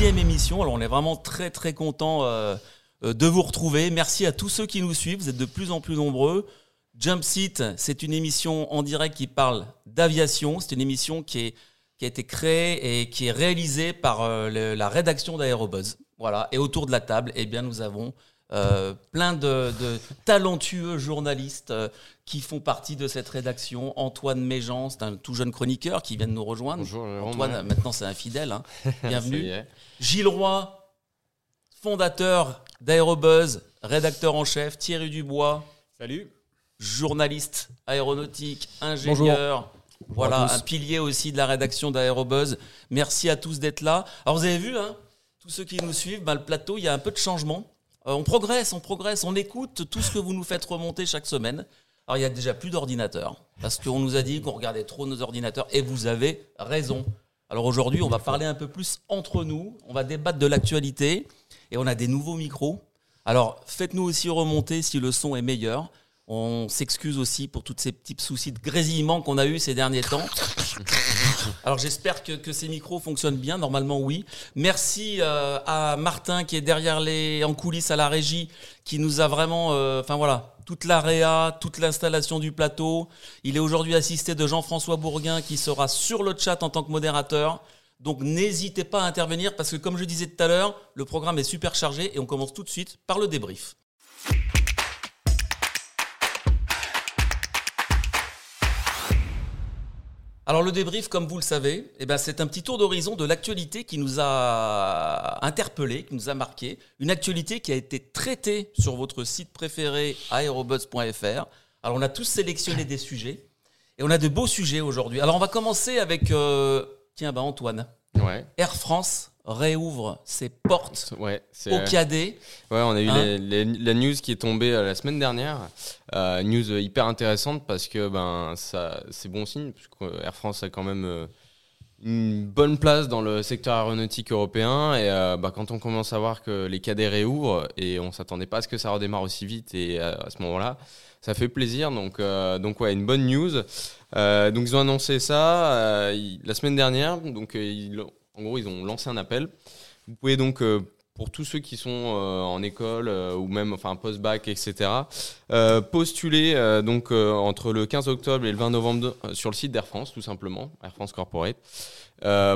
10e émission. Alors on est vraiment très très content de vous retrouver. Merci à tous ceux qui nous suivent, vous êtes de plus en plus nombreux. Jump Seat, c'est une émission en direct qui parle d'aviation. C'est une émission qui a été créée et qui est réalisée par la rédaction d'Aérobuzz. Voilà. Et autour de la table, eh bien, nous avons plein de talentueux journalistes qui font partie de cette rédaction. Antoine Méjean, c'est un tout jeune chroniqueur qui vient de nous rejoindre. Bonjour, Antoine, maintenant c'est un fidèle. Hein. Bienvenue. Gilles Roy, fondateur d'Aérobuzz, rédacteur en chef. Thierry Dubois. Salut. Journaliste aéronautique, ingénieur. Bonjour. Voilà, un pilier aussi de la rédaction d'Aérobuzz. Merci à tous d'être là. Alors vous avez vu, hein, tous ceux qui nous suivent, le plateau, il y a un peu de changement. On progresse, on écoute tout ce que vous nous faites remonter chaque semaine. Alors il n'y a déjà plus d'ordinateurs, parce qu'on nous a dit qu'on regardait trop nos ordinateurs, et vous avez raison. Alors aujourd'hui, on va parler un peu plus entre nous, on va débattre de l'actualité, et on a des nouveaux micros. Alors faites-nous aussi remonter si le son est meilleur. On s'excuse aussi pour tous ces petits soucis de grésillement qu'on a eu ces derniers temps. Alors j'espère que ces micros fonctionnent bien, normalement oui. Merci à Martin qui est derrière en coulisses à la régie, qui nous a vraiment, toute la réa, toute l'installation du plateau. Il est aujourd'hui assisté de Jean-François Bourguin qui sera sur le chat en tant que modérateur. Donc n'hésitez pas à intervenir parce que comme je disais tout à l'heure, le programme est super chargé et on commence tout de suite par le débrief. Alors le débrief, comme vous le savez, c'est un petit tour d'horizon de l'actualité qui nous a interpellés, qui nous a marqués. Une actualité qui a été traitée sur votre site préféré, aérobuzz.fr. Alors on a tous sélectionné des sujets et on a de beaux sujets aujourd'hui. Alors on va commencer avec Antoine. Ouais. Air France réouvre ses portes au cadet. Ouais, on a eu la news qui est tombée la semaine dernière. News hyper intéressante parce que ça, c'est bon signe, parce que Air France a quand même une bonne place dans le secteur aéronautique européen. Et quand on commence à voir que les cadets réouvrent, et on ne s'attendait pas à ce que ça redémarre aussi vite, et à ce moment-là, ça fait plaisir. Donc une bonne news. Donc ils ont annoncé ça la semaine dernière. Donc en gros, ils ont lancé un appel. Vous pouvez donc, pour tous ceux qui sont en école ou même post-bac, etc., postuler entre le 15 octobre et le 20 novembre sur le site d'Air France, tout simplement, Air France Corporate,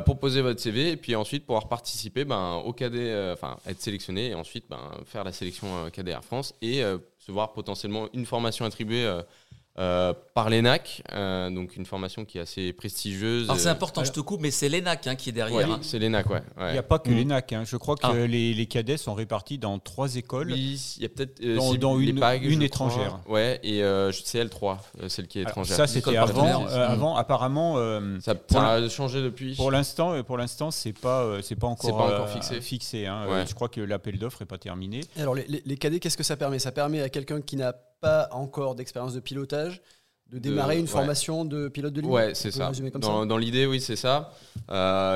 pour poser votre CV et puis ensuite pouvoir participer au cadet, être sélectionné et ensuite faire la sélection cadet Air France et se voir potentiellement une formation attribuée par l'ENAC, donc une formation qui est assez prestigieuse. Alors c'est important, je te coupe, mais c'est l'ENAC qui est derrière. Oui, c'est l'ENAC, ouais. Il n'y a pas que l'ENAC. Je crois que les cadets sont répartis dans 3 écoles. Oui, il y a peut-être dans une étrangère. Ouais, et c'est L3, celle qui est étrangère. Alors, ça, c'était avant apparemment. Ça a changé depuis. Pour l'instant, c'est pas encore fixé. Je crois que l'appel d'offres n'est pas terminé. Alors les cadets, qu'est-ce que ça permet ? Ça permet à quelqu'un qui n'a pas encore d'expérience de pilotage, de démarrer une formation de pilote de ligne. Ouais, c'est ça. Dans l'idée, oui, c'est ça.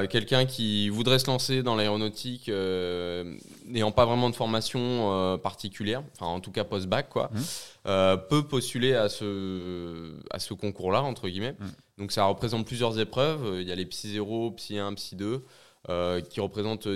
Quelqu'un qui voudrait se lancer dans l'aéronautique, n'ayant pas vraiment de formation particulière, en tout cas post-bac, peut postuler à ce concours-là, entre guillemets. Donc ça représente plusieurs épreuves. Il y a les Psy 0, Psy 1, Psy 2, qui représentent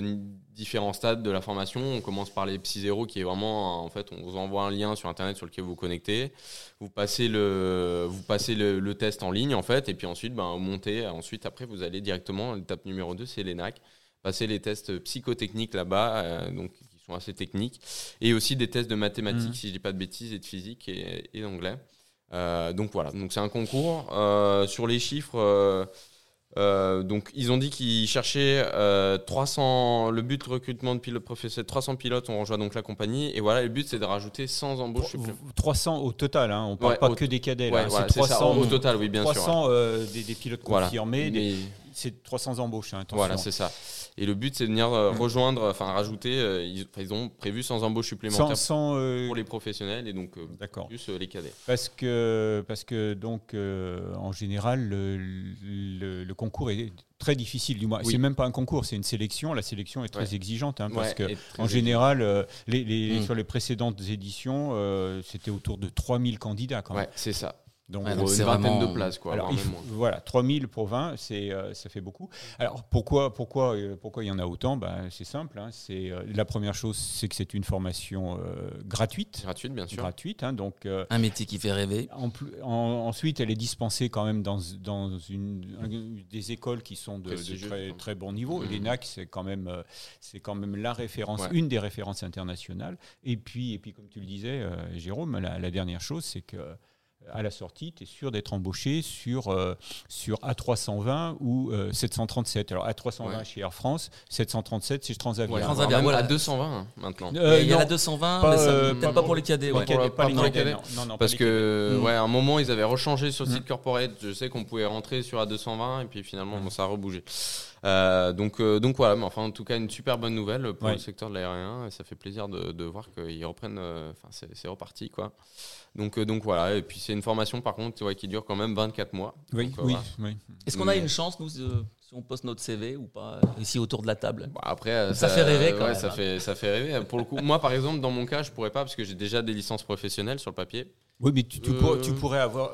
différents stades de la formation. On commence par les Psy 0 qui est vraiment, en fait, on vous envoie un lien sur internet sur lequel vous vous connectez, vous passez le test en ligne en fait, et puis ensuite montez, ensuite après vous allez directement à l'étape numéro 2, c'est l'ENAC, passer les tests psychotechniques là-bas, donc qui sont assez techniques, et aussi des tests de mathématiques si je dis pas de bêtises, et de physique et d'anglais. Donc c'est un concours. Sur les chiffres, donc ils ont dit qu'ils cherchaient 300, le but de recrutement de pilotes professionnels, 300 pilotes ont rejoint donc la compagnie, et voilà, le but c'est de rajouter 100 embauches. 300 au total, on parle pas que des cadets, là, c'est 300 ça, au total, oui, bien 300 sûr, des pilotes confirmés, c'est 300 embauches, attention. Voilà, c'est ça. Et le but, c'est de venir rejoindre, rajouter, ils ont prévu 100 embauches supplémentaires pour les professionnels et donc plus les cadets. Parce que donc, en général, le concours est très difficile, du moins. Oui. C'est même pas un concours, c'est une sélection. La sélection est très exigeante, parce que en général, sur les précédentes éditions, c'était autour de 3000 candidats quand même. Ouais, c'est ça. Donc, ouais, donc une vingtaine de places, quoi. Alors, voilà, 3000 pour 20, ça fait beaucoup. Alors, pourquoi il y en a autant? C'est simple. La première chose, c'est que c'est une formation gratuite. Gratuite, bien sûr. Gratuite, hein, donc, un métier qui fait rêver. Ensuite, elle est dispensée quand même dans des écoles qui sont de très, très bon niveau. L'ENAC, c'est quand même la référence, ouais, une des références internationales. Et puis comme tu le disais, Jérôme, la dernière chose, c'est que à la sortie, tu es sûr d'être embauché sur A320 ou 737. Alors, A320, ouais, chez Air France, 737 chez Transavia. Ouais, Transavia, voilà, à 220 maintenant. Il y a la 220, mais peut-être pas pour les cadets. Non, parce que, ouais, à un moment, ils avaient rechangé sur le site corporate. Je sais qu'on pouvait rentrer sur A220 et puis finalement, ça a rebougé. Donc voilà, mais enfin en tout cas une super bonne nouvelle pour, ouais, le secteur de l'aérien, et ça fait plaisir de voir qu'ils reprennent, enfin c'est reparti, quoi. Donc voilà, et puis c'est une formation par contre, ouais, qui dure quand même 24 mois. Oui, donc, oui, voilà, oui. Est-ce qu'on a une chance, nous, si on poste notre CV ou pas, ici autour de la table? Bah, après, ça fait rêver, quand, ouais, même. Ça fait rêver. Pour le coup, moi par exemple, dans mon cas, je pourrais pas parce que j'ai déjà des licences professionnelles sur le papier. Oui, mais tu pourrais avoir...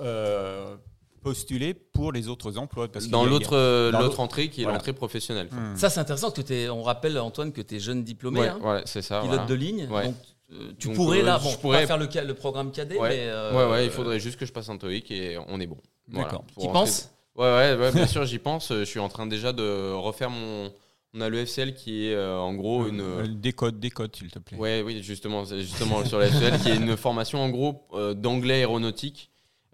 postuler pour les autres emplois. Parce l'autre entrée qui est, voilà, l'entrée professionnelle. Ça, c'est intéressant. On rappelle, Antoine, que tu es jeune diplômé, ouais, hein, ouais, c'est ça, pilote, voilà, de ligne. Ouais. Donc, tu pourrais, là, bon, pourrais... pas faire le programme cadet, ouais, mais... ouais, il faudrait juste que je passe un TOEIC et on est bon. D'accord. Voilà, tu penses? Ouais, bien sûr, j'y pense. Je suis en train déjà de refaire mon... On a le FCL qui est en gros une... Décode, s'il te plaît. Ouais, oui, justement sur le FCL, qui est une formation, en gros, d'anglais aéronautique.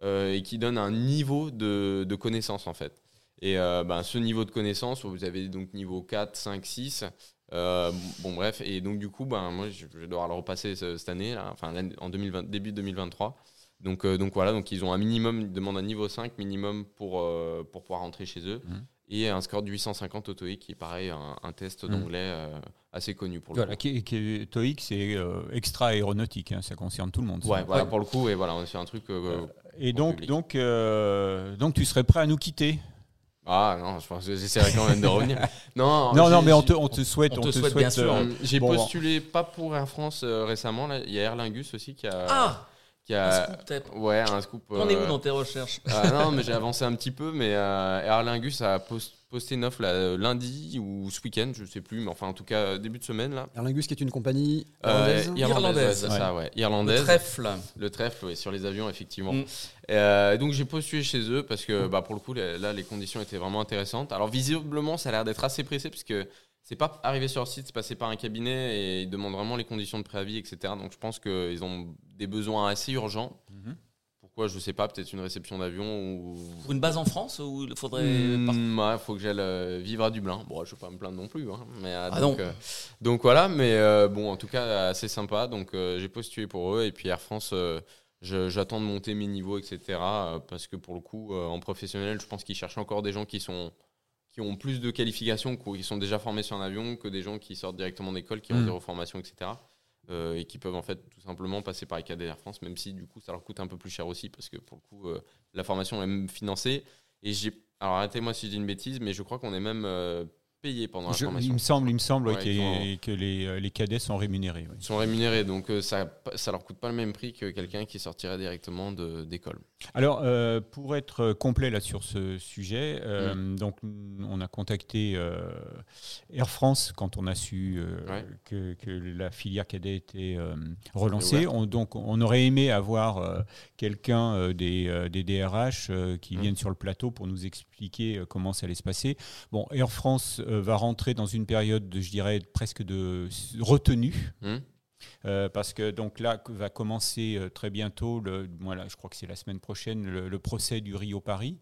Et qui donne un niveau de connaissance, en fait. Et ce niveau de connaissance, vous avez donc niveau 4, 5, 6. Bon, bref. Et donc, du coup, moi, je vais devoir le repasser cette année, là, enfin, en début 2023. Donc voilà, donc ils ont un minimum, ils demandent un niveau 5 minimum pour pouvoir rentrer chez eux. Et un score de 850 au TOEIC, qui est pareil, un test d'anglais assez connu pour le coup. Voilà, TOEIC, c'est extra-aéronautique, hein, ça concerne tout le monde. Ouais, voilà, pour le coup, et voilà, on fait un truc... Et donc tu serais prêt à nous quitter? Ah non, je pense que j'essaierai quand même de revenir. Non, mais on te souhaite bien sûr. J'ai postulé pas pour Air France récemment, là. Il y a Air Lingus aussi qui a... un scoop, peut-être. Ouais, un scoop. On est où dans tes recherches? Non, mais j'ai avancé un petit peu, mais Air Lingus a posté une offre là, lundi ou ce week-end, je sais plus, mais enfin en tout cas début de semaine là. Air Lingus qui est une compagnie irlandaise. Ouais, ça, ouais. Irlandaise. Le trèfle, oui, sur les avions, effectivement. Donc j'ai postulé chez eux parce que pour le coup là les conditions étaient vraiment intéressantes. Alors visiblement ça a l'air d'être assez pressé parce que c'est pas arrivé sur le site, c'est passé par un cabinet et ils demandent vraiment les conditions de préavis, etc. Donc je pense qu'ils ont des besoins assez urgents. Pourquoi, je sais pas, peut-être une réception d'avion ou... Pour une base en France ou il faudrait... faut que j'aille vivre à Dublin. Bon, je vais pas me plaindre non plus. Hein, mais, donc voilà, mais bon, en tout cas, assez sympa. Donc j'ai postulé pour eux et puis Air France... j'attends de monter mes niveaux, etc. Parce que pour le coup, en professionnel, je pense qu'ils cherchent encore des gens qui ont plus de qualifications, qui sont déjà formés sur un avion, que des gens qui sortent directement d'école, qui ont zéro formation, etc. Et qui peuvent en fait tout simplement passer par les cadets Air France, même si du coup ça leur coûte un peu plus cher aussi, parce que pour le coup, la formation est même financée. Et alors arrêtez-moi si je dis une bêtise, mais je crois qu'on est même payé pendant la formation. Il me semble ouais, que les cadets sont rémunérés. Oui. Ils sont rémunérés, donc ça leur coûte pas le même prix que quelqu'un qui sortirait directement d'école. Alors, pour être complet là sur ce sujet, donc on a contacté Air France quand on a su que la filière cadet était relancée. Ouais. On aurait aimé avoir quelqu'un des DRH qui viennent sur le plateau pour nous expliquer comment ça allait se passer. Bon, Air France va rentrer dans une période, je dirais, presque de retenue. Parce que donc là va commencer très bientôt, je crois que c'est la semaine prochaine, le procès du Rio-Paris.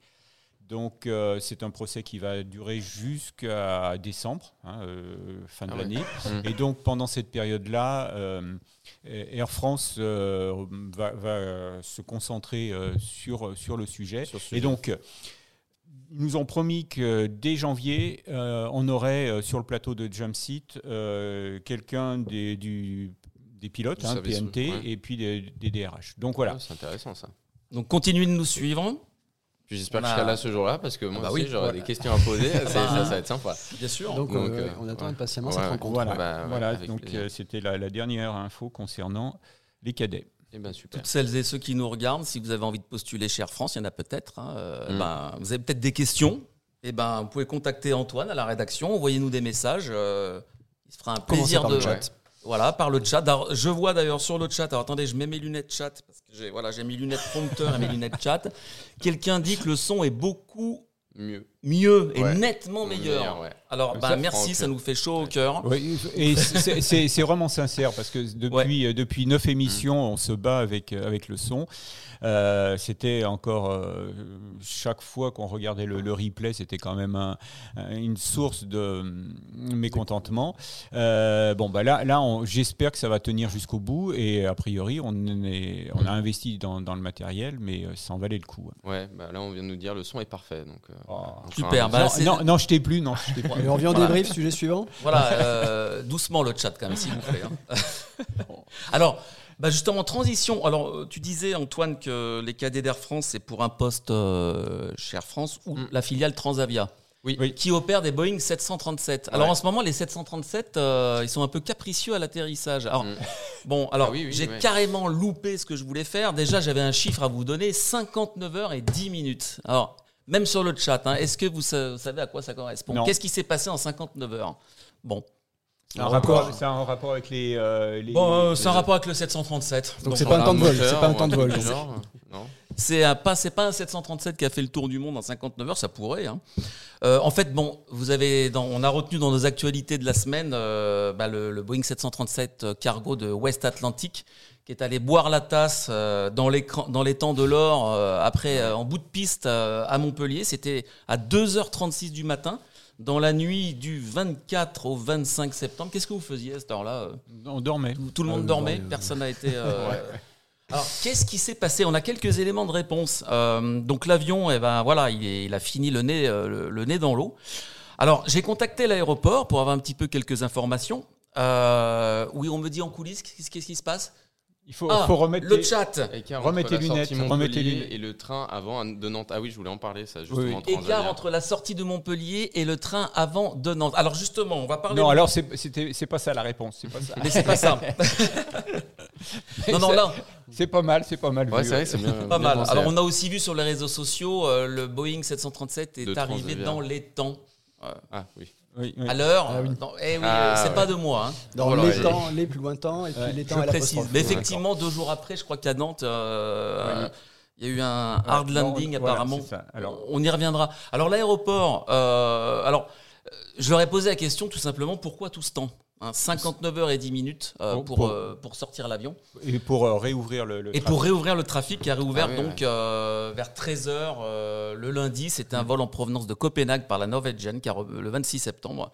Donc c'est un procès qui va durer jusqu'à décembre, fin de l'année. Et donc pendant cette période-là, Air France va se concentrer sur le sujet. Et donc... Ils nous ont promis que dès janvier, on aurait sur le plateau de Jump Seat quelqu'un des pilotes, PMT, et puis des DRH. Donc voilà. Ah, c'est intéressant ça. Donc continuez de nous suivre. Puis j'espère que je serai là ce jour-là parce que moi aussi j'aurai des questions à poser. Ça va être sympa. Bien sûr. Donc on attend impatiemment cette rencontre. Voilà. C'était la dernière info concernant les cadets. Eh ben, super. Toutes celles et ceux qui nous regardent, si vous avez envie de postuler chez Air France, il y en a peut-être, hein, ben, vous avez peut-être des questions, eh ben, vous pouvez contacter Antoine à la rédaction, envoyez-nous des messages, il se fera un plaisir de... Voilà, par le chat. Alors, je vois d'ailleurs sur le chat, alors attendez, je mets mes lunettes chat, parce que j'ai mes lunettes prompteur et mes lunettes chat. Quelqu'un dit que le son est beaucoup mieux et nettement meilleur. Alors, bah, merci, ça nous fait chaud au cœur. Oui, et c'est vraiment sincère, parce que depuis 9 émissions, on se bat avec le son. C'était encore chaque fois qu'on regardait le replay, c'était quand même une source de mécontentement. J'espère que ça va tenir jusqu'au bout, et a priori on a investi dans le matériel, mais ça en valait le coup. Ouais, bah là on vient de nous dire le son est parfait, donc super. Non, je t'ai plus. On revient au débrief, sujet suivant. Voilà, doucement le chat quand même, s'il vous plaît. Hein. Alors. Bah justement, transition. Alors, tu disais, Antoine, que les cadets d'Air France, c'est pour un poste chez Air France ou la filiale Transavia, qui opère des Boeing 737. Alors, en ce moment, les 737, ils sont un peu capricieux à l'atterrissage. Alors, carrément loupé ce que je voulais faire. Déjà, j'avais un chiffre à vous donner, 59 heures et 10 minutes. Alors, même sur le chat, hein, est-ce que vous savez à quoi ça correspond ? Non. Qu'est-ce qui s'est passé en 59 heures ? Bon. C'est un rapport avec les. C'est un rapport avec le 737. Donc c'est pas un temps de vol. C'est pas un temps de vol. C'est pas un 737 qui a fait le tour du monde en 59 heures. Ça pourrait. Hein. En fait, bon, on a retenu dans nos actualités de la semaine le Boeing 737 cargo de West Atlantic qui est allé boire la tasse dans les temps de l'or après en bout de piste à Montpellier. C'était à 2h36 du matin. Dans la nuit du 24 au 25 septembre, qu'est-ce que vous faisiez à cette heure-là ? On dormait. Tout le monde dormait, personne n'a été... Alors, qu'est-ce qui s'est passé ? On a quelques éléments de réponse. Donc, l'avion, il a fini le nez dans l'eau. Alors, j'ai contacté l'aéroport pour avoir un petit peu quelques informations. On me dit en coulisses, qu'est-ce qui se passe ? Il faut remettre le chat. Remettez les lunettes. Et le train avant de Nantes. Ah oui, je voulais en parler, ça, justement. Écart entre la sortie de Montpellier et le train avant de Nantes. Alors, justement, on va parler. Non, alors, c'est pas ça la réponse. C'est pas ça. Mais c'est pas ça. Non, là. C'est pas mal. Ouais, vu. C'est vrai, c'est bien, pas mal. Pensé. Alors, on a aussi vu sur les réseaux sociaux, le Boeing 737 est arrivé dans les temps. Ah oui. Oui. À l'heure, c'est pas de moi. Hein. Dans les plus lointains et puis les temps à la précise. Mais effectivement, 2 jours après, je crois qu'à Nantes, il y a eu un hard landing apparemment. On y reviendra. Alors l'aéroport, je leur ai posé la question tout simplement, pourquoi tout ce temps ? 59 heures et 10 minutes pour sortir l'avion. Et pour réouvrir le trafic. Et pour réouvrir le trafic qui a réouvert vers 13 heures le lundi. C'était un vol en provenance de Copenhague par la Norwegian le 26 septembre.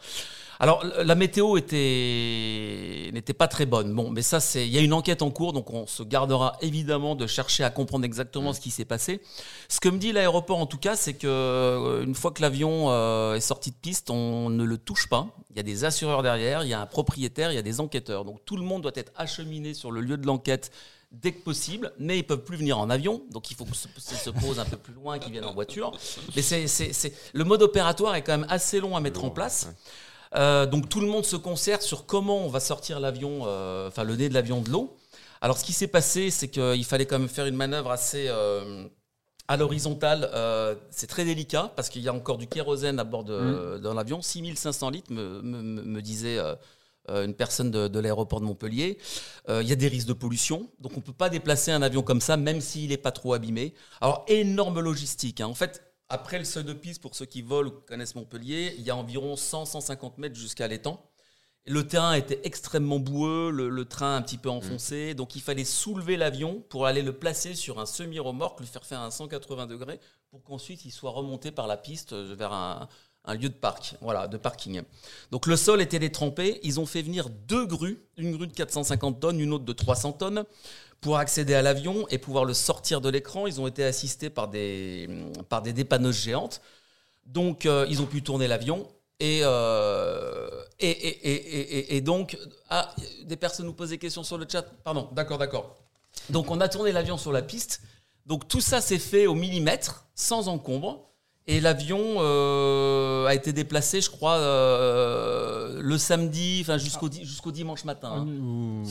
Alors, la météo n'était pas très bonne. Bon, mais ça, il y a une enquête en cours, donc on se gardera évidemment de chercher à comprendre exactement ce qui s'est passé. Ce que me dit l'aéroport, en tout cas, c'est qu'une fois que l'avion est sorti de piste, on ne le touche pas. Il y a des assureurs derrière, il y a un propriétaire, il y a des enquêteurs. Donc, tout le monde doit être acheminé sur le lieu de l'enquête dès que possible, mais ils ne peuvent plus venir en avion, donc il faut qu'ils se posent un peu plus loin, qu'ils viennent en voiture. Mais le mode opératoire est quand même assez long à mettre en place. Donc tout le monde se concerte sur comment on va sortir l'avion, le nez de l'avion de l'eau. Alors ce qui s'est passé, c'est qu'il fallait quand même faire une manœuvre assez à l'horizontale. C'est très délicat parce qu'il y a encore du kérosène à bord dans l'avion, 6500 litres me disait une personne de l'aéroport de Montpellier. Il y a des risques de pollution, donc on ne peut pas déplacer un avion comme ça, même s'il n'est pas trop abîmé. Alors énorme logistique, hein. En fait, après le seuil de piste, pour ceux qui volent ou qui connaissent Montpellier, il y a environ 100-150 mètres jusqu'à l'étang. Le terrain était extrêmement boueux, le train un petit peu enfoncé. Donc, il fallait soulever l'avion pour aller le placer sur un semi-remorque, le faire faire un 180 degrés pour qu'ensuite, il soit remonté par la piste vers un lieu de parc, de parking. Donc, le sol était détrempé. Ils ont fait venir 2 grues, une grue de 450 tonnes, une autre de 300 tonnes. Pour accéder à l'avion et pouvoir le sortir de l'écran, ils ont été assistés par des dépanneuses géantes. Donc, ils ont pu tourner l'avion. Et donc, des personnes nous posent des questions sur le chat. Pardon, d'accord. Donc, on a tourné l'avion sur la piste. Donc, tout ça s'est fait au millimètre, sans encombre. Et l'avion a été déplacé, je crois, le samedi, enfin jusqu'au dimanche matin. Hein. Ou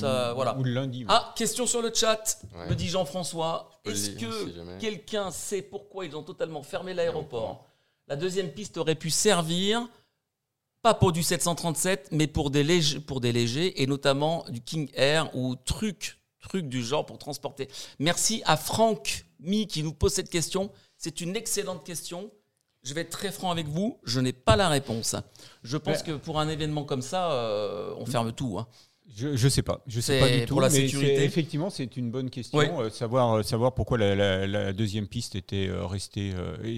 le lundi. Ouais. Ah, question sur le chat, me dit Jean-François. Est-ce que quelqu'un sait pourquoi ils ont totalement fermé l'aéroport ? La deuxième piste aurait pu servir, pas pour du 737, mais pour des légers, et notamment du King Air ou truc du genre pour transporter. Merci à Franck Mi qui nous pose cette question. C'est une excellente question. Je vais être très franc avec vous, je n'ai pas la réponse. Je pense que pour un événement comme ça, on ferme tout. Hein. Je sais pas du tout. Pour la sécurité, effectivement, c'est une bonne question. Oui. Savoir pourquoi la deuxième piste était restée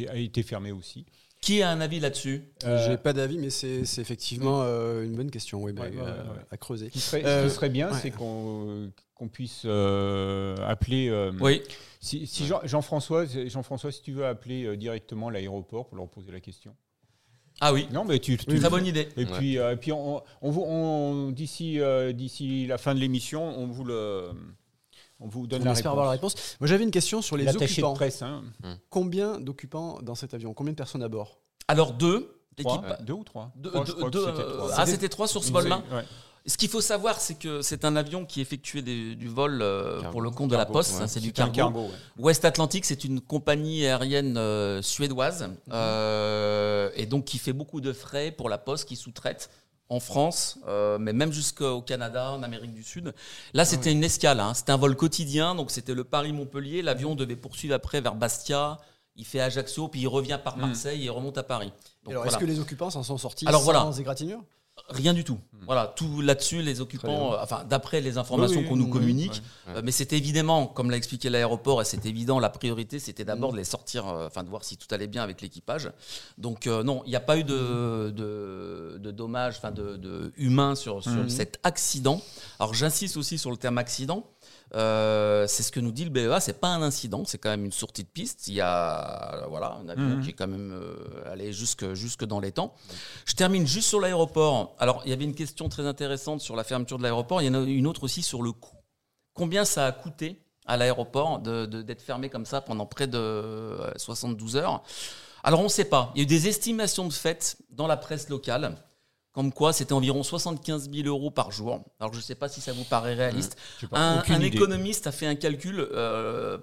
a été fermée aussi. Qui a un avis là-dessus ? J'ai pas d'avis, mais c'est effectivement une bonne question. À creuser. Ce qui serait bien, c'est qu'on puisse appeler. Jean-François, si tu veux appeler directement l'aéroport pour leur poser la question. Ah oui. Non, mais très bonne idée. Et puis on d'ici la fin de l'émission, on vous donne la réponse. On espère avoir la réponse. Moi, j'avais une question sur les occupants. De presse, hein. Combien d'occupants dans cet avion ? Combien de personnes à bord ? Alors deux ou trois. C'était trois. C'était trois sur ce vol-là. Ouais. Ce qu'il faut savoir, c'est que c'est un avion qui effectuait du vol pour le compte de la Poste. Ouais. C'est du cargo. West Atlantic, c'est une compagnie aérienne suédoise et donc qui fait beaucoup de frais pour la Poste, qui sous-traite en France, mais même jusqu'au Canada, en Amérique du Sud. Là, c'était une escale. Hein. C'était un vol quotidien, donc c'était le Paris-Montpellier. L'avion devait poursuivre après vers Bastia. Il fait Ajaccio, puis il revient par Marseille et il remonte à Paris. Donc, alors, est-ce que les occupants s'en sont sortis sans égratignure ? Rien du tout. Voilà, tout là-dessus, les occupants, d'après les informations qu'on nous communique, mais c'était évidemment, comme l'a expliqué l'aéroport, et c'est évident, la priorité, c'était d'abord de les sortir, de voir si tout allait bien avec l'équipage. Donc non, il n'y a pas eu de dommages, humains sur cet accident. Alors j'insiste aussi sur le terme accident. C'est ce que nous dit le BEA, c'est pas un incident, c'est quand même une sortie de piste. Il y a un avion qui est quand même allé jusque dans les temps. Je termine juste sur l'aéroport. Alors, il y avait une question très intéressante sur la fermeture de l'aéroport. Il y en a une autre aussi sur le coût. Combien ça a coûté à l'aéroport d'être fermé comme ça pendant près de 72 heures ? Alors, on ne sait pas. Il y a eu des estimations de fait dans la presse locale. Comme quoi, c'était environ 75 000 euros par jour. Alors, je ne sais pas si ça vous paraît réaliste. Un économiste a fait un calcul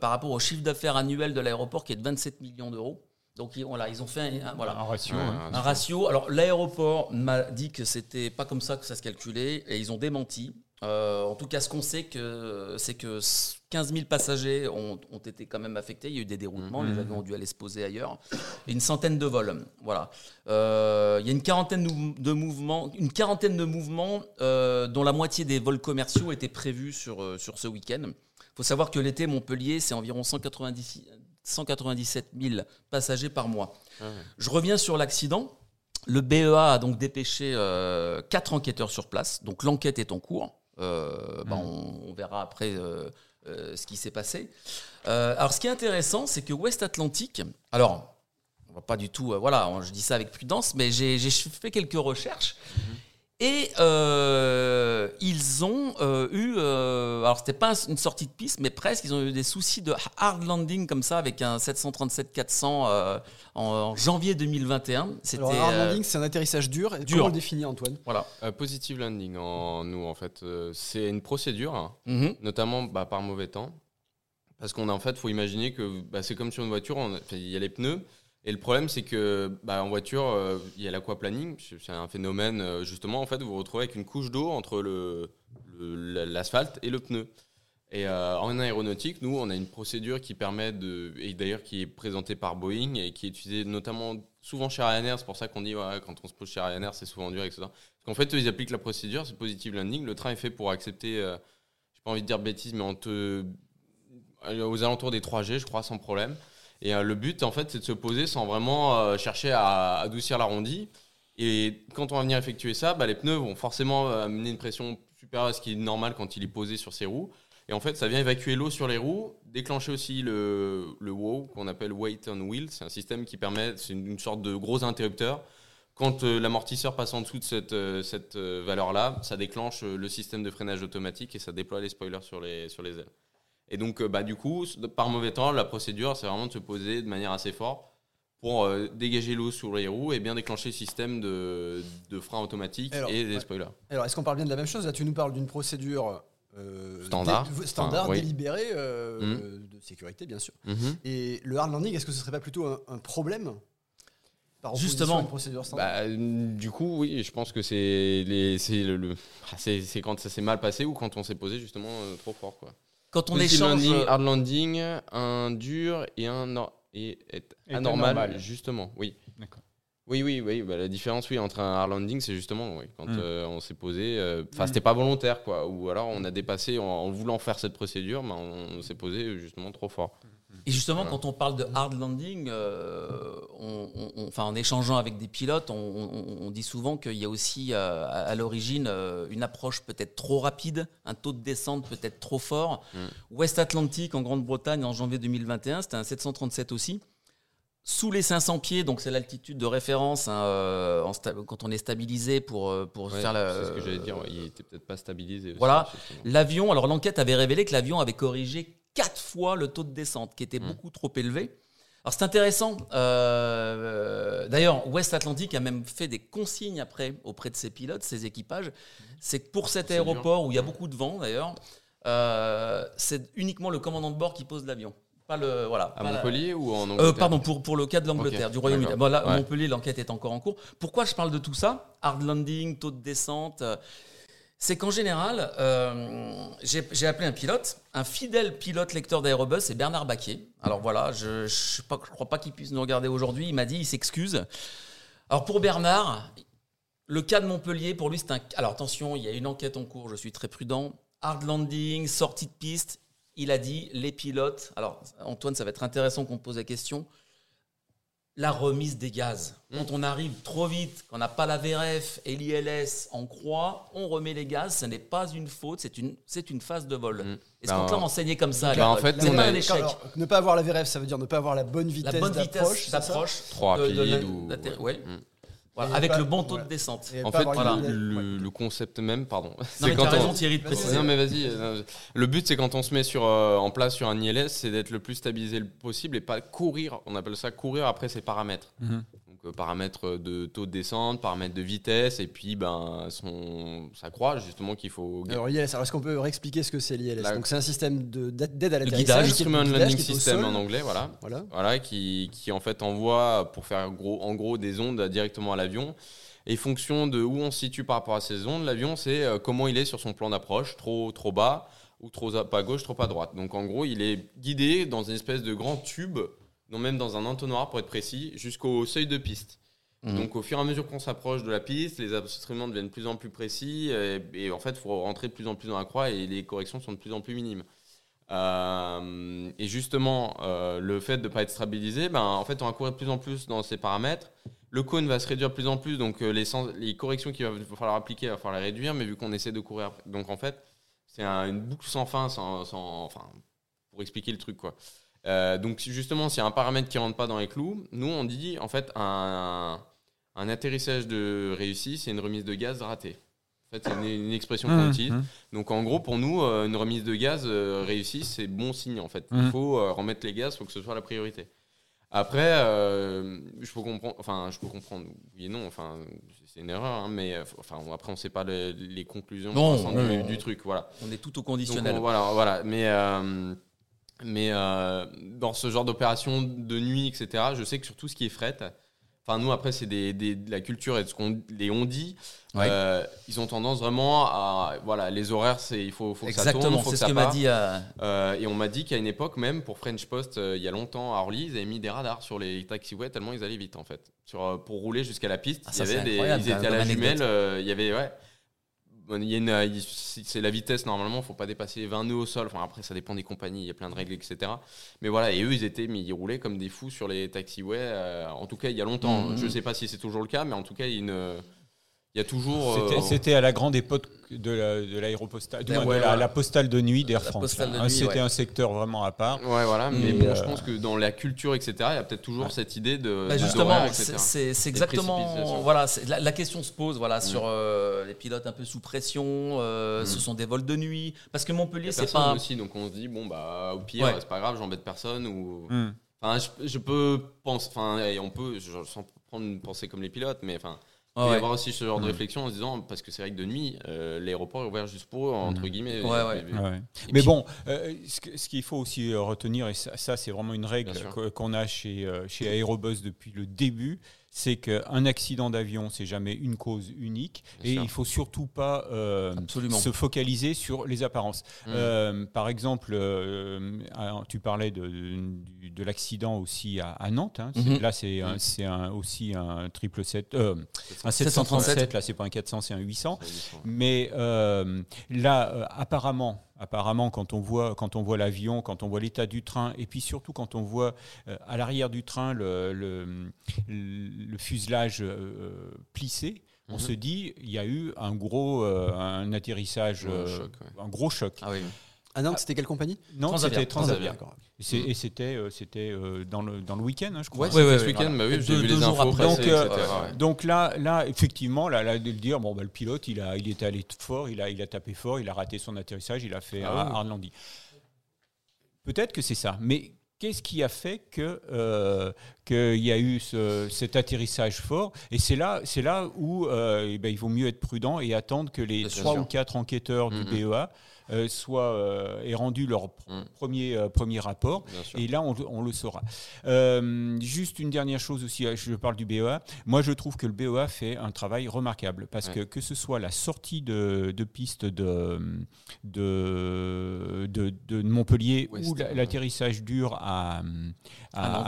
par rapport au chiffre d'affaires annuel de l'aéroport qui est de 27 millions d'euros. Donc, ils ont fait un ratio. Un ratio. Alors, l'aéroport m'a dit que ce n'était pas comme ça que ça se calculait et ils ont démenti. En tout cas, ce qu'on sait, c'est que 15 000 passagers ont été quand même affectés. Il y a eu des déroutements, les avions ont dû aller se poser ailleurs. Et une centaine de vols. Voilà. Il y a une quarantaine de mouvements dont la moitié des vols commerciaux étaient prévus sur ce week-end. Il faut savoir que l'été, Montpellier, c'est environ 197 000 passagers par mois. Je reviens sur l'accident. Le BEA a donc dépêché 4 enquêteurs sur place. Donc l'enquête est en cours. On verra après ce qui s'est passé. Alors, ce qui est intéressant, c'est que West Atlantic... Alors, on va pas du tout... je dis ça avec prudence, mais j'ai fait quelques recherches. Et ils ont eu... alors, c'était pas une sortie de piste, mais presque. Ils ont eu des soucis de hard landing comme ça avec un 737-400 en janvier 2021. Alors, hard landing, c'est un atterrissage dur. Comment on le définit, Antoine ? Positive landing, c'est une procédure, notamment par mauvais temps. Parce qu'on a, faut imaginer que c'est comme sur une voiture, il y a les pneus. Et le problème, c'est que en voiture, il y a l'aquaplaning. C'est un phénomène, justement, vous vous retrouvez avec une couche d'eau entre l'asphalte et le pneu. Et en aéronautique, nous, on a une procédure qui permet et d'ailleurs qui est présentée par Boeing et qui est utilisée notamment souvent chez Ryanair. C'est pour ça qu'on dit quand on se pose chez Ryanair, c'est souvent dur, etc. Parce qu'en fait, ils appliquent la procédure, c'est positive landing. Le train est fait pour accepter, j'ai pas envie de dire bêtises, mais aux alentours des 3G, je crois, sans problème. Et le but, c'est de se poser sans vraiment chercher à adoucir l'arrondi. Et quand on va venir effectuer ça, les pneus vont forcément amener une pression supérieure à ce qui est normal quand il est posé sur ses roues. Et ça vient évacuer l'eau sur les roues, déclencher aussi le WOW, qu'on appelle Weight on Wheel. C'est un système qui permet, c'est une sorte de gros interrupteur. Quand l'amortisseur passe en dessous de cette valeur-là, ça déclenche le système de freinage automatique et ça déploie les spoilers sur les ailes. Et donc, du coup, par mauvais temps, la procédure, c'est vraiment de se poser de manière assez forte pour dégager l'eau sur les roues et bien déclencher le système de frein automatique et des spoilers. Alors, est-ce qu'on parle bien de la même chose ? Là, tu nous parles d'une procédure standard, délibérée, de sécurité, bien sûr. Et le hard landing, est-ce que ce ne serait pas plutôt un problème ? Justement, du coup, oui, je pense que c'est quand ça s'est mal passé ou quand on s'est posé justement trop fort, quoi. Quand on échange hard landing, un dur et anormal, justement, oui. D'accord. Oui, bah, la différence, entre un hard landing, c'est justement quand on s'est posé, c'était pas volontaire, quoi, ou alors on a dépassé en voulant faire cette procédure, mais on s'est posé justement trop fort. Et justement, quand on parle de hard landing, en échangeant avec des pilotes, on dit souvent qu'il y a aussi à l'origine une approche peut-être trop rapide, un taux de descente peut-être trop fort. West Atlantic en Grande-Bretagne en janvier 2021, c'était un 737 aussi. Sous les 500 pieds, donc c'est l'altitude de référence quand on est stabilisé pour faire la... C'est ce que j'allais dire, il n'était peut-être pas stabilisé. Aussi, voilà, l'avion, alors l'enquête avait révélé que l'avion avait corrigé 4 fois le taux de descente qui était beaucoup trop élevé. Alors c'est intéressant. D'ailleurs, West Atlantic a même fait des consignes auprès de ses pilotes, ses équipages. C'est que pour cet aéroport où il y a beaucoup de vent d'ailleurs, c'est uniquement le commandant de bord qui pose l'avion. Pas le, voilà, à Montpellier ou en Angleterre ? Pardon, pour le cas de l'Angleterre, du Royaume-Uni. Bon, là, Montpellier, l'enquête est encore en cours. Pourquoi je parle de tout ça ? Hard landing, taux de descente. C'est qu'en général, j'ai appelé un pilote, un fidèle pilote lecteur d'Aérobus, c'est Bernard Baquier. Alors voilà, je ne crois pas qu'il puisse nous regarder aujourd'hui. Il m'a dit, il s'excuse. Alors pour Bernard, le cas de Montpellier, pour lui, c'est un... Alors attention, il y a une enquête en cours, je suis très prudent. Hard landing, sortie de piste. Il a dit, les pilotes... Alors Antoine, ça va être intéressant qu'on pose la question. La remise des gaz. Quand on arrive trop vite, qu'on n'a pas la VRF et l'ILS en croix, on remet les gaz. Ce n'est pas une faute, c'est une phase de vol. Est-ce qu'on peut enseigner comme ça en fait, c'est pas un échec. Alors, ne pas avoir la VRF, ça veut dire ne pas avoir la bonne vitesse d'approche. Trop rapide Voilà, avec le bon taux de descente. En fait, le concept même, pardon. Non, c'est quand raison, Thierry, de préciser. Non, mais vas-y. Le but, c'est quand on se met en place sur un ILS, c'est d'être le plus stabilisé possible et pas courir. On appelle ça courir après ses paramètres. Donc, paramètres de taux de descente, paramètres de vitesse, et puis ça croît justement qu'il faut. Alors, l'ILS, est-ce qu'on peut réexpliquer ce que c'est l'ILS ? Donc, c'est un système d'aide à l'atterrissage. Le guidage, Instrument Landing System en anglais, voilà, qui en fait envoie pour faire en gros des ondes directement à l'avion. Et fonction de où on se situe par rapport à ces ondes, l'avion, c'est comment il est sur son plan d'approche, trop bas ou trop à gauche, trop à droite. Donc en gros, il est guidé dans une espèce de grand tube, non, même dans un entonnoir pour être précis, jusqu'au seuil de piste. Donc au fur et à mesure qu'on s'approche de la piste, les instruments deviennent de plus en plus précis et en fait, il faut rentrer de plus en plus dans la croix et les corrections sont de plus en plus minimes. Et justement, le fait de ne pas être stabilisé, en fait, on va courir de plus en plus dans ces paramètres. Le cône va se réduire de plus en plus, donc les corrections qu'il va falloir appliquer, il va falloir les réduire, mais vu qu'on essaie de courir... Donc en fait, c'est une boucle sans fin, pour expliquer le truc, quoi. Donc justement, s'il y a un paramètre qui ne rentre pas dans les clous, nous on dit, en fait, un atterrissage de réussi, c'est une remise de gaz ratée. En fait, c'est une expression qu'on utilise. Donc en gros, pour nous, une remise de gaz réussie, c'est bon signe, en fait. Il faut remettre les gaz, il faut que ce soit la priorité. Après, je peux comprendre, oui et non, c'est une erreur, hein, mais après on ne sait pas les conclusions du truc, voilà. On est tout au conditionnel. Donc, voilà. Mais dans ce genre d'opération de nuit, etc., je sais que sur tout ce qui est fret, nous après c'est de la culture et de ce qu'on dit, ils ont tendance vraiment à les horaires, c'est il faut que ça tourne, il faut que ça part. Et on m'a dit qu'à une époque même pour French Post il y a longtemps à Orly, ils avaient mis des radars sur les taxiways tellement ils allaient vite en fait pour rouler jusqu'à la piste. Ils étaient à la jumelle, il y avait c'est la vitesse normalement, faut pas dépasser 20 nœuds au sol. Après ça dépend des compagnies, il y a plein de règles, etc. Mais voilà, et eux ils roulaient comme des fous sur les taxiways. En tout cas il y a longtemps, je sais pas si c'est toujours le cas, mais en tout cas il y a toujours. C'était à la grande époque de l'aéropostale, la postale de nuit d'Air France. C'était un secteur vraiment à part. Mais bon, je pense que dans la culture, etc., il y a peut-être toujours cette idée de. Justement, c'est exactement. Voilà, la question se pose sur les pilotes un peu sous pression. Ce sont des vols de nuit, parce que Montpellier, c'est pas. Aussi, donc on se dit bon au pire, c'est pas grave, j'embête personne ou. Enfin, je peux penser. Enfin, on peut, sans prendre une pensée comme les pilotes, mais enfin, il peut y avoir aussi ce genre de réflexion en se disant, parce que c'est vrai que de nuit, l'aéroport est ouvert juste pour eux, entre guillemets. Mais bon, ce qu'il faut aussi retenir, et ça c'est vraiment une règle qu'on a chez Aérobus depuis le début, c'est qu'un accident d'avion, c'est jamais une cause unique. Bien sûr. Il ne faut surtout pas se focaliser sur les apparences. Par exemple, tu parlais de l'accident aussi à Nantes. Hein. Là, c'est aussi un 777, un 737. Là, ce n'est pas un 400, c'est un 800. Mais là, apparemment, quand on voit l'avion, quand on voit l'état du train, et puis surtout quand on voit à l'arrière du train le fuselage plissé, on se dit il y a eu un atterrissage, un gros choc. Ah oui. Ah non, c'était quelle compagnie ? Non, Transavia. C'était Transavia. Et c'était dans le week-end, je crois. Ouais, ce week-end, j'ai vu les infos après. Donc là, effectivement, là, de le dire, le pilote, il est allé fort, il a tapé fort, il a raté son atterrissage, il a fait Arlandie. Peut-être que c'est ça, mais qu'est-ce qui a fait qu'il y a eu cet atterrissage fort ? Et c'est là où il vaut mieux être prudent et attendre que les 3 ou 4 enquêteurs du BEA aient rendu leur premier rapport. Et là, on le saura. Juste une dernière chose aussi, je parle du BEA. Moi, je trouve que le BEA fait un travail remarquable parce que ce soit la sortie de piste de Montpellier ou l'atterrissage dur à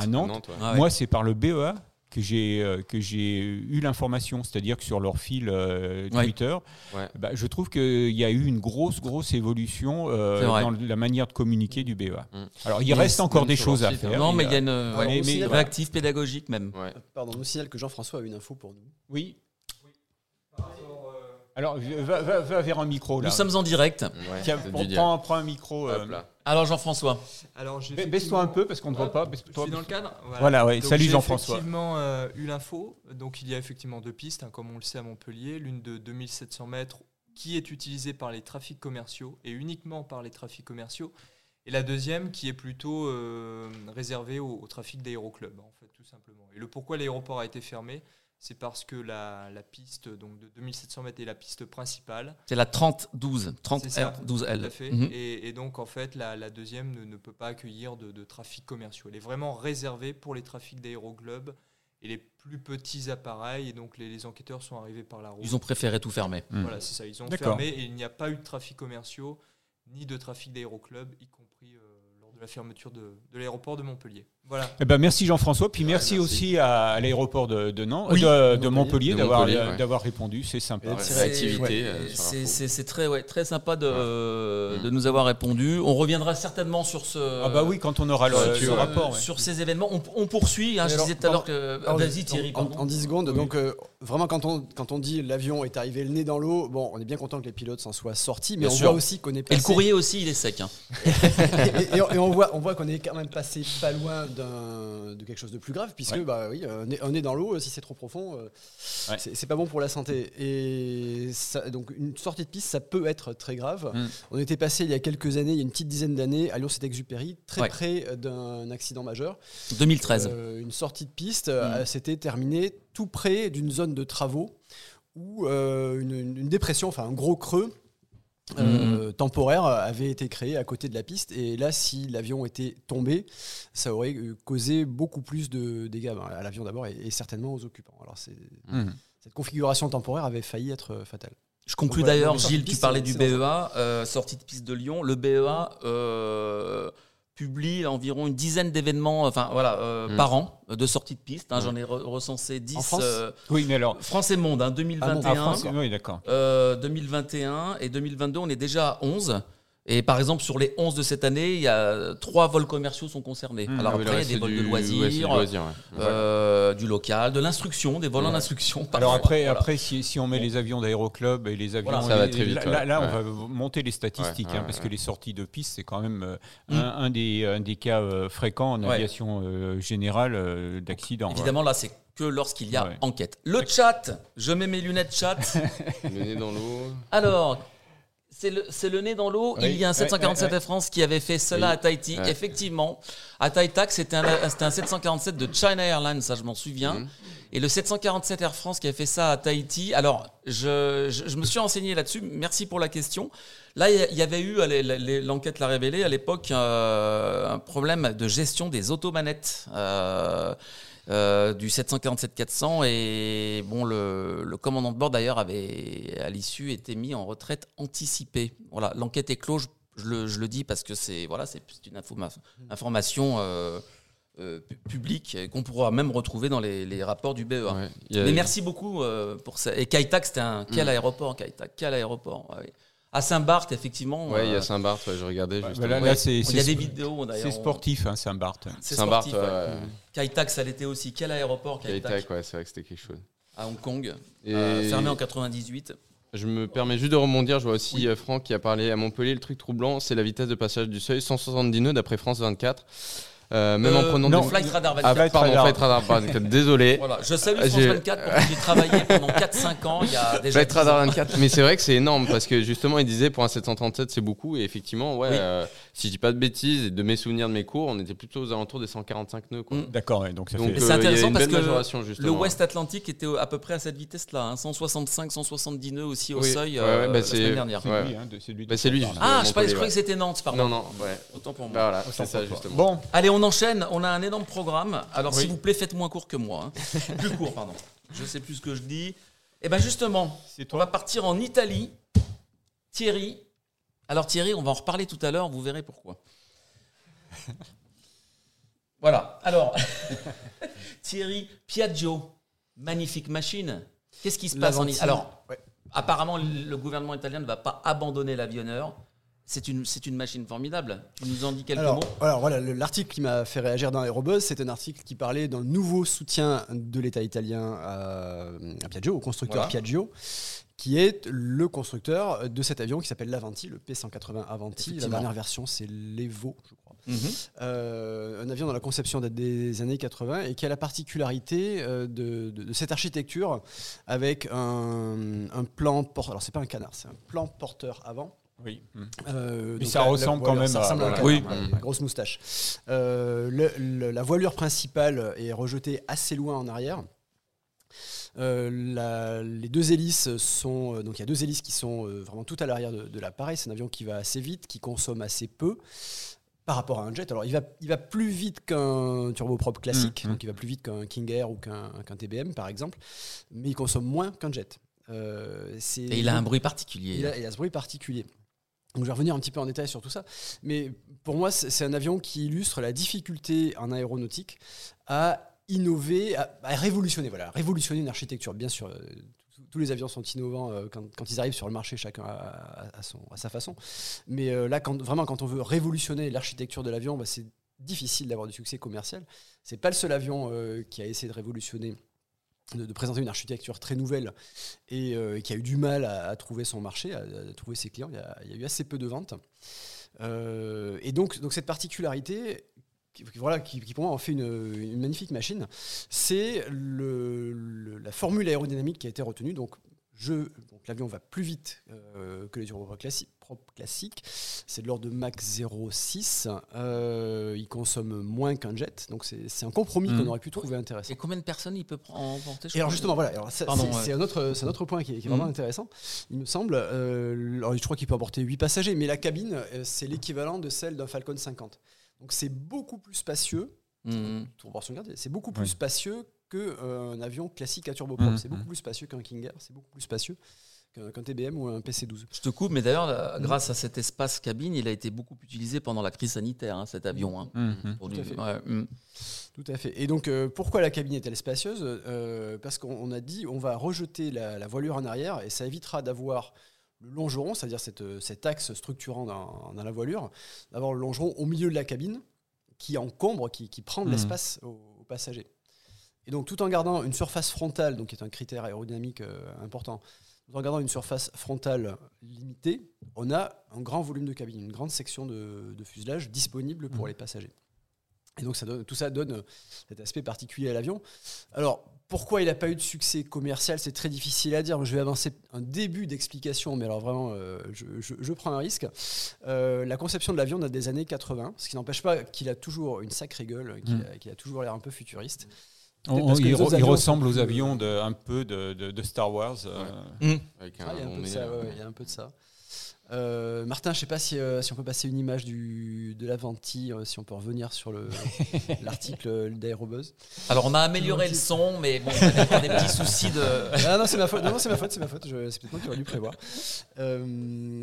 Nantes. Moi, c'est par le BEA que j'ai eu l'information, c'est-à-dire que sur leur fil Twitter, je trouve qu'il y a eu une grosse évolution dans la manière de communiquer du BEA. Alors, il reste encore des choses à faire. Non, mais il y a une réactive pédagogique même. Ouais. Pardon, on nous signale que Jean-François a une info pour nous. Oui. Alors, va vers un micro, là. Nous sommes en direct. Ouais, tiens, prends un micro. Alors, Jean-François. Baisse-toi un peu, parce qu'on ne voit pas. Baisse-toi. C'est dans le cadre. Voilà, oui. Salut, Jean-François. J'ai effectivement eu l'info. Donc, il y a effectivement 2 pistes, comme on le sait à Montpellier. L'une de 2700 mètres, qui est utilisée par les trafics commerciaux, et uniquement par les trafics commerciaux. Et la deuxième, qui est plutôt réservée au trafic d'aéroclubs, en fait, tout simplement. Et le pourquoi l'aéroport a été fermé, c'est parce que la piste donc de 2700 mètres est la piste principale. C'est la 3012, 30R12L. Tout à fait. Et donc, en fait, la deuxième ne peut pas accueillir de trafic commercial. Elle est vraiment réservée pour les trafics d'aéroclubs et les plus petits appareils. Et donc, les enquêteurs sont arrivés par la route. Ils ont préféré tout fermer. Voilà, c'est ça. Ils ont fermé et il n'y a pas eu de trafic commercial ni de trafic d'aéroclubs, y compris la fermeture de l'aéroport de Montpellier. Voilà. Merci Jean-François, puis merci aussi à l'aéroport de Nantes, de Montpellier d'avoir répondu, c'est sympa. C'est très sympa de nous avoir répondu. On reviendra certainement sur ce quand on aura le rapport sur ces événements. On poursuit, je disais tout à l'heure que vas-y Thierry. En 10 secondes, donc vraiment quand on dit l'avion est arrivé le nez dans l'eau, on est bien content que les pilotes s'en soient sortis, mais on voit aussi qu'on est passé. Et le courrier aussi, il est sec. Et on voit qu'on est quand même passé pas loin de quelque chose de plus grave, puisque on est dans l'eau, si c'est trop profond, c'est pas bon pour la santé. Et ça, donc une sortie de piste, ça peut être très grave. On était passé il y a quelques années, il y a une petite dizaine d'années, à Lyon-Saint-Exupéry, très près d'un accident majeur. 2013. Une sortie de piste, c'était terminé tout près d'une zone de travaux où une dépression, un gros creux, temporaire avait été créé à côté de la piste, et là si l'avion était tombé, ça aurait causé beaucoup plus de dégâts à l'avion d'abord et certainement aux occupants. Alors cette configuration temporaire avait failli être fatale. Je conclue d'ailleurs, Gilles, tu parlais du BEA, sortie de piste de Lyon, le BEA publie environ une dizaine d'événements par an de sortie de piste. J'en ai recensé 10. En France France et Monde, 2021. France, 2021 et 2022, on est déjà à 11. Et par exemple, sur les 11 de cette année, il y a 3 vols commerciaux sont concernés. Alors après, il y a des vols de loisirs, du local, de l'instruction, des vols en instruction. Alors après si on met les avions d'aéroclub et les avions... ça va très vite. Là, on va monter les statistiques, parce que les sorties de piste, c'est quand même un des cas fréquents en aviation générale d'accident. Évidemment, là, c'est que lorsqu'il y a enquête. Le chat, je mets mes lunettes chat. Le nez dans l'eau. Alors... C'est le nez dans l'eau. Oui, il y a un 747 Air France qui avait fait cela à Tahiti. Ouais. Effectivement, à Thaïtak, c'était un 747 de China Airlines, ça je m'en souviens. Mmh. Et le 747 Air France qui avait fait ça à Tahiti. Alors, je me suis renseigné là-dessus. Merci pour la question. Là, il y avait eu, l'enquête l'a révélé, à l'époque, un problème de gestion des automanettes. Du 747-400 et bon le commandant de bord d'ailleurs avait à l'issue été mis en retraite anticipée. Voilà, l'enquête est close, je le dis parce que c'est une information publique qu'on pourra même retrouver dans les rapports du BEA. Ouais, mais merci beaucoup pour ça. Et Kai-Tak, c'était quel aéroport Kai-Tak, quel aéroport ouais. À Saint-Barth, effectivement. Oui, il y a Saint-Barth, je regardais justement. Là, il y a des vidéos d'ailleurs. C'est sportif, hein, Saint-Barth. C'est sportif, Kai-Tak, ça l'était aussi. Quel aéroport, Kai-Tak? Kai-Tak, ouais, c'est vrai que c'était quelque chose. À Hong Kong, fermé en 98. Je me permets juste de rebondir, je vois aussi Franck qui a parlé à Montpellier. Le truc troublant, c'est la vitesse de passage du seuil, 170 nœuds d'après France 24. Même en prenant des Flight Radar 24. Flight Radar 24. Désolé. Voilà, je salue France 24 pour qui j'ai travaillé pendant 4-5 ans. Il y a déjà Flight Radar 24. Mais c'est vrai que c'est énorme parce que justement, il disait pour un 737, c'est beaucoup. Et effectivement, si je dis pas de bêtises et de mes souvenirs de mes cours, on était plutôt aux alentours des 145 nœuds. Quoi. D'accord, ouais, donc ça fait. C'est intéressant parce que le Ouest Atlantique était à peu près à cette vitesse-là, hein, 165-170 nœuds aussi au seuil la semaine dernière. C'est lui. Ah, je croyais que c'était Nantes, pardon. Non, autant pour moi. Voilà, c'est ça justement. Bon, allez, on enchaîne, on a un énorme programme. Alors, s'il vous plaît, faites moins court que moi. Hein. Plus court, pardon. Je sais plus ce que je dis. Eh bien, justement, on va partir en Italie. Thierry. Alors, Thierry, on va en reparler tout à l'heure. Vous verrez pourquoi. Voilà. Alors, Thierry, Piaggio, magnifique machine. Qu'est-ce qui se passe en Italie ? Alors, apparemment, le gouvernement italien ne va pas abandonner l'avionneur. C'est une machine formidable. Tu nous en dis quelques mots ? Alors voilà, l'article qui m'a fait réagir dans Aérobuzz, c'est un article qui parlait d'un nouveau soutien de l'État italien à Piaggio, au constructeur Piaggio, qui est le constructeur de cet avion qui s'appelle l'Avanti, le P180 Avanti. La dernière version, c'est l'Evo, je crois. Mm-hmm. Un avion dans la conception date des années 80 et qui a la particularité de cette architecture avec un plan porteur. Alors, c'est pas un canard, c'est un plan porteur avant. Oui. Mais ça ressemble quand même à un canard, grosse moustache. La voilure principale est rejetée assez loin en arrière. Les deux hélices sont donc il y a deux hélices qui sont vraiment tout à l'arrière de l'appareil. C'est un avion qui va assez vite, qui consomme assez peu par rapport à un jet. Alors il va plus vite qu'un turboprop classique, donc il va plus vite qu'un King Air ou qu'un TBM par exemple, mais il consomme moins qu'un jet. Et il a un bruit particulier. Il a ce bruit particulier. Donc, je vais revenir un petit peu en détail sur tout ça. Mais pour moi, c'est un avion qui illustre la difficulté en aéronautique à innover, à révolutionner. Voilà, révolutionner une architecture. Bien sûr, tous les avions sont innovants quand ils arrivent sur le marché, chacun à sa façon. Mais là, quand on veut révolutionner l'architecture de l'avion, c'est difficile d'avoir du succès commercial. C'est pas le seul avion qui a essayé de révolutionner, de présenter une architecture très nouvelle et qui a eu du mal à trouver son marché, à trouver ses clients. Il y a eu assez peu de ventes. Et donc cette particularité qui pour moi en fait une magnifique machine, c'est la formule aérodynamique qui a été retenue. Donc l'avion va plus vite que les turboprops classiques. C'est de l'ordre de Mach 0,6. Il consomme moins qu'un jet. Donc c'est un compromis qu'on aurait pu trouver intéressant. Et combien de personnes il peut emporter? Et alors justement, voilà. Alors c'est un autre point qui est vraiment intéressant, il me semble. Je crois qu'il peut emporter 8 passagers, mais la cabine, c'est l'équivalent de celle d'un Falcon 50. Donc c'est beaucoup plus spacieux. C'est beaucoup plus spacieux qu'un avion classique à turboprop. C'est beaucoup plus spacieux qu'un King Air, c'est beaucoup plus spacieux qu'un TBM ou un PC-12. Je te coupe, mais d'ailleurs, grâce à cet espace cabine, il a été beaucoup utilisé pendant la crise sanitaire, hein, cet avion. Hein, Tout à fait. Et donc, pourquoi la cabine est-elle spacieuse ? Parce qu'on a dit on va rejeter la voilure en arrière et ça évitera d'avoir le longeron, c'est-à-dire cet axe structurant dans la voilure, d'avoir le longeron au milieu de la cabine qui encombre, qui prend de l'espace aux passagers. Et donc, tout en gardant une surface frontale, donc qui est un critère aérodynamique important, tout en gardant une surface frontale limitée, on a un grand volume de cabine, une grande section de fuselage disponible pour les passagers. Et donc, tout ça donne cet aspect particulier à l'avion. Alors, pourquoi il n'a pas eu de succès commercial, c'est très difficile à dire. Je vais avancer un début d'explication, mais alors vraiment, je prends un risque. La conception de l'avion date des années 80, ce qui n'empêche pas qu'il a toujours une sacrée gueule, qu'il a toujours l'air un peu futuriste. Il ressemble aux avions un peu de Star Wars. Il y a un peu de ça. Martin, je ne sais pas si on peut passer une image de la ventille, si on peut revenir sur l'article d'Aérobuzz. Alors, on a amélioré le son, mais bon, on a des petits soucis de... Ah, non, c'est ma faute, c'est peut-être moi qui aurais dû prévoir. Je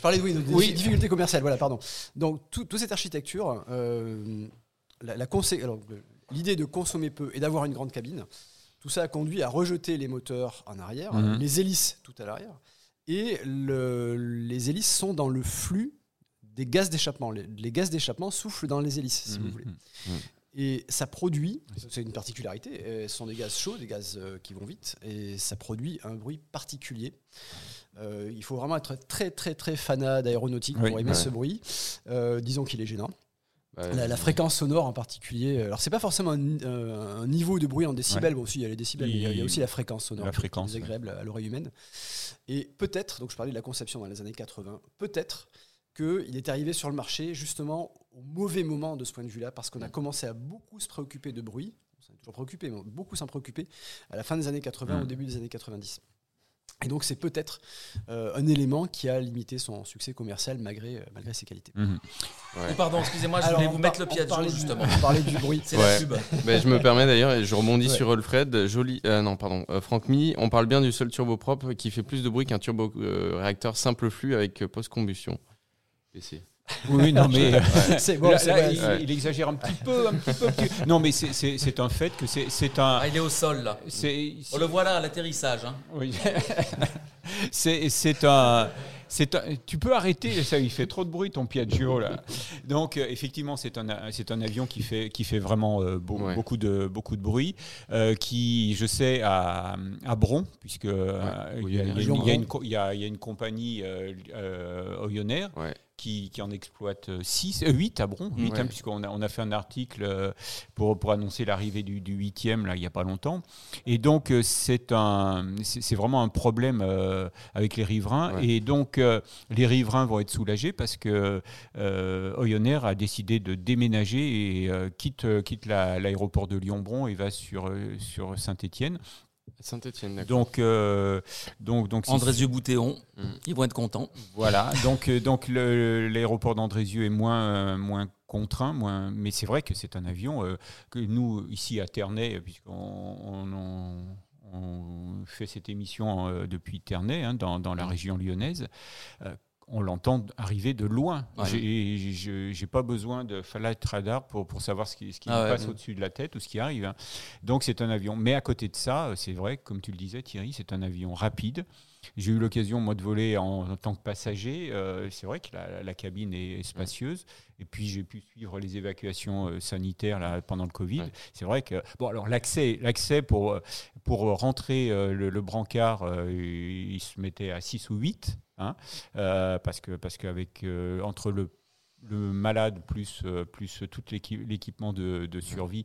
parlais de difficultés commerciales, voilà, pardon. Donc, toute cette architecture, l'idée de consommer peu et d'avoir une grande cabine, tout ça a conduit à rejeter les moteurs en arrière, les hélices tout à l'arrière. Et les hélices sont dans le flux des gaz d'échappement. Les gaz d'échappement soufflent dans les hélices, si vous voulez. Et ça produit, c'est une particularité, ce sont des gaz chauds, des gaz qui vont vite, et ça produit un bruit particulier. Il faut vraiment être très, très, très fanat d'aéronautique pour aimer ce bruit. Disons qu'il est gênant. La fréquence sonore en particulier, alors c'est pas forcément un niveau de bruit en décibels, bon aussi il y a les décibels, mais il y a aussi la fréquence sonore, désagréable à l'oreille humaine. Et peut-être, donc je parlais de la conception dans les années 80, peut-être qu'il est arrivé sur le marché justement au mauvais moment de ce point de vue-là, parce qu'on a commencé à beaucoup se préoccuper de bruit, on s'en est toujours préoccupé, mais beaucoup s'en préoccuper à la fin des années 80, au début des années 90. Et donc, c'est peut-être un élément qui a limité son succès commercial malgré ses qualités. Pardon, excusez-moi, je voulais vous mettre le pied à jour, justement. On parlait du bruit, c'est la pub. Ben, je me permets d'ailleurs, et je rebondis sur Alfred. Franck Milly, on parle bien du seul turboprop qui fait plus de bruit qu'un turboréacteur simple flux avec post-combustion. Oui, non, mais c'est bon, il exagère un petit peu. Non, mais c'est un fait que c'est un. Ah, il est au sol là. On le voit là à l'atterrissage. Hein. Oui. Tu peux arrêter. Ça, il fait trop de bruit ton Piaggio là. Donc effectivement, c'est un avion qui fait vraiment beaucoup de bruit. Qui, je sais, à Bron, puisque il y a une compagnie oyonnaise. Qui en exploite 8 à Bron, 8, puisqu'on a fait un article pour annoncer l'arrivée du 8e là, il n'y a pas longtemps. Et donc, c'est vraiment un problème avec les riverains. Ouais. Et donc, les riverains vont être soulagés parce que Oyonnaire a décidé de déménager et quitte l'aéroport de Lyon-Bron et va sur Saint-Étienne. Saint-Étienne, d'accord. Donc Andrézieux-Boutéon, ils vont être contents. Voilà, donc l'aéroport d'Andrézieux est moins contraint, mais c'est vrai que c'est un avion que nous, ici à Ternay, puisqu'on fait cette émission depuis Ternay, hein, dans la région lyonnaise, on l'entend arriver de loin. Ouais. J'ai pas besoin de flight radar pour savoir ce qui passe au-dessus de la tête ou ce qui arrive. Hein. Donc c'est un avion. Mais à côté de ça, c'est vrai, comme tu le disais Thierry, c'est un avion rapide. J'ai eu l'occasion, moi, de voler en tant que passager. C'est vrai que la cabine est spacieuse. Et puis, j'ai pu suivre les évacuations sanitaires là, pendant le Covid. Ouais. C'est vrai que... Bon, alors, l'accès pour rentrer le brancard, il se mettait à 6 ou 8. Hein, parce qu'avec entre le malade plus tout l'équipement de survie,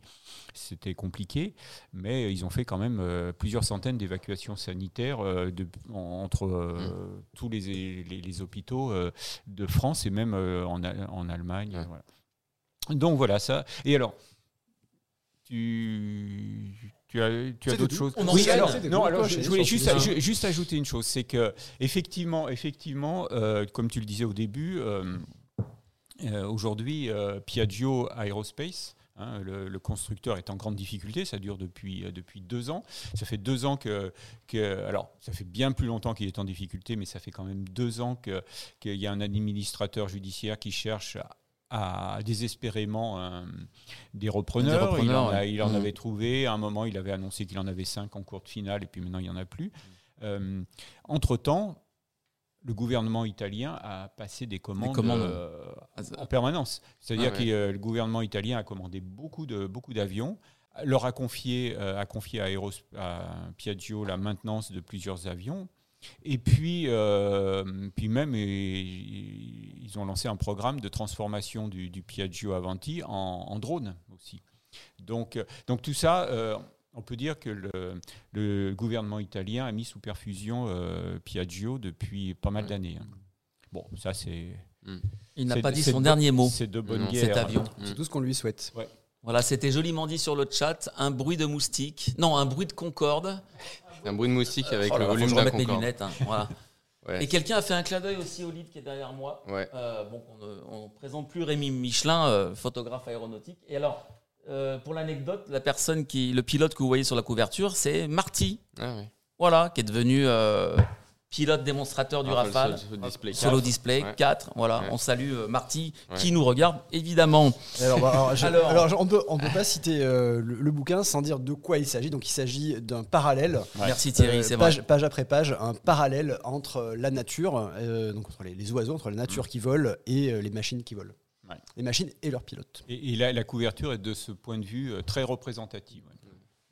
c'était compliqué, mais ils ont fait quand même plusieurs centaines d'évacuations sanitaires entre tous les hôpitaux de France et même en Allemagne. Ouais. Voilà. Donc voilà ça. Et alors, tu as d'autres choses. Je voulais juste ajouter une chose, c'est que effectivement, comme tu le disais au début, aujourd'hui, Piaggio Aerospace, hein, le constructeur est en grande difficulté. Ça dure depuis 2 ans. Ça fait 2 ans que alors ça fait bien plus longtemps qu'il est en difficulté, mais ça fait quand même 2 ans qu'il y a un administrateur judiciaire qui cherche à désespérément des repreneurs. Il en avait trouvé. À un moment, il avait annoncé qu'il en avait 5 en cours de finale, et puis maintenant, il n'y en a plus. Entre-temps, le gouvernement italien a passé des commandes en permanence. C'est-à-dire que le gouvernement italien a commandé beaucoup d'avions, leur a confié à Piaggio la maintenance de plusieurs avions. Et puis, même, ils ont lancé un programme de transformation du Piaggio Avanti en drone aussi. Donc tout ça, on peut dire que le gouvernement italien a mis sous perfusion Piaggio depuis pas mal d'années. Hein. Bon, ça c'est... Il n'a pas dit son dernier mot. C'est de bonne guerre. Cet avion. C'est tout ce qu'on lui souhaite. Ouais. Voilà, c'était joliment dit sur le chat. Un bruit de moustique. Non, un bruit de Concorde. Un bruit de moustique avec le volume de la Concorde. Je remets mes lunettes. Hein, voilà. Ouais. Et quelqu'un a fait un clin d'œil aussi au livre qui est derrière moi. Ouais. Bon, on ne présente plus Rémi Michelin, photographe aéronautique. Et alors, pour l'anecdote, le pilote que vous voyez sur la couverture, c'est Marty. Ah, ouais. Voilà, qui est devenu... pilote démonstrateur du Rafale, solo display 4, ouais. Voilà, ouais. On salue Marty, ouais, qui nous regarde, évidemment. Alors on peut pas citer le bouquin sans dire de quoi il s'agit. Donc il s'agit d'un parallèle. Ouais. Merci Thierry, c'est vrai. Page après page, un parallèle entre la nature, donc entre les oiseaux, entre la nature qui vole et les machines qui volent. Ouais. Les machines et leurs pilotes. Et là, la couverture est de ce point de vue très représentative. Ouais.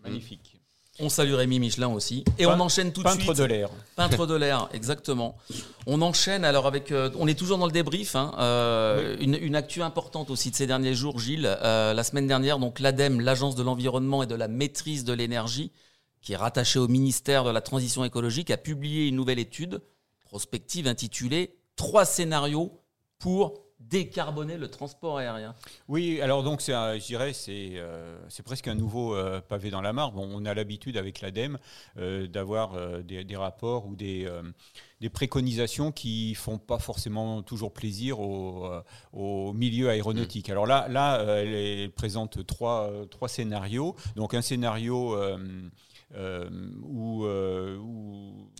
Magnifique. On salue Rémi Michelin aussi. Et on enchaîne tout de suite. Peintre de l'air. Peintre de l'air, exactement. On enchaîne alors avec... on est toujours dans le débrief. Hein, oui. Une actu importante aussi de ces derniers jours, Gilles. La semaine dernière, donc, l'ADEME, l'Agence de l'environnement et de la maîtrise de l'énergie, qui est rattachée au ministère de la Transition écologique, a publié une nouvelle étude prospective intitulée « 3 scénarios pour... décarboner le transport aérien ». Oui, alors donc c'est presque un nouveau pavé dans la mare. Bon, on a l'habitude avec l'ADEME d'avoir des rapports ou des préconisations qui font pas forcément toujours plaisir au milieu aéronautique. Alors là elle présente trois scénarios. Donc un scénario ou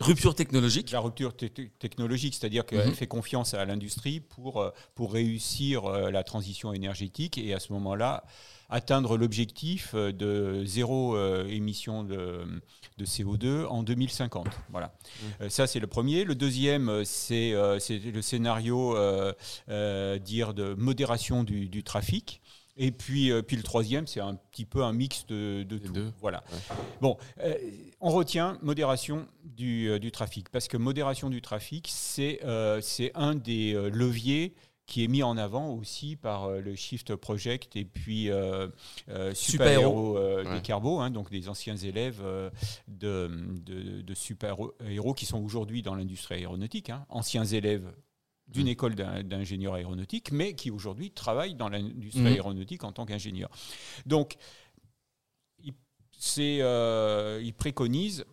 rupture technologique. La rupture technologique, c'est-à-dire qu'elle fait confiance à l'industrie pour réussir la transition énergétique et à ce moment-là atteindre l'objectif de zéro émission de CO2 en 2050. Voilà. Ça, c'est le premier. Le deuxième, c'est le scénario dire de modération du trafic. Et puis le troisième, c'est un petit peu un mix de tout. Deux. Voilà. Ouais. Bon, on retient modération du trafic, parce que modération du trafic, c'est un des leviers qui est mis en avant aussi par le Shift Project et puis Super Aéro Décarbo, hein, donc des anciens élèves de Super Aéro qui sont aujourd'hui dans l'industrie aéronautique, hein, anciens élèves d'une école d'ingénieurs aéronautiques, mais qui aujourd'hui travaille dans l'industrie aéronautique en tant qu'ingénieur. Donc, il préconise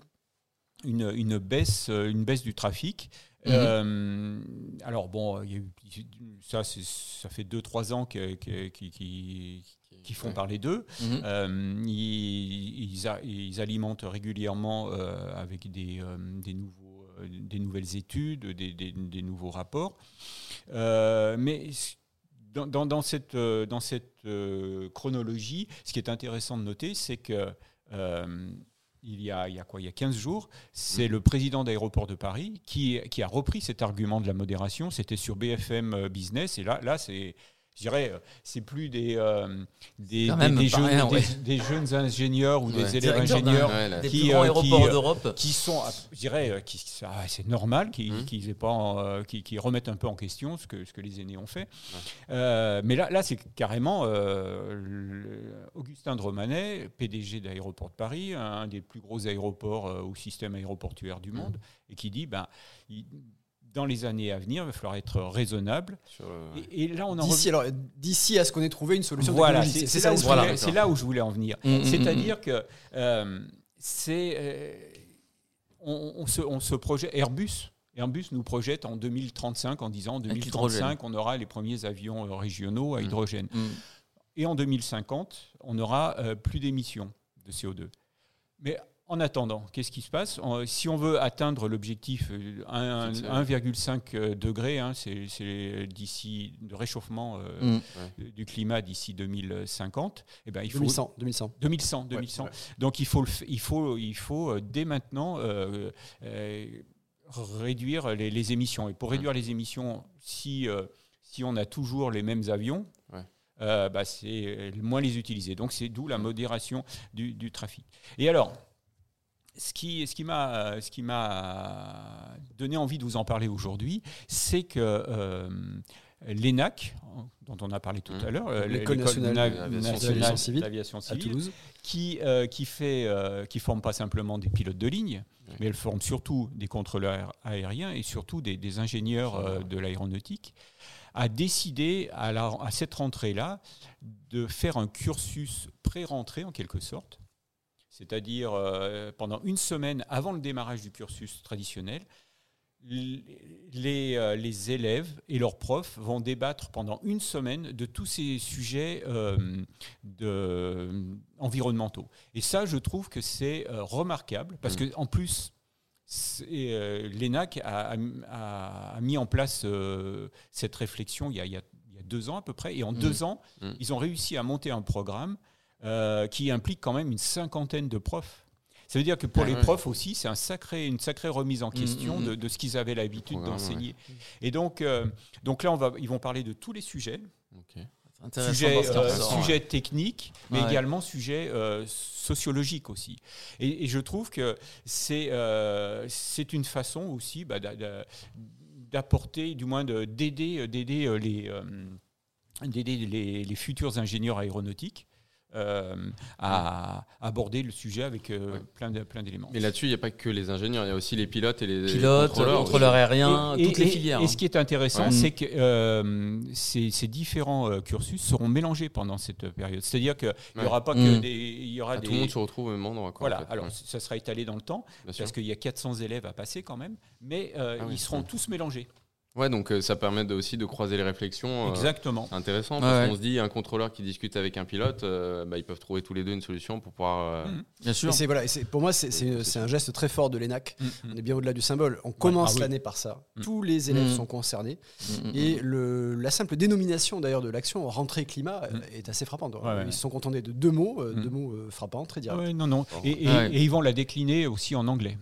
une baisse du trafic. Alors bon, il y a eu, ça fait 2-3 ans qui font parler d'eux. Ils alimentent régulièrement avec des nouvelles études, des nouveaux rapports. Mais dans cette chronologie, ce qui est intéressant de noter, c'est que il y a 15 jours, c'est le président d'Aéroports de Paris qui a repris cet argument de la modération. C'était sur BFM Business. Et là c'est... Je dirais, c'est plus des jeunes ingénieurs ou des élèves ingénieurs des plus grands aéroports d'Europe qui sont, je dirais, c'est normal qu'ils remettent un peu en question ce que les aînés ont fait. Ouais. Mais là, c'est carrément Augustin de Romanet, PDG d'Aéroports de Paris, un des plus gros aéroports au système aéroportuaire du monde, et qui dit, dans les années à venir, il va falloir être raisonnable. Et là, on en d'ici à ce qu'on ait trouvé une solution technologique. C'est là où je voulais en venir. C'est-à-dire que on se projette. Airbus nous projette en 2035 en disant en 2035 on aura les premiers avions régionaux à hydrogène. Et en 2050 on aura plus d'émissions de CO2. Mais en attendant, qu'est-ce qui se passe ? Si on veut atteindre l'objectif 1,5 degré, hein, c'est d'ici le réchauffement du climat d'ici 2050, eh ben, il faut 2100. Ouais. Donc il faut dès maintenant réduire les émissions. Et pour réduire les émissions, si on a toujours les mêmes avions, c'est moins les utiliser. Donc c'est d'où la modération du trafic. Et alors Ce qui m'a donné envie de vous en parler aujourd'hui, c'est que l'ENAC, dont on a parlé tout à l'heure, l'École nationale de l'aviation civile, à Toulouse, qui forme pas simplement des pilotes de ligne, mais elle forme surtout des contrôleurs aériens et surtout des ingénieurs de l'aéronautique, a décidé à cette rentrée-là de faire un cursus pré-rentrée en quelque sorte, c'est-à-dire pendant une semaine avant le démarrage du cursus traditionnel, les élèves et leurs profs vont débattre pendant une semaine de tous ces sujets environnementaux. Et ça, je trouve que c'est remarquable, parce qu'en plus, l'ENAC a mis en place cette réflexion il y a 2 ans à peu près, et en 2 ans, ils ont réussi à monter un programme qui implique quand même une 50aine de profs. Ça veut dire que pour les profs aussi, c'est une sacrée remise en question de ce qu'ils avaient l'habitude d'enseigner. Et donc là, ils vont parler de tous les sujets. Okay. Sujet technique, mais également sujet sociologique aussi. Et je trouve que c'est une façon aussi d'apporter, du moins d'aider les futurs ingénieurs aéronautiques à aborder le sujet avec plein d'éléments. Mais là-dessus, il n'y a pas que les ingénieurs, il y a aussi les pilotes et les contrôleurs aériens, toutes les filières. Et ce qui est intéressant, c'est que ces différents cursus seront mélangés pendant cette période. C'est-à-dire qu'il n'y aura pas que des... Tout le monde se retrouve au même endroit. Voilà, en fait. Alors ça sera étalé dans le temps, parce qu'il y a 400 élèves à passer quand même, mais ils seront tous mélangés. Ouais, donc ça permet aussi de croiser les réflexions. Exactement. C'est intéressant parce qu'on se dit un contrôleur qui discute avec un pilote, ils peuvent trouver tous les deux une solution pour pouvoir. Bien sûr. Pour moi, c'est un geste très fort de l'ENAC. On est bien au-delà du symbole. On commence l'année par ça. Tous les élèves sont concernés et la simple dénomination d'ailleurs de l'action rentrée climat est assez frappante. Ils se sont contentés de 2 mots, 2 mots frappants, très directs. Et ils vont la décliner aussi en anglais.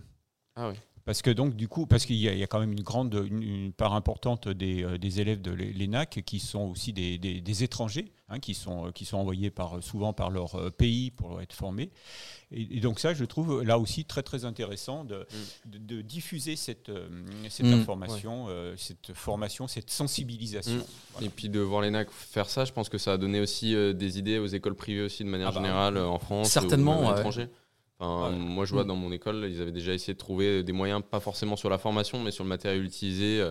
Ah oui. Parce que donc du coup, parce qu'il y a quand même une part importante des élèves de l'ENAC qui sont aussi des étrangers, qui sont envoyés souvent par leur pays pour être formés. Et donc ça, je trouve là aussi très très intéressant de diffuser cette information, cette formation, cette sensibilisation. Voilà. Et puis de voir l'ENAC faire ça, je pense que ça a donné aussi des idées aux écoles privées aussi de manière générale en France, certainement, ou à l'étranger. Enfin, moi je vois dans mon école, ils avaient déjà essayé de trouver des moyens, pas forcément sur la formation mais sur le matériel utilisé.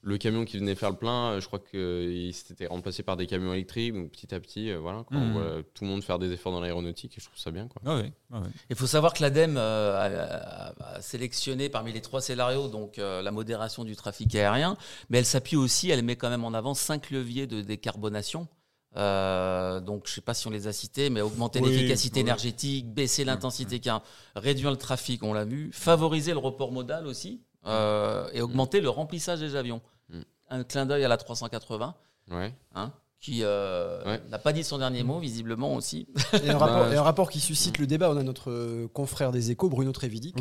Le camion qui venait faire le plein, je crois qu'il s'était remplacé par des camions électriques, donc petit à petit on voit tout le monde faire des efforts dans l'aéronautique et je trouve ça bien quoi. Il faut savoir que l'ADEME a sélectionné parmi les 3 scénarios donc la modération du trafic aérien, mais elle s'appuie aussi, elle met quand même en avant 5 leviers de décarbonation. Donc je ne sais pas si on les a cités, mais augmenter l'efficacité énergétique, baisser l'intensité car réduire le trafic, on l'a vu, favoriser le report modal aussi et augmenter le remplissage des avions. Un clin d'œil à la 380 qui n'a pas dit son dernier mot visiblement aussi. Et un rapport qui suscite le débat, on a notre confrère des Échos, Bruno Trévidic,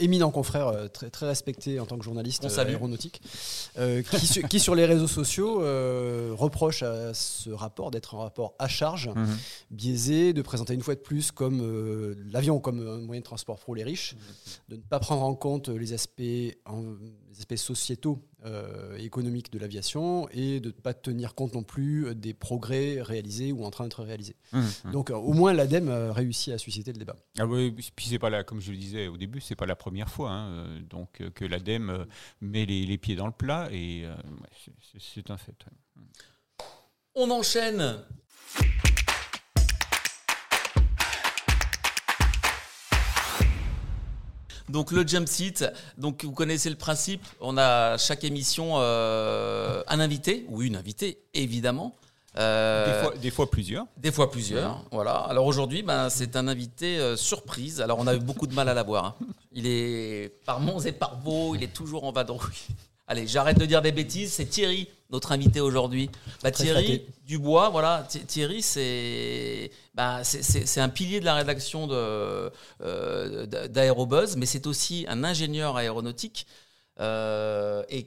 éminent confrère, très, très respecté en tant que journaliste aéronautique, qui sur les réseaux sociaux reproche à ce rapport d'être un rapport à charge, biaisé, de présenter une fois de plus comme l'avion comme un moyen de transport pour les riches, de ne pas prendre en compte les aspects sociétaux, économique de l'aviation et de ne pas tenir compte non plus des progrès réalisés ou en train d'être réalisés. Donc au moins l'ADEME réussit à susciter le débat. Ah oui, puis c'est pas là, comme je le disais au début, c'est pas la première fois donc que l'ADEME met les pieds dans le plat et c'est un fait. On enchaîne. Donc le jump seat, donc vous connaissez le principe, on a chaque émission un invité ou une invitée évidemment. Des fois plusieurs. Des fois plusieurs, voilà. Alors aujourd'hui, c'est un invité surprise. Alors on a eu beaucoup de mal à l'avoir. Il est par monts et par beaux, il est toujours en vadrouille. Allez, j'arrête de dire des bêtises, c'est Thierry, notre invité aujourd'hui. Thierry Dubois, voilà. Thierry, c'est un pilier de la rédaction d'Aérobuzz, mais c'est aussi un ingénieur aéronautique. Et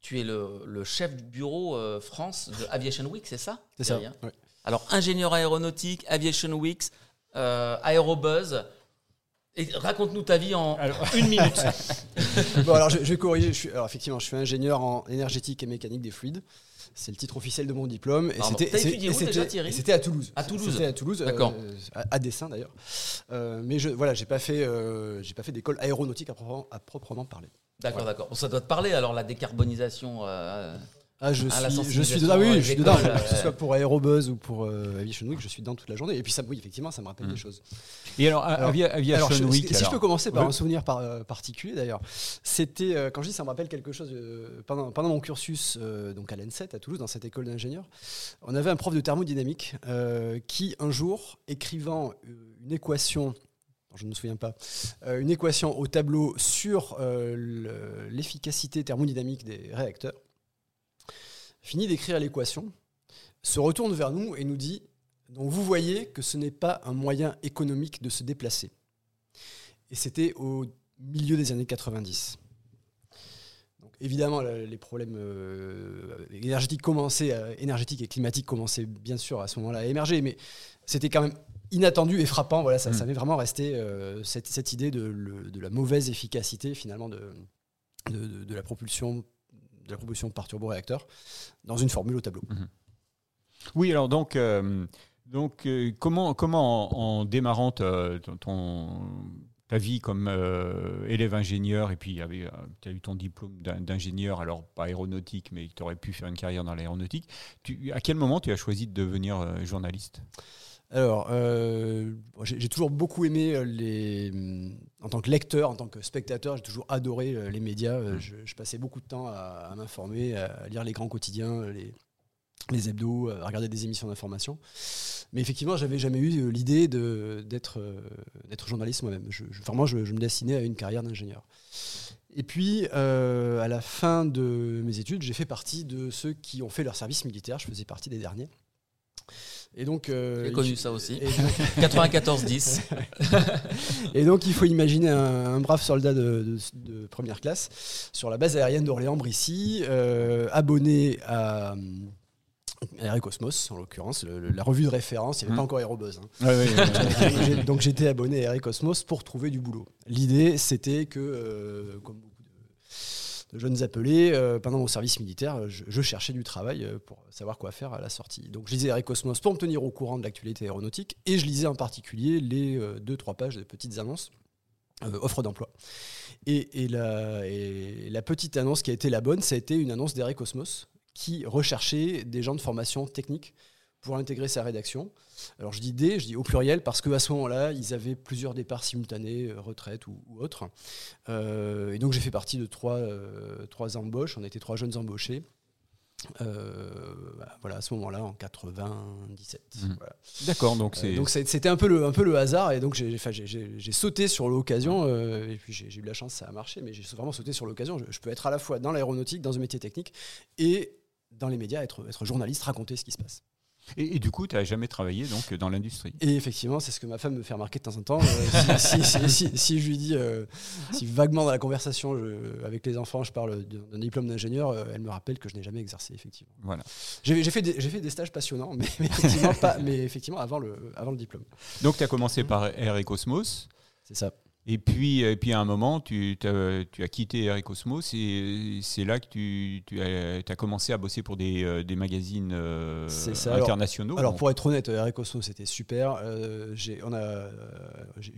tu es le chef du bureau France de Aviation Week, c'est ça ? C'est Thierry, ça, oui. Alors, ingénieur aéronautique, Aviation Week, Aérobuzz... Et raconte-nous ta vie en une minute. Bon, alors je vais corriger. Effectivement, je suis ingénieur en énergétique et mécanique des fluides. C'est le titre officiel de mon diplôme. Pardon. Et c'était à Toulouse. À Toulouse. C'était à Toulouse. D'accord. À dessein d'ailleurs. Mais j'ai pas fait d'école aéronautique à proprement parler. D'accord, voilà. D'accord. Bon, ça doit te parler alors la décarbonisation. Je suis dedans. Que ce soit pour Aérobuzz ou pour Aviation Week, je suis dedans toute la journée. Et puis ça, oui, effectivement, ça me rappelle des choses. Et alors, Aviation Week, si je peux commencer par un souvenir particulier d'ailleurs, c'était quand je dis ça me rappelle quelque chose pendant mon cursus donc à l'ENSET à Toulouse dans cette école d'ingénieurs, on avait un prof de thermodynamique qui un jour écrivant une équation. Je ne me souviens pas, une équation au tableau sur l'efficacité thermodynamique des réacteurs, finit d'écrire l'équation, se retourne vers nous et nous dit « Donc vous voyez que ce n'est pas un moyen économique de se déplacer. » Et c'était au milieu des années 90. Donc, évidemment, les problèmes énergétiques et climatiques commençaient bien sûr à ce moment-là à émerger, mais c'était quand même inattendu et frappant. Voilà, ça m'est vraiment resté cette idée de la mauvaise efficacité finalement de la propulsion par turboréacteur dans une formule au tableau. Mmh. Oui, alors donc comment en démarrant ta vie comme élève ingénieur, et puis tu as eu ton diplôme d'ingénieur, alors pas aéronautique, mais tu aurais pu faire une carrière dans l'aéronautique, à quel moment tu as choisi de devenir journaliste ? Alors, j'ai toujours beaucoup aimé en tant que lecteur, en tant que spectateur, j'ai toujours adoré les médias. Je passais beaucoup de temps à m'informer, à lire les grands quotidiens, les hebdos, à regarder des émissions d'information. Mais effectivement, j'avais jamais eu l'idée d'être journaliste moi-même. Vraiment, je me destinais à une carrière d'ingénieur. Et puis, à la fin de mes études, j'ai fait partie de ceux qui ont fait leur service militaire. Je faisais partie des derniers. Et donc, j'ai connu ça aussi. 94-10. Et donc, il faut imaginer un brave soldat de première classe sur la base aérienne d'Orléans-Brissy, abonné à Aerocosmos, en l'occurrence, la revue de référence. Il n'y avait pas encore Aérobuzz. Hein. Ouais. Donc, j'étais abonné à Aerocosmos pour trouver du boulot. L'idée, c'était que, comme beaucoup de jeunes appelés, pendant mon service militaire, je cherchais du travail pour savoir quoi faire à la sortie. Donc je lisais Aérocosmos pour me tenir au courant de l'actualité aéronautique, et je lisais en particulier les 2-3 pages de petites annonces, offres d'emploi. Et la petite annonce qui a été la bonne, ça a été une annonce d'Aérocosmos qui recherchait des gens de formation technique pour intégrer sa rédaction. Alors je dis je dis au pluriel, parce qu'à ce moment-là, ils avaient plusieurs départs simultanés, retraite ou autre. Et donc j'ai fait partie de trois embauches, on était 3 jeunes embauchés. Voilà, à ce moment-là, en 97. Voilà. D'accord, donc c'était un peu le hasard, et donc j'ai sauté sur l'occasion, et puis j'ai eu la chance, ça a marché, mais j'ai vraiment sauté sur l'occasion. Je peux être à la fois dans l'aéronautique, dans un métier technique, et dans les médias, être journaliste, raconter ce qui se passe. Et du coup, tu n'as jamais travaillé donc, dans l'industrie. Et effectivement, c'est ce que ma femme me fait remarquer de temps en temps. Si je lui dis, si vaguement dans la conversation avec les enfants, je parle d'un diplôme d'ingénieur, elle me rappelle que je n'ai jamais exercé, effectivement. Voilà. J'ai fait des stages passionnants, mais effectivement, avant le diplôme. Donc, tu as commencé par Aérocosmos. C'est ça. Et puis à un moment, tu as quitté Aérocosmos, et c'est là que tu as commencé à bosser pour des magazines internationaux. Alors pour être honnête, Aérocosmos c'était super. J'ai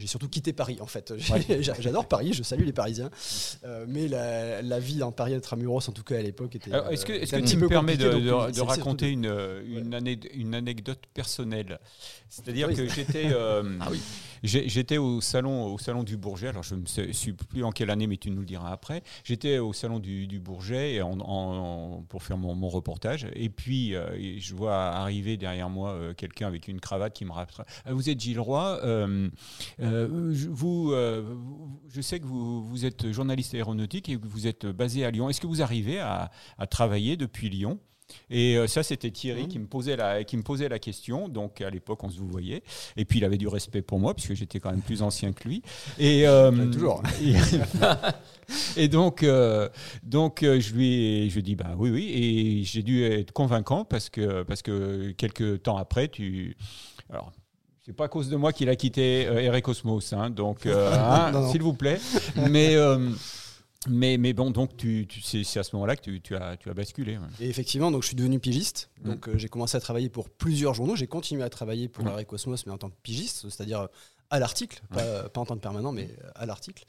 surtout quitté Paris en fait. Ouais. J'adore Paris, je salue les Parisiens, mais la vie en Paris intramuros en tout cas à l'époque était. Alors, est-ce que tu me permets de raconter une anecdote personnelle ? C'est-à-dire que j'étais j'étais au salon du Bourget, alors je ne sais plus en quelle année, mais tu nous le diras après. J'étais au salon du Bourget pour faire mon reportage, et puis je vois arriver derrière moi quelqu'un avec une cravate qui me rappelle. Vous êtes Gilles Roy, je sais que vous êtes journaliste aéronautique et que vous êtes basé à Lyon. Est-ce que vous arrivez à travailler depuis Lyon ? Et ça, c'était Thierry qui me posait la question. Donc, à l'époque, on se voyait. Et puis, il avait du respect pour moi, puisque j'étais quand même plus ancien que lui. Et toujours. Et donc, je lui ai dit, bah oui. Et j'ai dû être convaincant parce que quelques temps après, C'est pas à cause de moi qu'il a quitté Ere Cosmos, hein, donc hein, s'il vous plaît. Mais bon, donc c'est à ce moment-là que tu as basculé. Ouais. Et effectivement, donc je suis devenu pigiste. Donc j'ai commencé à travailler pour plusieurs journaux. J'ai continué à travailler pour Ere Cosmos, mais en tant que pigiste, c'est-à-dire à l'article, pas en tant que permanent, mais à l'article.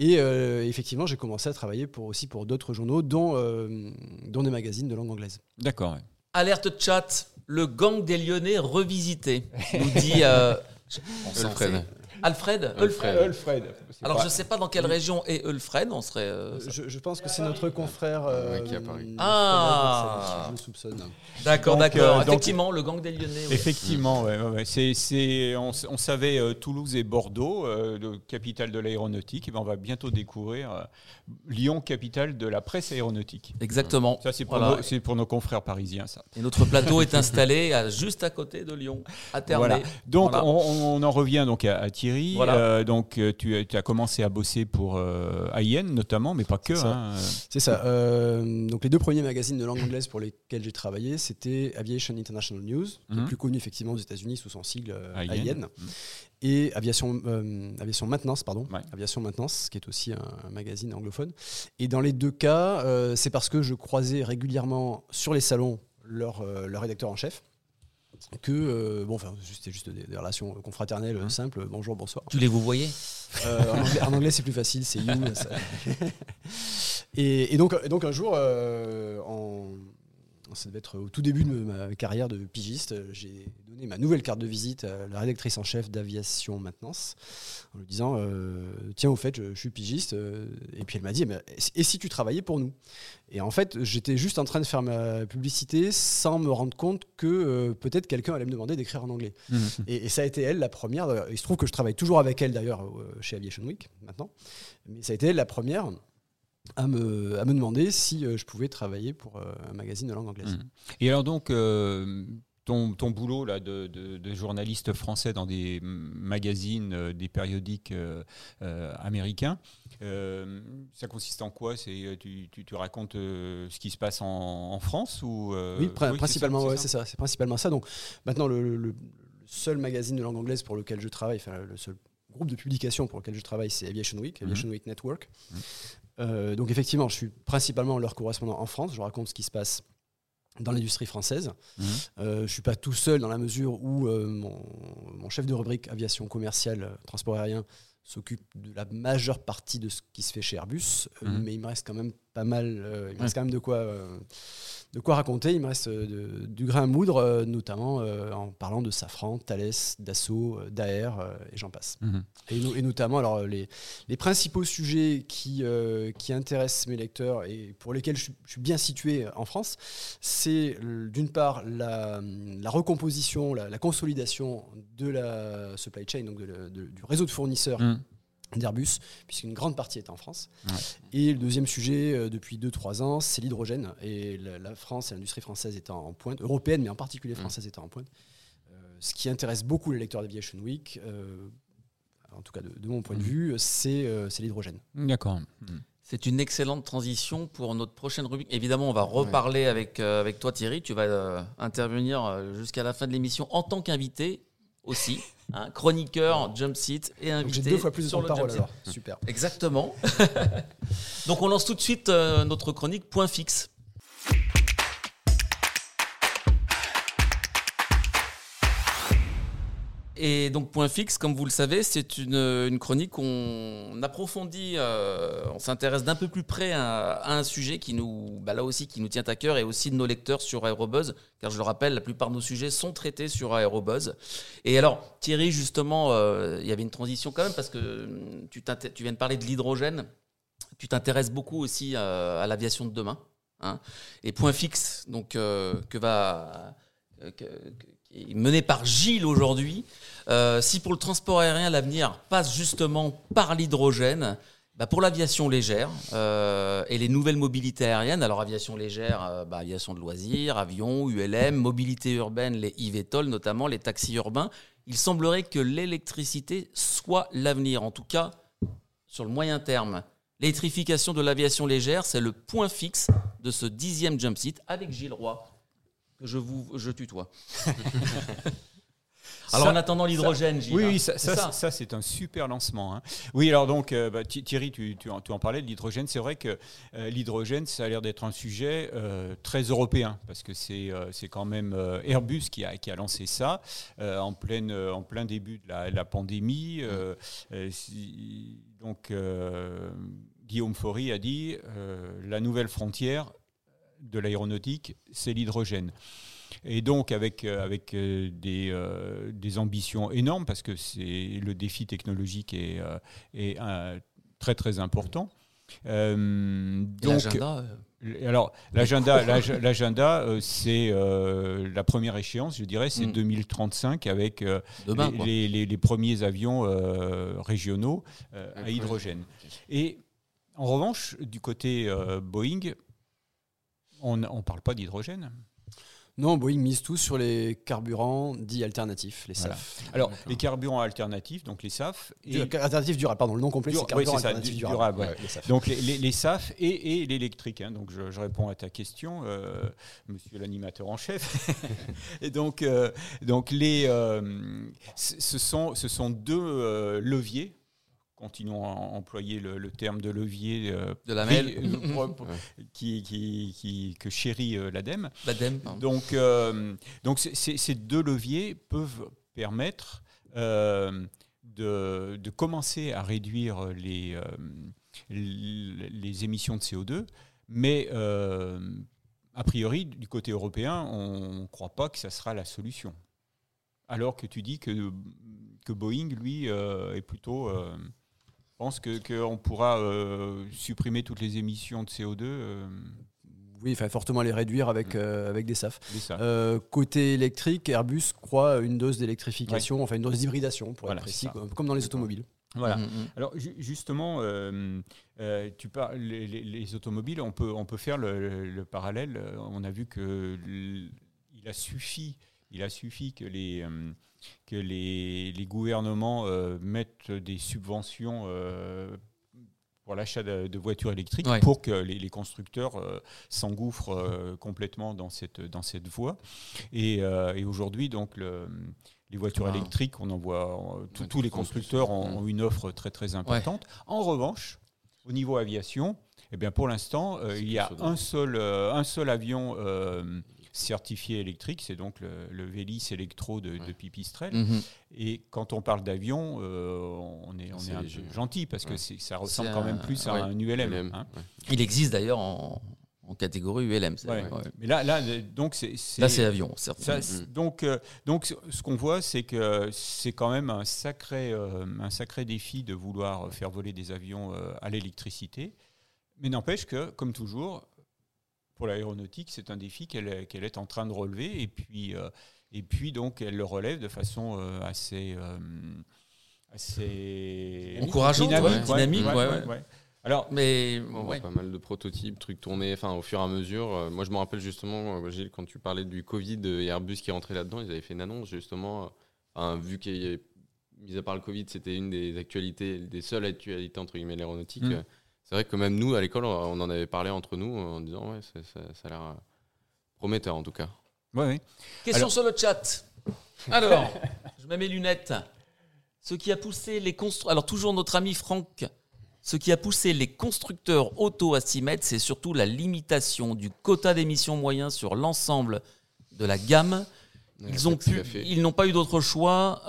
Et effectivement, j'ai commencé à travailler aussi pour d'autres journaux, dont des magazines de langue anglaise. D'accord. Ouais. Alerte chat, le gang des Lyonnais revisité, nous dit Alfred. Alors je ne sais pas dans quelle région est Alfred, on serait... je pense que c'est notre confrère... qui a Paris. Ah, je soupçonne. D'accord. Effectivement, le gang des Lyonnais. Ouais. Effectivement, ouais. On savait Toulouse et Bordeaux, capitale de l'aéronautique, et ben on va bientôt découvrir Lyon, capitale de la presse aéronautique. Exactement. Ça, c'est pour nos confrères parisiens, ça. Et notre plateau est installé juste à côté de Lyon, à Ternay. Voilà. Donc, on en revient donc à Thierry. Voilà. Donc, tu as commencé à bosser pour IN notamment, mais pas que. C'est ça. Donc, les deux premiers magazines de langue anglaise pour lesquels j'ai travaillé, c'était Aviation International News, le plus connu effectivement aux États-Unis sous son sigle IN, et Aviation Maintenance, qui est aussi un magazine anglophone. Et dans les deux cas, c'est parce que je croisais régulièrement sur les salons leur rédacteur en chef. C'était juste des relations confraternelles simples, bonjour, bonsoir. Tu les vous voyez en anglais c'est plus facile, c'est you. Et donc un jour, ça devait être au tout début de ma carrière de pigiste, j'ai donné ma nouvelle carte de visite à la rédactrice en chef d'Aviation Maintenance en lui disant tiens, au fait, je suis pigiste. Et puis elle m'a dit et si tu travaillais pour nous? Et en fait, j'étais juste en train de faire ma publicité sans me rendre compte que peut-être quelqu'un allait me demander d'écrire en anglais. Et ça a été elle la première. Il se trouve que je travaille toujours avec elle d'ailleurs chez Aviation Week maintenant, mais ça a été elle la première à me demander si je pouvais travailler pour un magazine de langue anglaise. Et alors donc, ton boulot là, de journaliste français dans des magazines, des périodiques américains, ça consiste en quoi? C'est, tu racontes ce qui se passe en France ou, oui, principalement, c'est ça. C'est principalement ça. Donc, maintenant, le seul magazine de langue anglaise pour lequel je travaille, enfin, le seul groupe de publication pour lequel je travaille, c'est Aviation Week Network. Donc effectivement, je suis principalement leur correspondant en France. Je raconte ce qui se passe dans l'industrie française. Je ne suis pas tout seul dans la mesure où mon chef de rubrique aviation commerciale, transport aérien, s'occupe de la majeure partie de ce qui se fait chez Airbus. Mais il me reste quand même pas mal. Il me reste quand même de quoi raconter. Il me reste du grain à moudre, notamment en parlant de Safran, Thales, Dassault, Daher, et j'en passe. Et notamment, alors les principaux sujets qui intéressent mes lecteurs et pour lesquels je suis bien situé en France, c'est d'une part la recomposition, la consolidation de la supply chain, donc du réseau de fournisseurs d'Airbus, puisqu'une grande partie est en France. Et le deuxième sujet, depuis 2-3 ans, c'est l'hydrogène. Et la France et l'industrie française étant en pointe, européenne, mais en particulier française étant en pointe, ce qui intéresse beaucoup les lecteurs d'Aviation Week, en tout cas de mon point de vue, c'est l'hydrogène. D'accord. C'est une excellente transition pour notre prochaine rubrique. Évidemment, on va reparler avec toi, Thierry. Tu vas intervenir jusqu'à la fin de l'émission en tant qu'invité aussi. Hein, chroniqueur, jump seat et invité. Donc j'ai 2 fois plus de temps de parole alors. Super. Exactement. Donc on lance tout de suite notre chronique Point Fixe. Et donc Point Fixe, comme vous le savez, c'est une chronique où on approfondit, on s'intéresse d'un peu plus près à un sujet qui nous tient à cœur et aussi de nos lecteurs sur Aérobuzz, car je le rappelle, la plupart de nos sujets sont traités sur Aérobuzz. Et alors Thierry, justement, il y avait une transition quand même parce que tu viens de parler de l'hydrogène, tu t'intéresses beaucoup aussi à l'aviation de demain, hein. Et Point Fixe, donc mené par Gilles aujourd'hui, si pour le transport aérien, l'avenir passe justement par l'hydrogène, pour l'aviation légère et les nouvelles mobilités aériennes, alors aviation légère, aviation de loisirs, avions, ULM, mobilité urbaine, les eVTOL notamment, les taxis urbains, il semblerait que l'électricité soit l'avenir, en tout cas sur le moyen terme. L'électrification de l'aviation légère, c'est le point fixe de ce 10e jump seat avec Gilles Roy. Je tutoie. Alors, ça, en attendant l'hydrogène, Gilles. Oui, ça c'est un super lancement. Hein. Oui, alors donc, Thierry, tu en parlais de l'hydrogène. C'est vrai que l'hydrogène, ça a l'air d'être un sujet très européen, parce que c'est quand même Airbus qui a lancé ça en plein début de la pandémie. Guillaume Faury a dit la nouvelle frontière de l'aéronautique, c'est l'hydrogène. Et donc avec des ambitions énormes, parce que le défi technologique est très très important. L'agenda, c'est la première échéance, je dirais, c'est 2035 avec les premiers avions régionaux à hydrogène. Et en revanche, du côté Boeing, on ne parle pas d'hydrogène. Non, Boeing mise tout sur les carburants dits alternatifs, les SAF. Voilà. Alors, d'accord. Les carburants alternatifs, donc les SAF. Alternatifs durables, pardon, le nom complet, c'est carburants alternatifs durables. Ouais. Les SAF. Donc, les SAF et l'électrique. Hein. Donc, je réponds à ta question, monsieur l'animateur en chef. Et donc ce sont deux leviers. Continuons à employer le terme de levier de la que chérit l'ADEME. L'ADEME. Donc ces deux leviers peuvent permettre de commencer à réduire les émissions de CO2, mais a priori, du côté européen, on ne croit pas que ça sera la solution. Alors que tu dis que Boeing, lui, est plutôt... Je pense qu'on pourra supprimer toutes les émissions de CO2 Oui, enfin, fortement les réduire avec des SAF. Côté électrique, Airbus croit une dose d'électrification, une dose d'hybridation, pour être précis, comme dans les automobiles. Voilà. Alors justement, tu parles les automobiles, on peut faire le parallèle. On a vu qu'il a suffi que les gouvernements mettent des subventions pour l'achat de voitures électriques pour que les constructeurs s'engouffrent complètement dans cette voie. Et aujourd'hui, donc, les voitures électriques, on en voit tous les constructeurs ont une offre très très importante. Ouais. En revanche, au niveau aviation, eh bien, pour l'instant, il y a un seul avion certifié électrique, c'est donc le Vélis Electro de Pipistrel. Mm-hmm. Et quand on parle d'avion, on est un peu gentil parce que ça ressemble quand même plus à un ULM. Hein. Ouais. Il existe d'ailleurs en catégorie ULM. Mais là, donc là, c'est avion. Ça, donc, ce qu'on voit, c'est que c'est quand même un sacré défi de vouloir faire voler des avions à l'électricité. Mais n'empêche que, comme toujours, pour l'aéronautique, c'est un défi qu'elle est en train de relever, et puis donc elle le relève de façon assez encourageante, dynamique. Ouais. Alors, mais on voit pas mal de prototypes, trucs tournés, enfin au fur et à mesure. Moi, je me rappelle justement, Gilles, quand tu parlais du Covid et Airbus qui est rentré là-dedans, ils avaient fait une annonce justement, vu qu'il y avait, mis à part le Covid, c'était une des actualités, des seules actualités entre guillemets l'aéronautique. C'est vrai que même nous, à l'école, on en avait parlé entre nous en disant ça a l'air prometteur en tout cas. Oui. Question sur le chat. Alors, je mets mes lunettes. Alors toujours notre ami Franck. Ce qui a poussé les constructeurs auto à s'y mettre, c'est surtout la limitation du quota d'émissions moyen sur l'ensemble de la gamme. Ils n'ont pas eu d'autre choix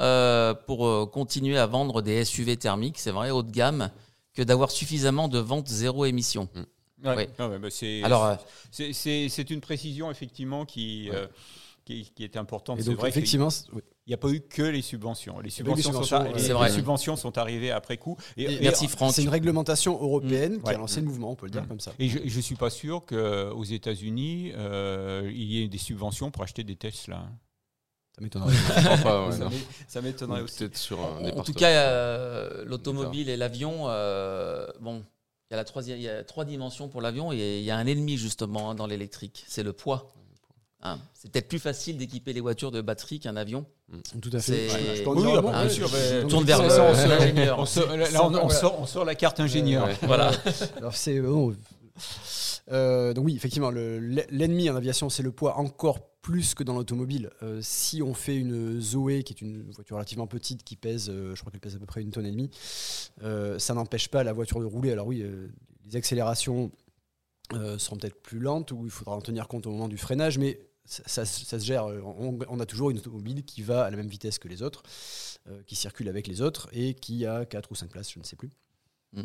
pour continuer à vendre des SUV thermiques, c'est vrai, haut de gamme, que d'avoir suffisamment de ventes zéro émission. Ouais. Non, bah c'est une précision effectivement qui est importante. Et donc, c'est vrai effectivement, il n'y a pas eu que les subventions. Les subventions sont arrivées après coup. Et merci Franck. C'est une réglementation européenne qui a lancé le mouvement, on peut le dire comme ça. Et je ne suis pas sûr qu'aux États-Unis, il y ait des subventions pour acheter des Tesla. Ça m'étonnerait. Ça m'étonnerait aussi. Peut-être sur en tout cas, l'automobile et l'avion, il y a trois dimensions pour l'avion et il y a un ennemi justement dans l'électrique, c'est le poids. Hein, c'est peut-être plus facile d'équiper les voitures de batterie qu'un avion. Tout à fait. On tourne vers l'ingénieur. On sort la carte ingénieur. Voilà. Alors c'est bon. Donc oui, effectivement, l'ennemi en aviation, c'est le poids encore plus que dans l'automobile. Si on fait une Zoé, qui est une voiture relativement petite, qui pèse, je crois qu'elle pèse à peu près 1,5 tonnes, ça n'empêche pas la voiture de rouler. Alors oui, les accélérations seront peut-être plus lentes, ou il faudra en tenir compte au moment du freinage, mais ça se gère. On a toujours une automobile qui va à la même vitesse que les autres, qui circule avec les autres, et qui a 4 ou 5 places, je ne sais plus. Mm.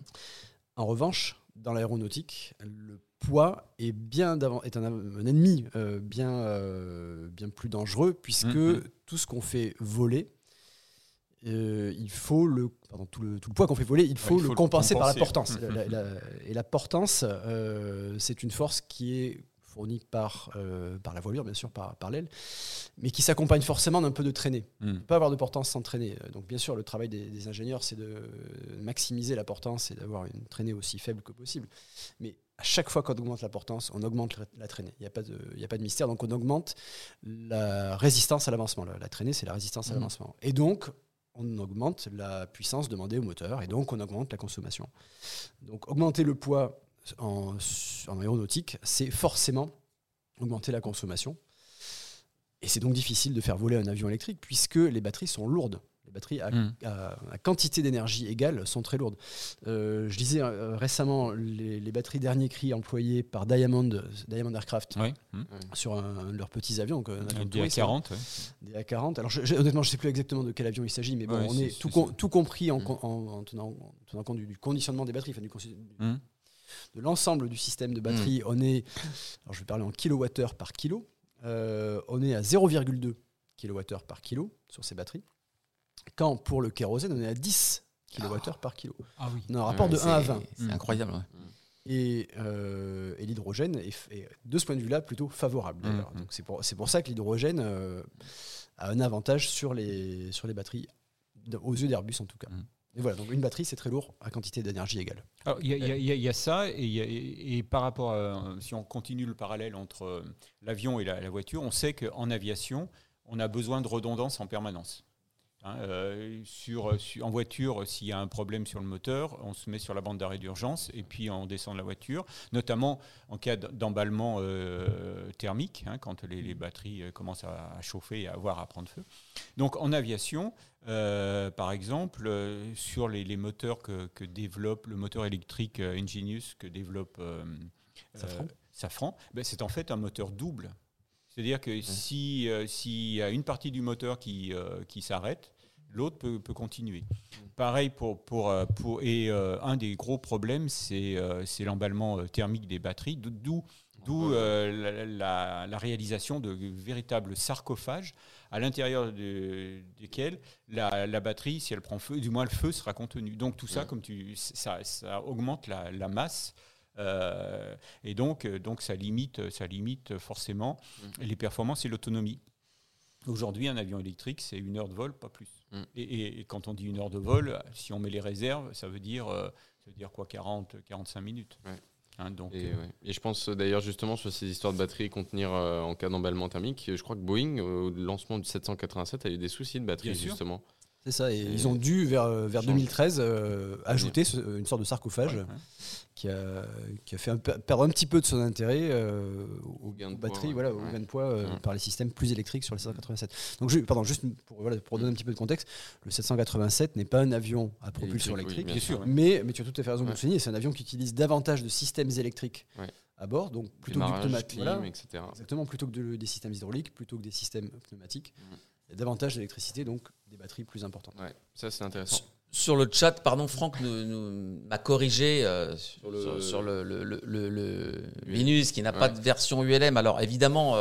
En revanche, dans l'aéronautique, le poids est un ennemi bien plus dangereux, puisque tout ce qu'on fait voler, tout le poids qu'on fait voler, il faut le compenser par la portance. Et la portance, c'est une force qui est fournie par la voilure, bien sûr, par l'aile, mais qui s'accompagne forcément d'un peu de traînée. On ne peut pas avoir de portance sans traînée. Donc, bien sûr, le travail des ingénieurs, c'est de maximiser la portance et d'avoir une traînée aussi faible que possible. Mais à chaque fois qu'on augmente la portance, on augmente la traînée. Il n'y a pas de mystère. Donc, on augmente la résistance à l'avancement. La traînée, c'est la résistance à l'avancement. Et donc, on augmente la puissance demandée au moteur. Et donc, on augmente la consommation. Donc, augmenter le poids en aéronautique, c'est forcément augmenter la consommation. Et c'est donc difficile de faire voler un avion électrique, puisque les batteries sont lourdes. Les batteries à quantité d'énergie égale sont très lourdes. Je lisais récemment les batteries dernier cri employées par Diamond Aircraft sur un de leurs petits avions. Donc un avion des A40. Des A40. Alors honnêtement, je ne sais plus exactement de quel avion il s'agit, mais bon, tout compris en tenant compte du conditionnement des batteries, enfin de l'ensemble du système de batterie, on est, alors je vais parler en kilowattheure par kilo, on est à 0,2 kilowattheure par kilo sur ces batteries, quand pour le kérosène, on est à 10 kilowattheures par kilo. Ah oui. On a un rapport de 1 à 20. C'est incroyable. Ouais. Et l'hydrogène est, de ce point de vue-là, plutôt favorable. Donc c'est pour ça que l'hydrogène a un avantage sur les batteries, aux yeux d'Airbus en tout cas. Et voilà, donc une batterie, c'est très lourd à quantité d'énergie égale. Il y a ça, et par rapport à, si on continue le parallèle entre l'avion et la voiture, on sait qu'en aviation, on a besoin de redondance en permanence. En voiture, s'il y a un problème sur le moteur, on se met sur la bande d'arrêt d'urgence et puis on descend de la voiture, notamment en cas d'emballement thermique, quand les batteries commencent à chauffer et à prendre feu. Donc en aviation, par exemple, sur les moteurs que développe le moteur électrique Ingenious, que développe Safran, c'est en fait un moteur double. C'est-à-dire que s'il y a une partie du moteur qui s'arrête, l'autre peut continuer. Pareil pour un des gros problèmes, c'est l'emballement thermique des batteries, d'où la réalisation de véritables sarcophages à l'intérieur desquels la batterie, si elle prend feu, du moins le feu sera contenu. Donc tout ça, ça augmente la masse. Et donc ça limite forcément les performances et l'autonomie. Aujourd'hui, un avion électrique, c'est 1 heure de vol, pas plus. Et quand on dit 1 heure de vol, si on met les réserves, ça veut dire quoi, 40-45 minutes. Ouais. Et je pense d'ailleurs justement sur ces histoires de batterie contenir en cas d'emballement thermique, je crois que Boeing, au lancement du 787, a eu des soucis de batterie. Bien justement. Sûr. C'est ça, et ils ont dû, vers 2013, ajouter une sorte de sarcophage qui a fait perdre un petit peu de son intérêt aux gains de poids par les systèmes plus électriques sur le 787. Donc, juste pour donner un petit peu de contexte, le 787 n'est pas un avion à propulsion électrique, mais tu as tout à fait raison de le souligner, c'est un avion qui utilise davantage de systèmes électriques à bord, donc plutôt que du pneumatique, etc. Exactement, plutôt que des systèmes hydrauliques, plutôt que des systèmes pneumatiques. Davantage d'électricité, donc des batteries plus importantes. Ouais, ça, c'est intéressant. Sur le chat, pardon, Franck m'a corrigé sur le Minus qui n'a pas de version ULM. Alors, évidemment,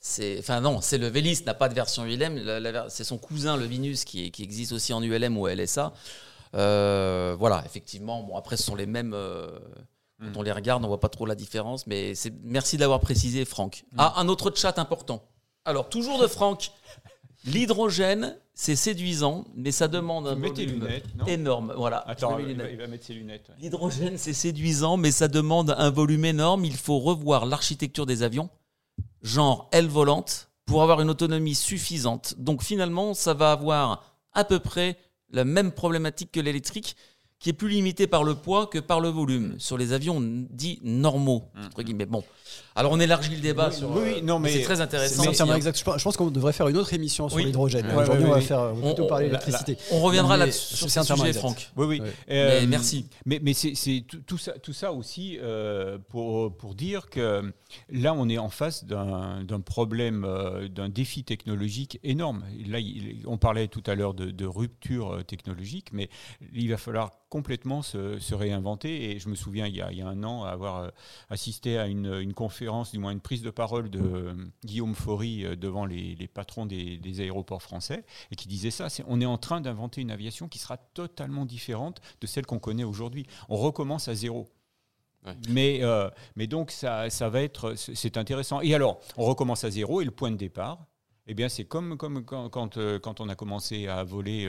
c'est le Vélis n'a pas de version ULM. C'est son cousin, le Minus, qui existe aussi en ULM ou LSA. Voilà, effectivement. Bon, après, ce sont les mêmes. Quand on les regarde, on voit pas trop la différence. Mais merci de l'avoir précisé, Franck. Ah, un autre chat important. Alors, toujours de Franck. L'hydrogène, c'est séduisant, mais ça demande un volume énorme. Voilà. Attends, il va mettre ses lunettes. Ouais. L'hydrogène, c'est séduisant, mais ça demande un volume énorme. Il faut revoir l'architecture des avions, genre aile volante, pour avoir une autonomie suffisante. Donc finalement, ça va avoir à peu près la même problématique que l'électrique, qui est plus limité par le poids que par le volume. Sur les avions dits normaux, entre guillemets. Bon, alors on élargit le débat sur. Oui, non, mais c'est très intéressant. Mais, exact. Je pense qu'on devrait faire une autre émission sur l'hydrogène. Ouais, aujourd'hui, on va faire plutôt parler d'électricité. On reviendra là-dessus sur ce sujet, Franck. Oui. Mais merci. Mais c'est tout ça aussi pour dire que là, on est en face d'un problème, d'un défi technologique énorme. Là, on parlait tout à l'heure de rupture technologique, mais il va falloir complètement se réinventer. Et je me souviens, il y a un an, avoir assisté à une conférence, du moins une prise de parole de Guillaume Faury devant les patrons des aéroports français, et qui disait ça, on est en train d'inventer une aviation qui sera totalement différente de celle qu'on connaît aujourd'hui. On recommence à zéro. Ouais. Mais donc, ça va être... C'est intéressant. Et alors, on recommence à zéro, et le point de départ... Eh bien, c'est comme quand on a commencé à voler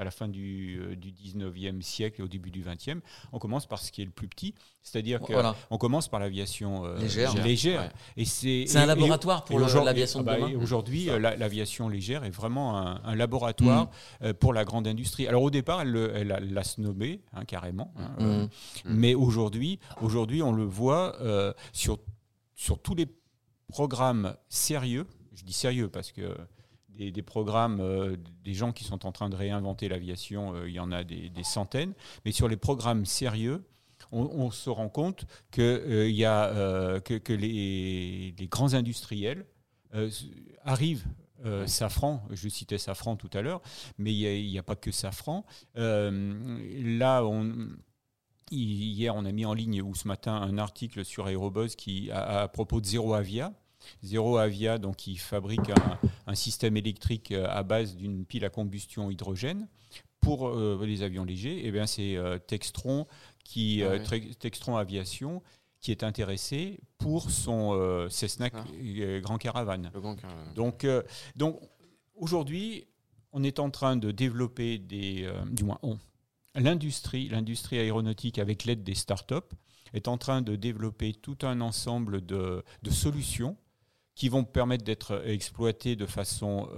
à la fin du 19e siècle et au début du 20e, on commence par ce qui est le plus petit, c'est-à-dire qu'on commence par l'aviation légère. Ouais. Et c'est un laboratoire pour l'aviation de demain. Aujourd'hui, l'aviation légère est vraiment un laboratoire pour la grande industrie. Alors, au départ, elle l'a snobé, carrément, mais aujourd'hui, on le voit sur tous les programmes sérieux. Je dis sérieux parce que des programmes, des gens qui sont en train de réinventer l'aviation, il y en a des centaines. Mais sur les programmes sérieux, on se rend compte que les grands industriels arrivent. Safran, je citais Safran tout à l'heure, mais il n'y a pas que Safran. Hier, on a mis en ligne, ou ce matin, un article sur Aérobuzz à propos de Zero Avia. Zero Avia, donc, il fabrique un système électrique à base d'une pile à combustion hydrogène pour les avions légers. Et bien, c'est Textron Textron Aviation qui est intéressé pour son Cessna Grand Caravan. Le Grand Caravan. Donc, aujourd'hui, on est en train de développer l'industrie aéronautique, avec l'aide des start-up, est en train de développer tout un ensemble de solutions qui vont permettre d'être exploitées de façon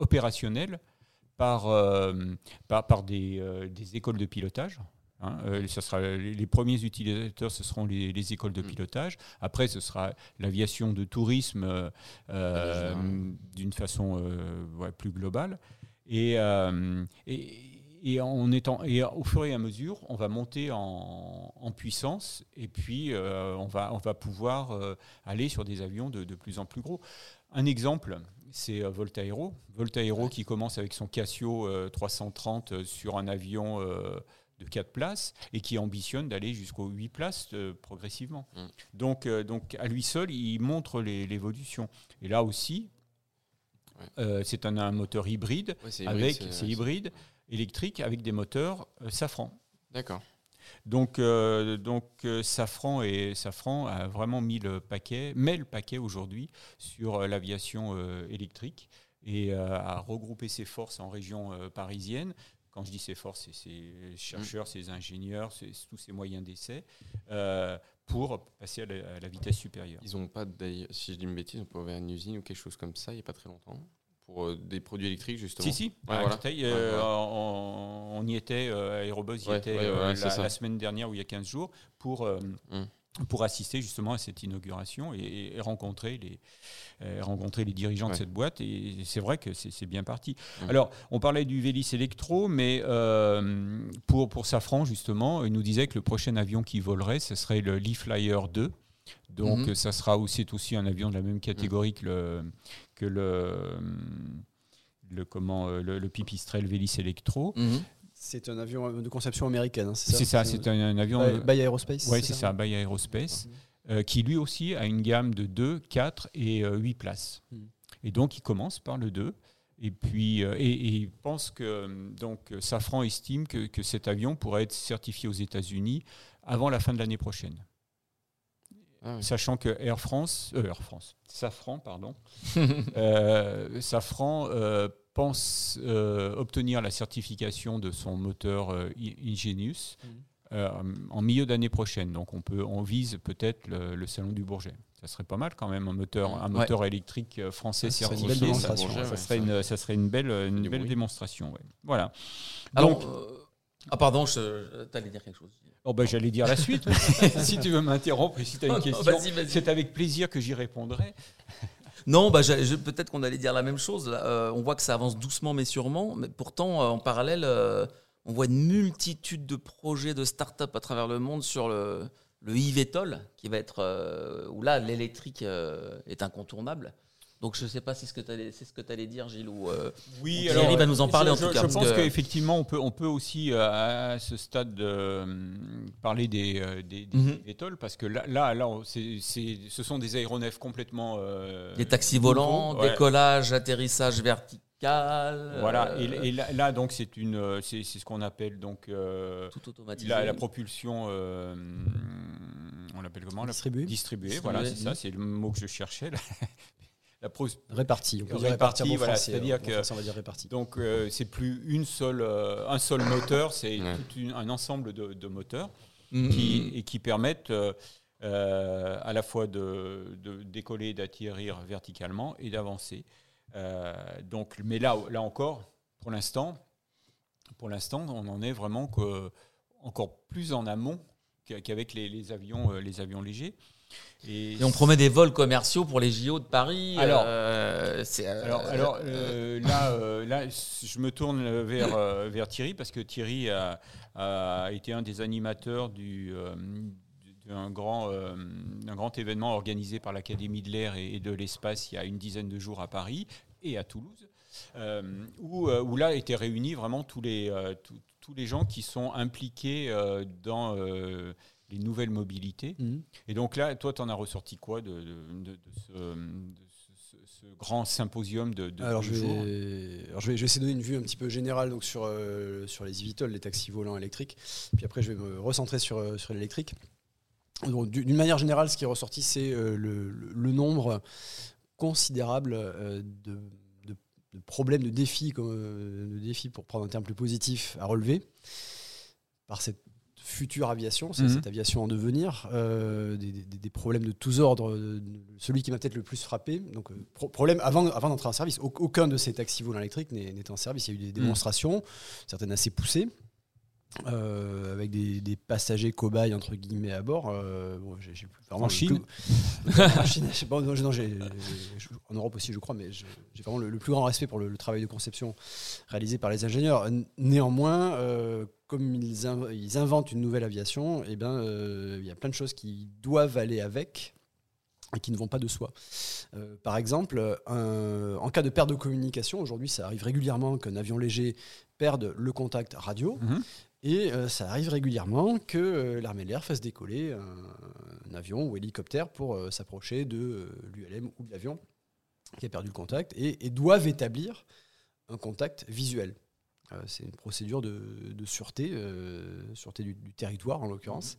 opérationnelle par des écoles de pilotage. Ce sera les premiers utilisateurs, ce seront les écoles de pilotage. Après, ce sera l'aviation de tourisme d'une façon plus globale. Et au fur et à mesure, on va monter en puissance, et puis on va pouvoir aller sur des avions de plus en plus gros. Un exemple, c'est Voltaero. Voltaero qui commence avec son Casio 330 sur un avion de 4 places et qui ambitionne d'aller jusqu'aux 8 places progressivement. Donc à lui seul, il montre l'évolution. Et là aussi, c'est un moteur hybride, électrique avec des moteurs Safran. D'accord. Donc, Safran a vraiment met le paquet aujourd'hui sur l'aviation électrique et a regroupé ses forces en région parisienne. Quand je dis ses forces, c'est ses chercheurs, ses ingénieurs, c'est tous ses moyens d'essai pour passer à la vitesse supérieure. Ils n'ont pas, si je dis une bêtise, on peut ouvrir une usine ou quelque chose comme ça il n'y a pas très longtemps. Pour des produits électriques, justement. Si. On y était, Aérobuzz y était la semaine dernière ou il y a 15 jours pour assister justement à cette inauguration et rencontrer les dirigeants de cette boîte. Et c'est vrai que c'est bien parti. Alors, on parlait du Vélis Electro, mais pour Safran, justement, il nous disait que le prochain avion qui volerait, ce serait le LiFlyer 2. Donc, ça sera aussi un avion de la même catégorie que le Pipistrel Vélis Electro. C'est un avion de conception américaine, hein, c'est ça ? C'est ça, c'est un avion... Bay Aerospace. Oui, c'est ça, Bay Aerospace, qui lui aussi a une gamme de 2, 4 et 8 places. Et donc, il commence par le 2. Et puis, il pense que Safran estime que cet avion pourrait être certifié aux États-Unis avant la fin de l'année prochaine. Sachant que Safran pense obtenir la certification de son moteur Ingenius en milieu d'année prochaine. Donc on vise peut-être le salon du Bourget. Ça serait pas mal quand même, un moteur électrique français certifié. Ça serait une belle démonstration. Ouais. Voilà. Donc, Ah pardon, t'allais dire quelque chose. Oh ben, j'allais dire la suite. Si tu veux m'interrompre et si tu as une question, vas-y. C'est avec plaisir que j'y répondrai. Non, bah, peut-être qu'on allait dire la même chose. On voit que ça avance doucement mais sûrement. Mais pourtant, en parallèle, on voit une multitude de projets de start-up à travers le monde sur le eVTOL, qui va être, où là, l'électrique est incontournable. Donc, je ne sais pas si c'est ce que tu allais dire, Gilles, ou oui, alors, Thierry va nous en parler en tout cas. Je pense qu'effectivement, on peut aussi, à ce stade, parler des eVTOL, parce que là ce sont des aéronefs complètement... des taxis volants, décollage, atterrissage vertical. Voilà, et là donc c'est ce qu'on appelle donc tout automatisé. La propulsion on l'appelle comment, distribuée. Voilà, c'est ça, c'est le mot que je cherchais là. Répartie, on peut dire répartie, voilà, français, c'est-à-dire que français, on va dire répartie. Donc c'est plus un seul moteur, c'est un ensemble de moteurs qui permettent à la fois de décoller, d'atterrir verticalement et d'avancer. Donc, mais là encore, pour l'instant, on en est vraiment encore plus en amont qu'avec les avions légers. Et on promet des vols commerciaux pour les JO de Paris. Là, je me tourne vers Thierry, parce que Thierry a été un des animateurs d'un grand événement organisé par l'Académie de l'air et de l'espace il y a une dizaine de jours à Paris et à Toulouse, où là étaient réunis vraiment tous les gens qui sont impliqués dans les nouvelles mobilités. Et donc là, toi, tu en as ressorti quoi de ce grand symposium Alors je vais essayer de donner une vue un petit peu générale donc sur les eVTOL, les taxis volants électriques, puis après je vais me recentrer sur l'électrique. Donc, d'une manière générale, ce qui est ressorti, c'est le nombre considérable de problèmes, de défis, pour prendre un terme plus positif, à relever par cette future aviation, cette aviation en devenir, des problèmes de tous ordres. Celui qui m'a peut-être le plus frappé, donc problème avant d'entrer en service, aucun de ces taxis volants électriques n'est en service. Il y a eu des démonstrations, certaines assez poussées, avec des passagers cobayes entre guillemets à bord. Bon, j'ai plus vraiment en Chine. En Chine, je sais pas, non, en Europe aussi, je crois, mais j'ai vraiment le plus grand respect pour le travail de conception réalisé par les ingénieurs. Néanmoins, comme ils inventent une nouvelle aviation, eh ben, y a plein de choses qui doivent aller avec et qui ne vont pas de soi. Par exemple, en cas de perte de communication, aujourd'hui, ça arrive régulièrement qu'un avion léger perde le contact radio. Et ça arrive régulièrement que l'armée de l'air fasse décoller un avion ou hélicoptère pour s'approcher de l'ULM ou de l'avion qui a perdu le contact et doivent établir un contact visuel. C'est une procédure de sûreté du territoire en l'occurrence,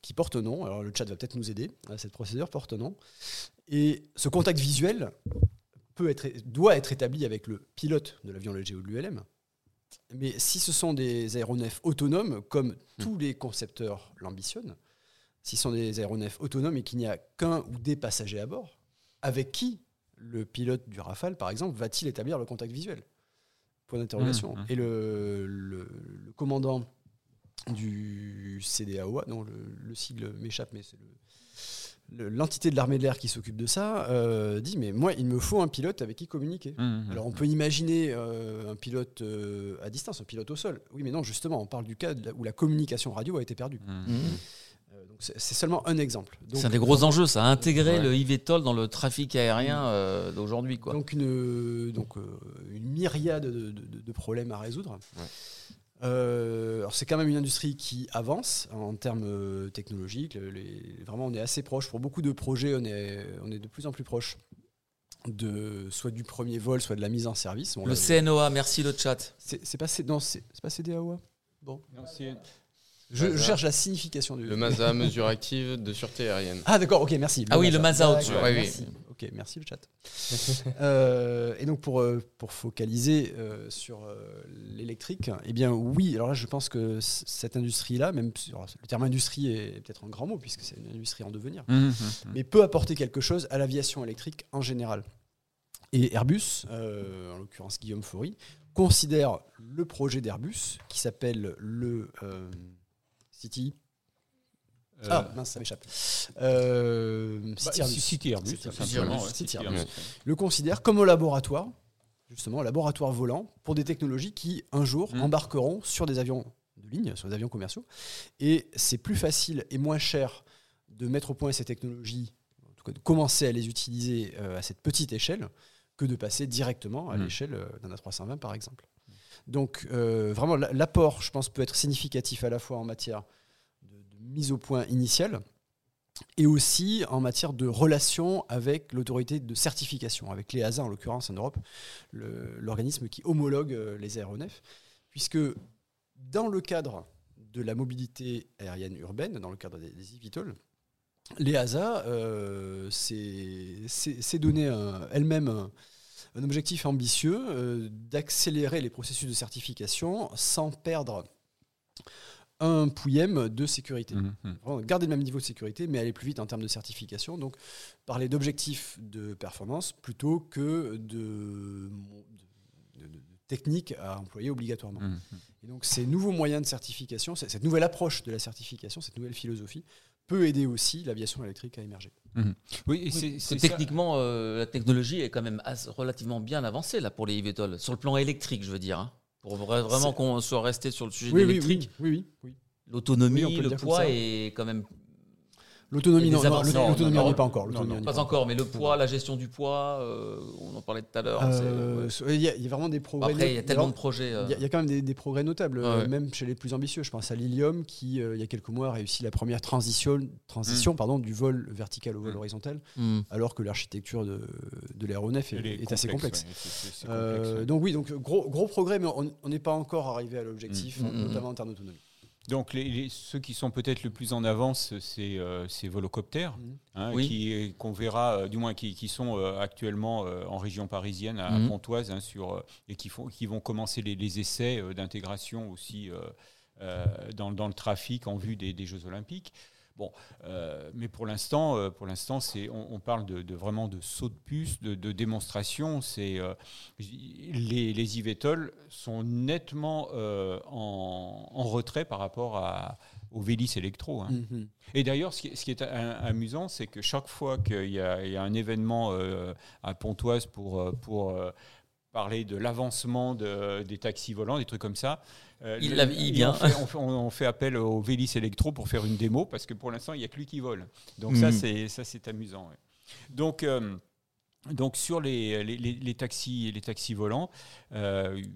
qui porte nom. Alors le chat va peut-être nous aider. Cette procédure porte nom. Et ce contact visuel doit être établi avec le pilote de l'avion léger ou de l'ULM. Mais si ce sont des aéronefs autonomes, comme tous les concepteurs l'ambitionnent, si ce sont des aéronefs autonomes et qu'il n'y a qu'un ou des passagers à bord, avec qui le pilote du Rafale, par exemple, va-t-il établir le contact visuel ? Point d'interrogation. Et le commandant du CDAOA, non, le sigle m'échappe, mais c'est l'entité de l'armée de l'air qui s'occupe de ça, dit « mais moi, il me faut un pilote avec qui communiquer ». Alors, on peut imaginer un pilote à distance, un pilote au sol. Oui, mais non, justement, on parle du cas où la communication radio a été perdue. Donc c'est seulement un exemple. Donc, c'est un des gros enjeux, ça, intégrer le eVTOL dans le trafic aérien d'aujourd'hui. Quoi. Donc, une myriade de problèmes à résoudre. Ouais. Alors c'est quand même une industrie qui avance en termes technologiques. Vraiment, on est assez proche. Pour beaucoup de projets, on est de plus en plus proche soit du premier vol, soit de la mise en service. Le CNOA, merci le chat. C'est pas CDAOA. Bon. Non, je cherche la signification du. Le MASA, mesure active de sûreté aérienne. Ah d'accord, ok, merci. Le MASA au-dessus. Ouais, merci. Oui. Ok, merci le chat. Et donc pour focaliser sur l'électrique, eh bien oui. Alors là, je pense que cette industrie-là, même le terme industrie est peut-être un grand mot puisque c'est une industrie en devenir, mais peut apporter quelque chose à l'aviation électrique en général. Et Airbus, en l'occurrence Guillaume Faury, considère le projet d'Airbus qui s'appelle le City. Mince, ça m'échappe. City Airbus. Le considère comme un laboratoire, justement, un laboratoire volant pour des technologies qui, un jour, embarqueront sur des avions de ligne, sur des avions commerciaux. Et c'est plus facile et moins cher de mettre au point ces technologies, en tout cas de commencer à les utiliser à cette petite échelle, que de passer directement à l'échelle d'un A320, par exemple. Donc, vraiment, l'apport, je pense, peut être significatif à la fois en matière de mise au point initiale et aussi en matière de relation avec l'autorité de certification, avec l'EASA, en l'occurrence, en Europe, l'organisme qui homologue les aéronefs, puisque dans le cadre de la mobilité aérienne urbaine, dans le cadre des eVTOL, l'EASA s'est donné elle-même un objectif ambitieux d'accélérer les processus de certification sans perdre un pouillème de sécurité. Garder le même niveau de sécurité, mais aller plus vite en termes de certification. Donc, parler d'objectifs de performance plutôt que de techniques à employer obligatoirement. Et donc, ces nouveaux moyens de certification, cette nouvelle approche de la certification, cette nouvelle philosophie, peut aider aussi l'aviation électrique à émerger. Oui, et c'est techniquement, la technologie est quand même relativement bien avancée là, pour les eVTOL, sur le plan électrique, je veux dire, hein, pour vraiment qu'on soit resté sur le sujet de l'électrique. Oui. L'autonomie, le poids est quand même... L'autonomie, non, pas encore. Pas encore, mais le poids, la gestion du poids, on en parlait tout à l'heure. Il y a vraiment des progrès. Après, il y a tellement de projets. Il y a quand même des progrès notables, même chez les plus ambitieux. Je pense à Lilium, qui, il y a quelques mois, a réussi la première transition, du vol vertical au vol horizontal, alors que l'architecture de l'aéronef est assez complexe. Donc oui, gros progrès, mais on n'est pas encore arrivé à l'objectif, notamment en termes d'autonomie. Donc, ceux qui sont peut-être le plus en avance, c'est Volocoptère, qu'on verra, du moins qui sont actuellement en région parisienne, à Pontoise, et qui vont commencer les essais d'intégration aussi dans le trafic en vue des Jeux Olympiques. Bon, mais pour l'instant, on parle vraiment de saut de puce, de démonstration. Les eVTOL sont nettement en retrait par rapport aux Vélis électro. Et d'ailleurs, ce qui est amusant, c'est que chaque fois qu'il y a un événement à Pontoise pour parler de l'avancement des taxis volants, des trucs comme ça. On fait appel au Vélis Electro pour faire une démo, parce que pour l'instant, il n'y a que lui qui vole. Donc ça, c'est amusant. Ouais. Donc sur les taxis volants, il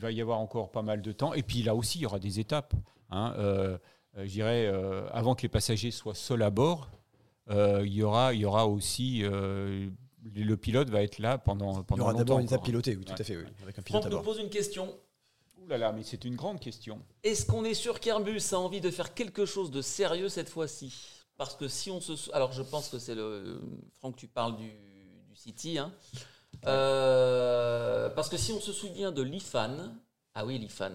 va y avoir encore pas mal de temps. Et puis là aussi, il y aura des étapes. Je dirais, avant que les passagers soient seuls à bord, il y aura aussi... le pilote va être là pendant longtemps. Il y aura d'abord une étape pilotée, oui, tout à fait. Oui. Avec un pilote Franck nous pose une question. Ouh là là, mais c'est une grande question. Est-ce qu'on est sûr qu'Airbus a envie de faire quelque chose de sérieux cette fois-ci ? Parce que si on se... Alors, je pense que c'est le... Franck, tu parles du City. Parce que si on se souvient de l'IFAN... Ah oui, l'IFAN.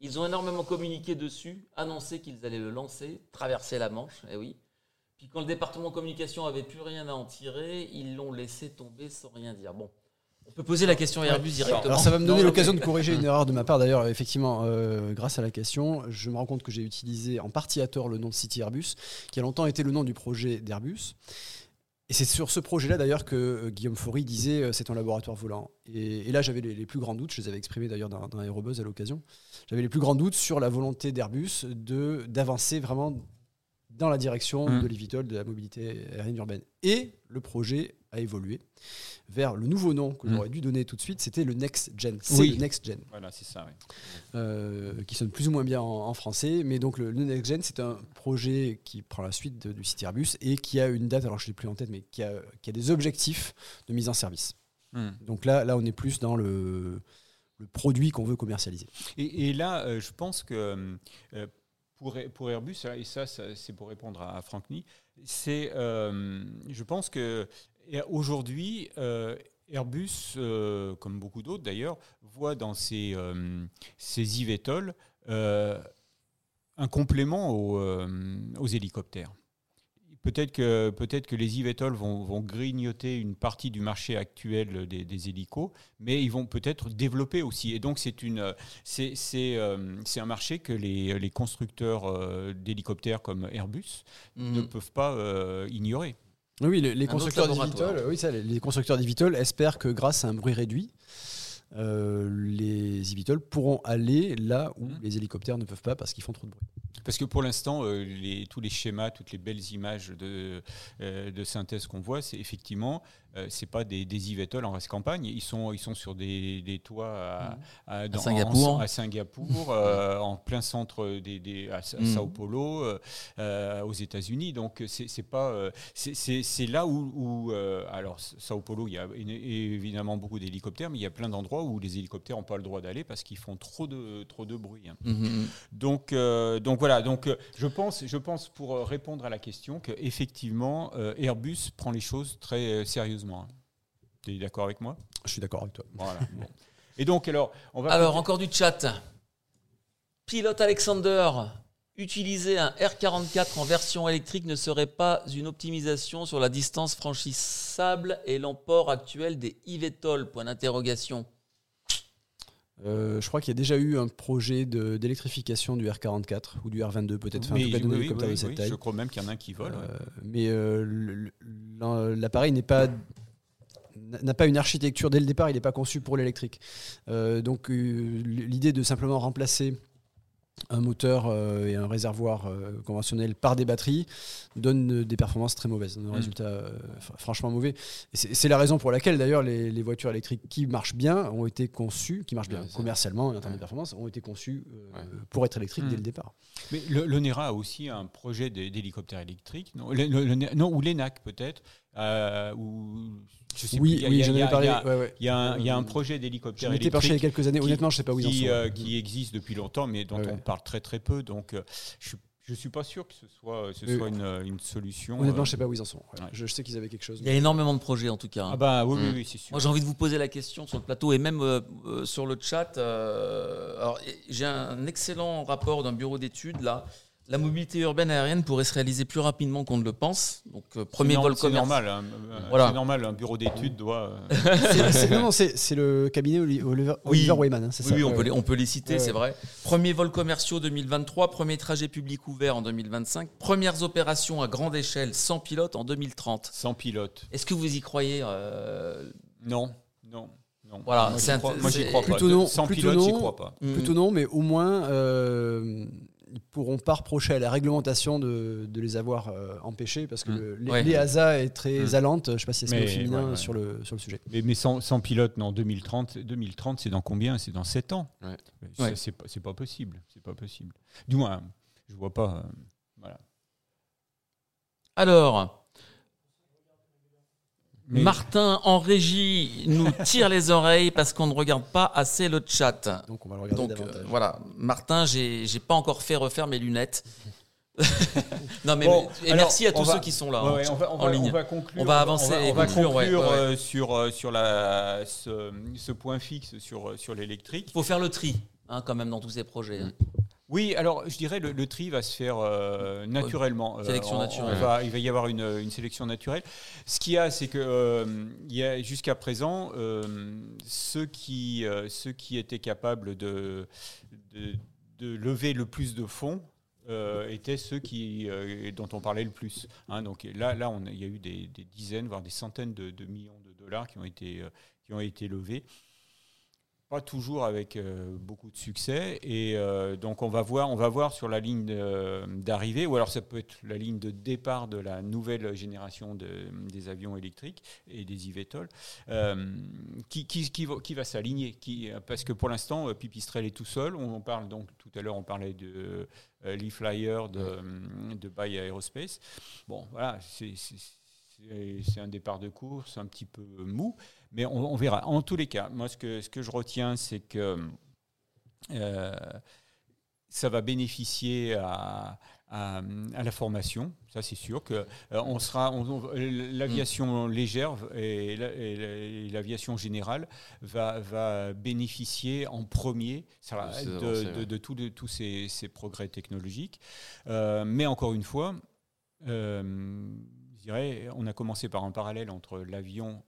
Ils ont énormément communiqué dessus, annoncé qu'ils allaient le lancer, traverser la Manche, eh oui. Puis quand le département communication n'avait plus rien à en tirer, ils l'ont laissé tomber sans rien dire. Bon, on peut poser la question à Airbus directement. Alors ça va me donner l'occasion de corriger une erreur de ma part. D'ailleurs, effectivement, grâce à la question, je me rends compte que j'ai utilisé en partie à tort le nom de City Airbus, qui a longtemps été le nom du projet d'Airbus. Et c'est sur ce projet-là, d'ailleurs, que Guillaume Faury disait « c'est un laboratoire volant ». Et là, j'avais les plus grands doutes, je les avais exprimés d'ailleurs dans Aérobuzz à l'occasion, j'avais les plus grands doutes sur la volonté d'Airbus d'avancer vraiment dans la direction de l'eVTOL, de la mobilité aérienne urbaine. Et le projet a évolué vers le nouveau nom que j'aurais dû donner tout de suite, c'était le Next Gen. Le Next Gen. Voilà, c'est ça, oui. Qui sonne plus ou moins bien en français, mais donc le Next Gen, c'est un projet qui prend la suite du City Airbus et qui a une date, alors je ne l'ai plus en tête, mais qui a des objectifs de mise en service. Donc là, on est plus dans le produit qu'on veut commercialiser. Et là, je pense que... Pour Airbus, et ça c'est pour répondre à Franck Ny, je pense qu'aujourd'hui, Airbus, comme beaucoup d'autres d'ailleurs, voit dans ses eVTOL un complément aux hélicoptères. Peut-être que les eVTOL vont grignoter une partie du marché actuel des hélicos, mais ils vont peut-être développer aussi. Et donc, c'est un marché que les constructeurs d'hélicoptères comme Airbus ne peuvent pas ignorer. Oui, les constructeurs d'eVTOL espèrent que grâce à un bruit réduit, les eVTOL pourront aller là où les hélicoptères ne peuvent pas parce qu'ils font trop de bruit. Parce que pour l'instant, tous les schémas, toutes les belles images de synthèse qu'on voit, c'est effectivement, c'est pas des eVTOL en race campagne. Ils sont sur des toits à Singapour, en plein centre à Sao Paulo, aux États-Unis. Donc c'est là où alors Sao Paulo, il y a évidemment beaucoup d'hélicoptères, mais il y a plein d'endroits où les hélicoptères n'ont pas le droit d'aller parce qu'ils font trop de bruit. Donc voilà, je pense pour répondre à la question qu'effectivement Airbus prend les choses très sérieusement. Tu es d'accord avec moi ? Je suis d'accord avec toi. Voilà. Bon. Et donc alors, encore du chat. Pilote Alexander, utiliser un R44 en version électrique ne serait pas une optimisation sur la distance franchissable et l'emport actuel des eVTOL ? Je crois qu'il y a déjà eu un projet d'électrification du R44 ou du R22 peut-être. Oui, je crois même qu'il y en a un qui vole. Mais l'appareil n'a pas une architecture dès le départ, il n'est pas conçu pour l'électrique. Donc l'idée de simplement remplacer un moteur et un réservoir conventionnel par des batteries donne des performances très mauvaises, un résultat franchement mauvais. Et c'est la raison pour laquelle d'ailleurs les voitures électriques qui marchent bien ont été conçues, qui marchent bien commercialement en termes de performance, ont été conçues pour être électriques dès le départ. Mais l'ONERA a aussi un projet d'hélicoptère électrique, ou l'ENAC peut-être. Il y a un projet d'hélicoptère électrique. J'en étais perché il y a quelques années. Honnêtement, je ne sais pas où ils en sont. Qui existe depuis longtemps, mais dont on parle très très peu. Donc, je ne suis pas sûr que ce soit une solution. Honnêtement, je ne sais pas où ils en sont. Ouais. Ouais. Je sais qu'ils avaient quelque chose. Il y a énormément de projets en tout cas. Oui, c'est sûr. Moi, j'ai envie de vous poser la question sur le plateau et même sur le chat. Alors, j'ai un excellent rapport d'un bureau d'études là. La mobilité urbaine aérienne pourrait se réaliser plus rapidement qu'on ne le pense. Donc, premier vol commercial. C'est normal, un bureau d'études doit. C'est le cabinet Oliver Wyman. Hein, c'est ça. On peut les citer, c'est vrai. Premier vol commerciaux 2023, premier trajet public ouvert en 2025, premières opérations à grande échelle sans pilote en 2030. Sans pilote. Est-ce que vous y croyez Non. Voilà, moi, j'y crois pas. Sans pilote, j'y crois pas. Plutôt non, mais au moins. Ils ne pourront pas reprocher à la réglementation de les avoir empêchés parce que l'EASA est très allante. Je ne sais pas si c'est féminin sur le sujet. Mais sans pilote, non, 2030, c'est dans combien ? C'est dans 7 ans. Ouais. C'est pas possible. Du moins, je ne vois pas. Voilà. Alors, Martin en régie nous tire les oreilles parce qu'on ne regarde pas assez le chat. Donc on va le regarder davantage. Voilà, Martin, j'ai pas encore fait refaire mes lunettes. Merci à tous ceux qui sont là en ligne. On va conclure sur ce point fixe sur l'électrique. Il faut faire le tri quand même dans tous ces projets. Oui, alors je dirais le tri va se faire naturellement. Sélection naturelle. Il va y avoir une sélection naturelle. Ce qu'il y a, c'est que y a jusqu'à présent ceux qui étaient capables de lever le plus de fonds étaient ceux dont on parlait le plus. Donc là, il y a eu des dizaines, voire des centaines de millions de dollars qui ont été levés. Pas toujours avec beaucoup de succès et donc on va voir sur la ligne d'arrivée ou alors ça peut être la ligne de départ de la nouvelle génération des avions électriques et des eVTOL qui va s'aligner parce que pour l'instant Pipistrel est tout seul. On parle donc tout à l'heure on parlait de l'eFlyer de Bay Aerospace. Bon voilà, c'est un départ de course un petit peu mou, mais on verra. En tous les cas, moi, ce que je retiens, c'est que ça va bénéficier à la formation. Ça, c'est sûr que l'aviation légère et l'aviation générale va bénéficier en premier de tous ces progrès technologiques. Mais encore une fois, Je dirais, on a commencé par un parallèle entre l'avion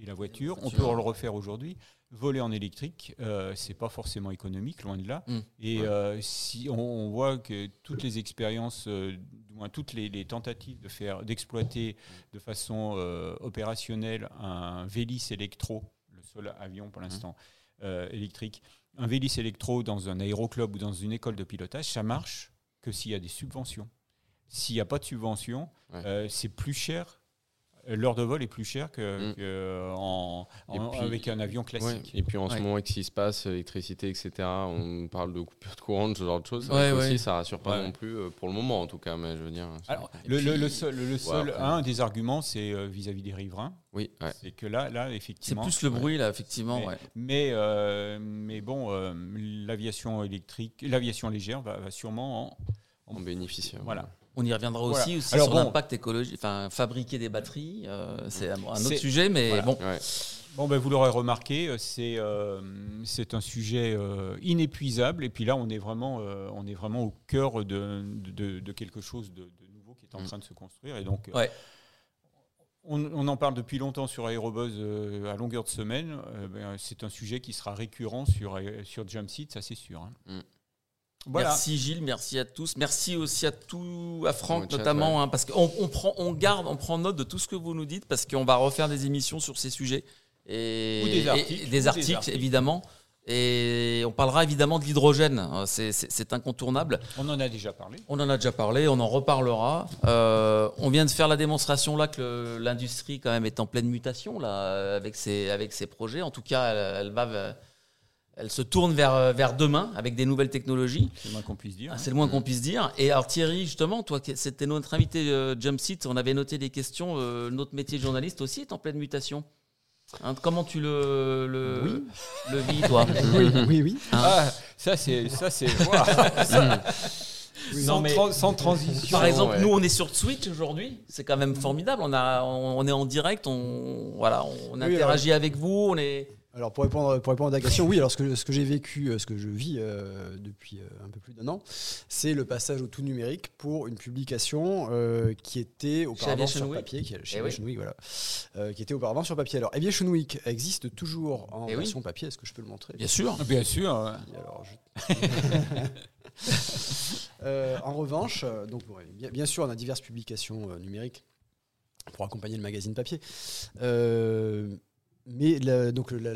et la voiture. On peut le refaire aujourd'hui. Voler en électrique, c'est pas forcément économique, loin de là. Et si on voit que toutes les expériences, du moins toutes les tentatives de faire, d'exploiter de façon opérationnelle un Vélis électro, le seul avion pour l'instant électrique, un Vélis électro dans un aéroclub ou dans une école de pilotage, ça marche que s'il y a des subventions. S'il n'y a pas de subvention, c'est plus cher. L'heure de vol est plus chère qu'avec un avion classique. Ouais. Et puis en ce moment, avec ce qui se passe, l'électricité, etc., on parle de coupure de courant, ce genre de choses. Aussi, ça ne rassure pas non plus, pour le moment en tout cas. Mais je veux dire, alors, le seul un des arguments, c'est vis-à-vis des riverains. C'est que là, effectivement... C'est plus le bruit, là, effectivement. Mais bon, l'aviation électrique, l'aviation légère va sûrement en bénéficier. Voilà. On y reviendra aussi alors, sur l'impact écologique. Enfin, fabriquer des batteries, c'est un autre sujet, mais bon. Ouais. Bon, ben, vous l'aurez remarqué, c'est un sujet inépuisable. Et puis là, on est vraiment au cœur de quelque chose de nouveau qui est en train de se construire. Et donc, on en parle depuis longtemps sur Aérobuzz à longueur de semaine. C'est un sujet qui sera récurrent sur Jumpseat, ça c'est sûr. Voilà. Merci Gilles, merci à tous, merci aussi à Franck notamment, parce qu'on prend note de tout ce que vous nous dites, parce qu'on va refaire des émissions sur ces sujets et des articles évidemment, et on parlera évidemment de l'hydrogène, c'est incontournable. On en a déjà parlé, on en reparlera. On vient de faire la démonstration là que l'industrie quand même est en pleine mutation là avec ses projets, en tout cas elle se tourne vers demain avec des nouvelles technologies. C'est le moins qu'on puisse dire. C'est le moins qu'on puisse dire. Et alors Thierry, justement, toi, c'était notre invité Jumpseat, on avait noté des questions. Notre métier de journaliste aussi est en pleine mutation. Comment tu le vis, toi ? Oui. Ça c'est. Wow. Sans transition. Par exemple, nous, on est sur Twitch aujourd'hui. C'est quand même formidable. On est en direct. On interagit avec vous. On est. Alors pour répondre à la question, oui. Alors ce que j'ai vécu, ce que je vis depuis un peu plus d'un an, c'est le passage au tout numérique pour une publication qui était auparavant sur papier, qui était auparavant sur papier. Alors Aviation Week existe toujours en version papier. Est-ce que je peux le montrer ? Bien sûr. Alors, en revanche, donc bien sûr, on a diverses publications numériques pour accompagner le magazine papier. Mais la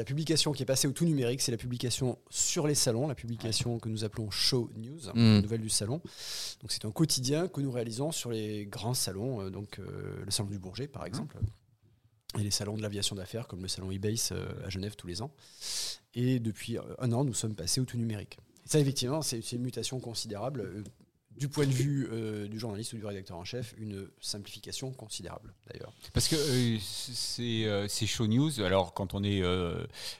publication qui est passée au tout numérique, c'est la publication sur les salons, la publication que nous appelons Show News, nouvelle du salon. Donc c'est un quotidien que nous réalisons sur les grands salons, le salon du Bourget par exemple, et les salons de l'aviation d'affaires comme le salon eBase à Genève tous les ans. Et depuis un an, nous sommes passés au tout numérique. Et ça effectivement, c'est une mutation considérable. Du point de vue du journaliste ou du rédacteur en chef, une simplification considérable d'ailleurs. Parce que c'est Show News. Alors quand on est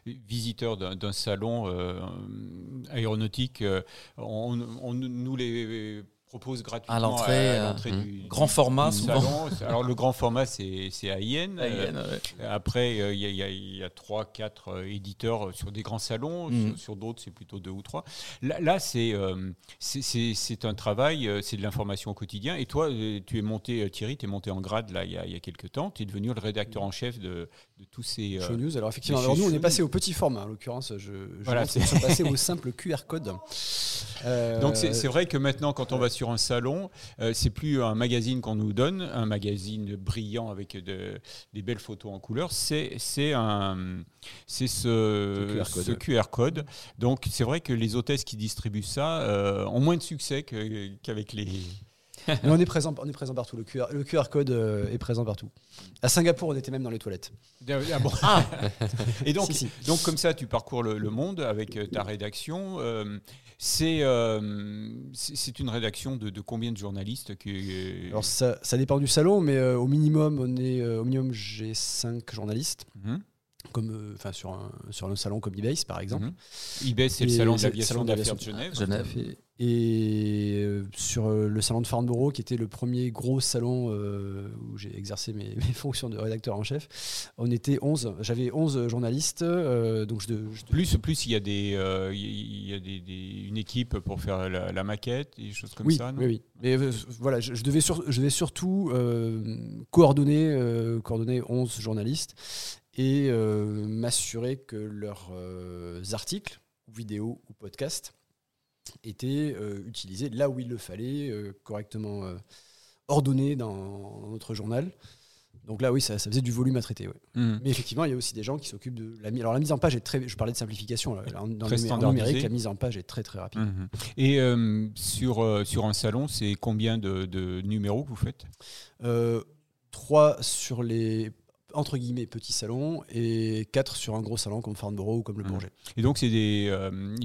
visiteur d'un salon aéronautique, on nous les propose gratuitement à l'entrée du grand format. Salon. Alors le grand format c'est AIN. Après il y a 3-4 éditeurs sur des grands salons, sur d'autres c'est plutôt 2 ou 3. Là c'est un travail, c'est de l'information au quotidien. Et toi tu es monté, Thierry, en grade là il y a quelques temps, tu es devenu le rédacteur en chef de tous ces Show News. Alors effectivement, nous on est passé au petit format en l'occurrence. Je suis passé au simple QR code. Donc c'est vrai que maintenant quand on va sur un salon, c'est plus un magazine qu'on nous donne, un magazine brillant avec des belles photos en couleur, c'est ce QR code. Donc c'est vrai que les hôtesses qui distribuent ça ont moins de succès qu'avec les... Mais on est présent partout. Le QR code est présent partout. À Singapour, on était même dans les toilettes. Ah bon. Et donc, donc comme ça, tu parcours le monde avec ta rédaction. C'est une rédaction de combien de journalistes Alors ça dépend du salon, mais au minimum, j'ai 5 journalistes. comme sur le salon comme eBase par exemple. eBase c'est le salon de l'aviation d'affaires de Genève. Et sur le salon de Farnborough qui était le premier gros salon où j'ai exercé mes fonctions de rédacteur en chef, on était 11, j'avais 11 journalistes donc plus il y a une équipe pour faire la maquette et des choses comme ça. Non, oui. Mais voilà, je devais surtout coordonner 11 journalistes et m'assurer que leurs articles, vidéos ou podcasts étaient utilisés là où il le fallait, correctement ordonnés dans notre journal. Donc là, oui, ça faisait du volume à traiter. Ouais. Mais effectivement, il y a aussi des gens qui s'occupent de... Alors la mise en page est très... Je parlais de simplification. Là, dans le numérique, la mise en page est très, très rapide. Et sur un salon, c'est combien de numéros que vous faites ? 3 sur les... entre guillemets petit salon et 4 sur un gros salon comme Farnborough ou comme le Bourget. Et donc il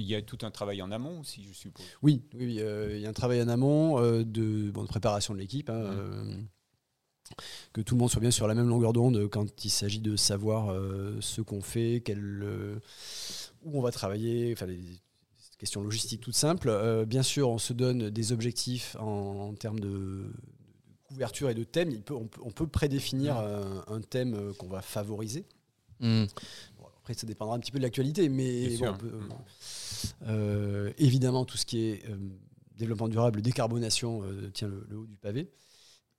y a tout un travail en amont aussi, je suppose. Oui, il y a un travail en amont de préparation de l'équipe, que tout le monde soit bien sur la même longueur d'onde quand il s'agit de savoir ce qu'on fait, où on va travailler, enfin des questions logistiques toutes simples. Bien sûr, on se donne des objectifs en termes de couverture et de thème. On peut prédéfinir un thème qu'on va favoriser. Bon, après, ça dépendra un petit peu de l'actualité, mais bon, on peut, évidemment, tout ce qui est développement durable, décarbonation tient le haut du pavé.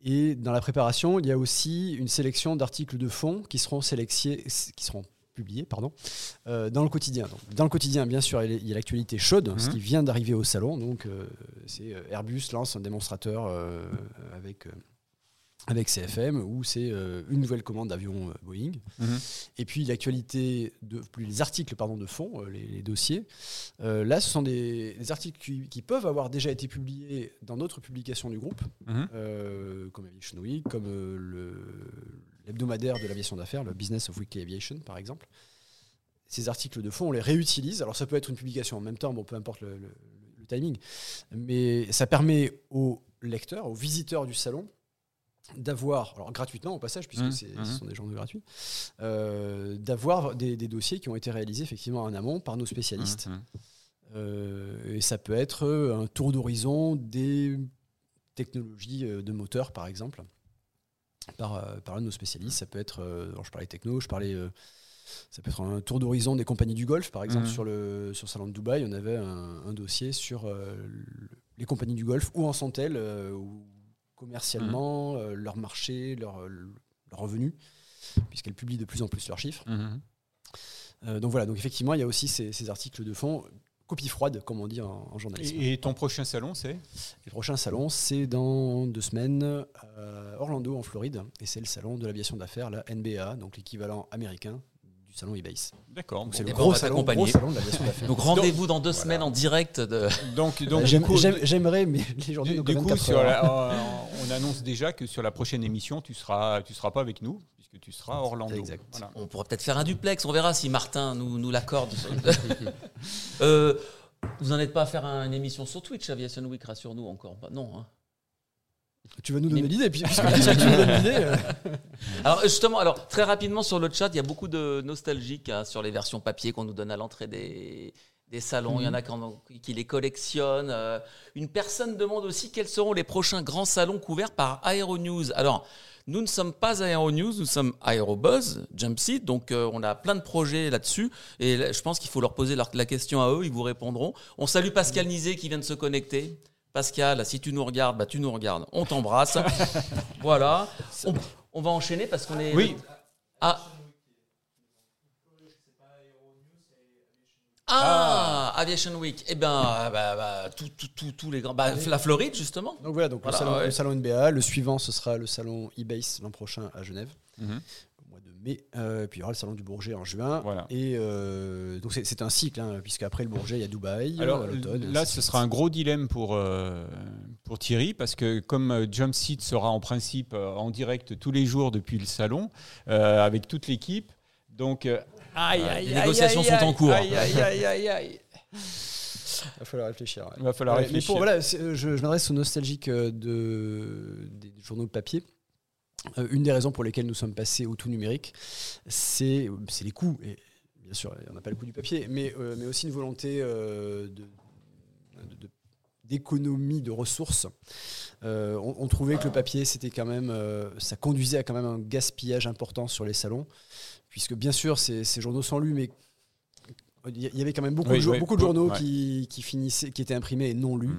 Et dans la préparation, il y a aussi une sélection d'articles de fond qui seront publiés dans le quotidien. Donc, dans le quotidien, bien sûr, il y a l'actualité chaude, ce qui vient d'arriver au salon. Donc, c'est Airbus lance un démonstrateur avec CFM, ou c'est une nouvelle commande d'avion Boeing. Et puis l'actualité, les articles de fond, les dossiers. Là, ce sont des articles qui peuvent avoir déjà été publiés dans d'autres publications du groupe, comme Aviation Week, comme l'hebdomadaire de l'aviation d'affaires, le Business of Weekly Aviation, par exemple. Ces articles de fond, on les réutilise. Alors, ça peut être une publication en même temps, peu importe le timing. Mais ça permet aux lecteurs, aux visiteurs du salon, d'avoir, alors gratuitement au passage, puisque ce sont des journaux gratuits, d'avoir des dossiers qui ont été réalisés effectivement en amont par nos spécialistes. Et ça peut être un tour d'horizon des technologies de moteurs, par exemple. Par un de nos spécialistes, ça peut être, je parlais techno, ça peut être un tour d'horizon des compagnies du Golfe, par exemple. Sur le salon de Dubaï, on avait un dossier sur les compagnies du Golfe, où en sont-elles, commercialement, leur marché, leurs revenus, puisqu'elles publient de plus en plus leurs chiffres. Donc voilà, effectivement, il y a aussi ces articles de fond, copie froide, comme on dit en journalisme. Et ton prochain salon, c'est ? Le prochain salon, c'est dans 2 semaines à Orlando, en Floride. Et c'est le salon de l'aviation d'affaires, la NBA, donc l'équivalent américain du salon eBase. D'accord. Donc c'est le gros salon de l'aviation d'affaires. Donc rendez-vous dans 2 semaines en direct. J'aimerais, mais les journées n'ont que 24 heures. On annonce déjà que sur la prochaine émission, tu seras pas avec nous, puisque tu seras à Orlando. Exact. Voilà. On pourra peut-être faire un duplex, on verra si Martin nous l'accorde. Vous n'en êtes pas à faire une émission sur Twitch, Aviation Week, rassure-nous encore. Bah, non. Tu vas nous donner l'idée, puisque tu nous donnes l'idée. Alors justement, très rapidement sur le chat, il y a beaucoup de nostalgiques sur les versions papier qu'on nous donne à l'entrée des salons, il y en a qui les collectionnent. Une personne demande aussi quels seront les prochains grands salons couverts par Aeronews. Alors, nous ne sommes pas Aeronews, nous sommes Aerobuzz, Jumpseat, donc on a plein de projets là-dessus, et là, je pense qu'il faut leur poser la question à eux, ils vous répondront. On salue Pascal Nizet qui vient de se connecter. Pascal, si tu nous regardes, tu nous regardes, on t'embrasse. Voilà, on va enchaîner parce qu'on est... Oui. Aviation Week. Eh bien, tous les grands. La Floride, justement. Donc voilà, le salon NBA. Le suivant, ce sera le salon eBase l'an prochain à Genève, au mois de mai. Puis il y aura le salon du Bourget en juin. Voilà. Et donc c'est un cycle, puisqu'après le Bourget, il y a Dubaï. Alors, à l'automne. Là, ce sera un gros dilemme pour Thierry, parce que comme Jumpseat sera en principe en direct tous les jours depuis le salon, avec toute l'équipe, donc. Les négociations sont en cours. Il va falloir réfléchir. Ouais. Il va falloir réfléchir. Mais je m'adresse aux nostalgiques des journaux de papier. Une des raisons pour lesquelles nous sommes passés au tout numérique, c'est les coûts. Et bien sûr, on n'a pas le coût du papier, mais aussi une volonté d'économie de ressources. On trouvait que le papier, c'était quand même, ça conduisait à quand même un gaspillage important sur les salons, puisque bien sûr, ces journaux sont lus, mais il y avait quand même beaucoup de journaux qui finissaient, qui étaient imprimés et non lus.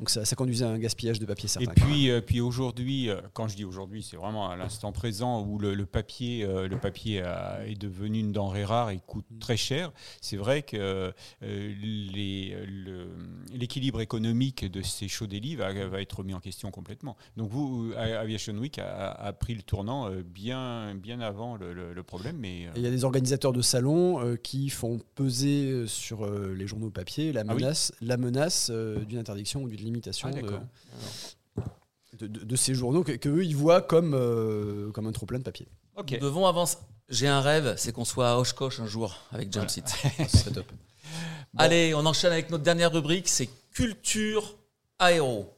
Donc ça conduisait à un gaspillage de papier certain. Et puis aujourd'hui, quand je dis aujourd'hui, c'est vraiment à l'instant présent où le papier est devenu une denrée rare et coûte très cher. C'est vrai que l'équilibre économique de ces chauds-délits va être mis en question complètement. Donc vous, Aviation Week a pris le tournant bien avant le problème. Mais il y a des organisateurs de salons qui font peser sur les journaux papier la menace d'une interdiction ou d'une limitation de ces journaux que eux ils voient comme un trop-plein de papier. Okay. Nous devons avancer. J'ai un rêve, c'est qu'on soit à Oshkosh un jour avec Jumpseat. Voilà. Ce serait top. Bon. Allez, on enchaîne avec notre dernière rubrique, c'est Culture Aéro.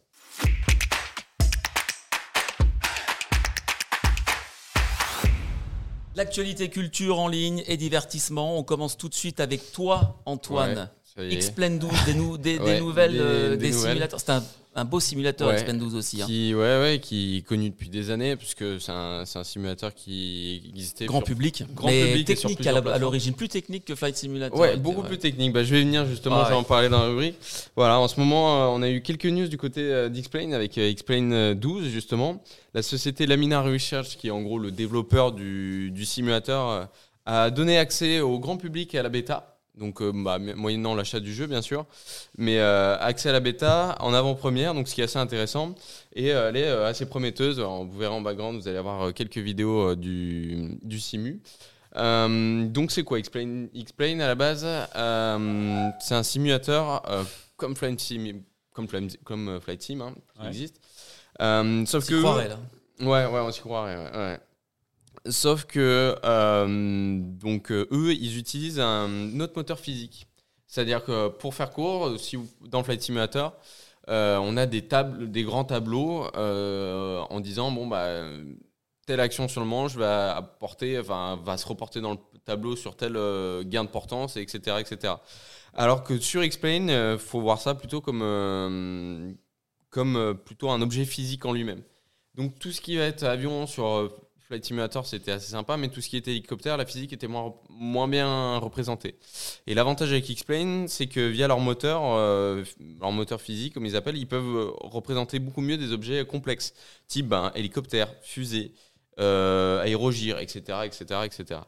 L'actualité culture en ligne et divertissement. On commence tout de suite avec toi, Antoine. Ouais, X-Plane 12, des nouvelles simulateurs. C'est un beau simulateur, X-Plane 12 aussi. Qui est connu depuis des années, puisque c'est un simulateur qui existait. Grand public, mais technique à l'origine. Plus technique que Flight Simulator. Ouais, beaucoup plus technique. Bah, je vais venir justement, je vais en parler dans la rubrique. Voilà, en ce moment, on a eu quelques news du côté d'X-Plane, avec X-Plane 12, justement. La société Lamina Research, qui est en gros le développeur du simulateur, a donné accès au grand public et à la bêta. Donc, moyennant l'achat du jeu, bien sûr. Mais accès à la bêta en avant-première, donc ce qui est assez intéressant. Et elle est assez prometteuse. Alors, vous verrez en background, vous allez avoir quelques vidéos du simu. Donc, c'est quoi X-Plane, à la base, c'est un simulateur comme Flight Sim, hein, qui existe. Sauf que croirait, là. Ouais, on s'y croirait. Ouais. Sauf que eux, ils utilisent un autre moteur physique. C'est-à-dire que pour faire court, dans Flight Simulator, on a des grands tableaux en disant telle action sur le manche va se reporter dans le tableau sur tel gain de portance, etc., etc. Alors que sur X-Plane, faut voir ça plutôt comme plutôt un objet physique en lui-même. Donc tout ce qui va être avion sur Flight Simulator, c'était assez sympa, mais tout ce qui était hélicoptère, la physique était moins bien représentée. Et l'avantage avec X-Plane, c'est que via leur moteur physique, comme ils appellent, ils peuvent représenter beaucoup mieux des objets complexes, type hélicoptère, fusée, aérogire, etc., etc., etc.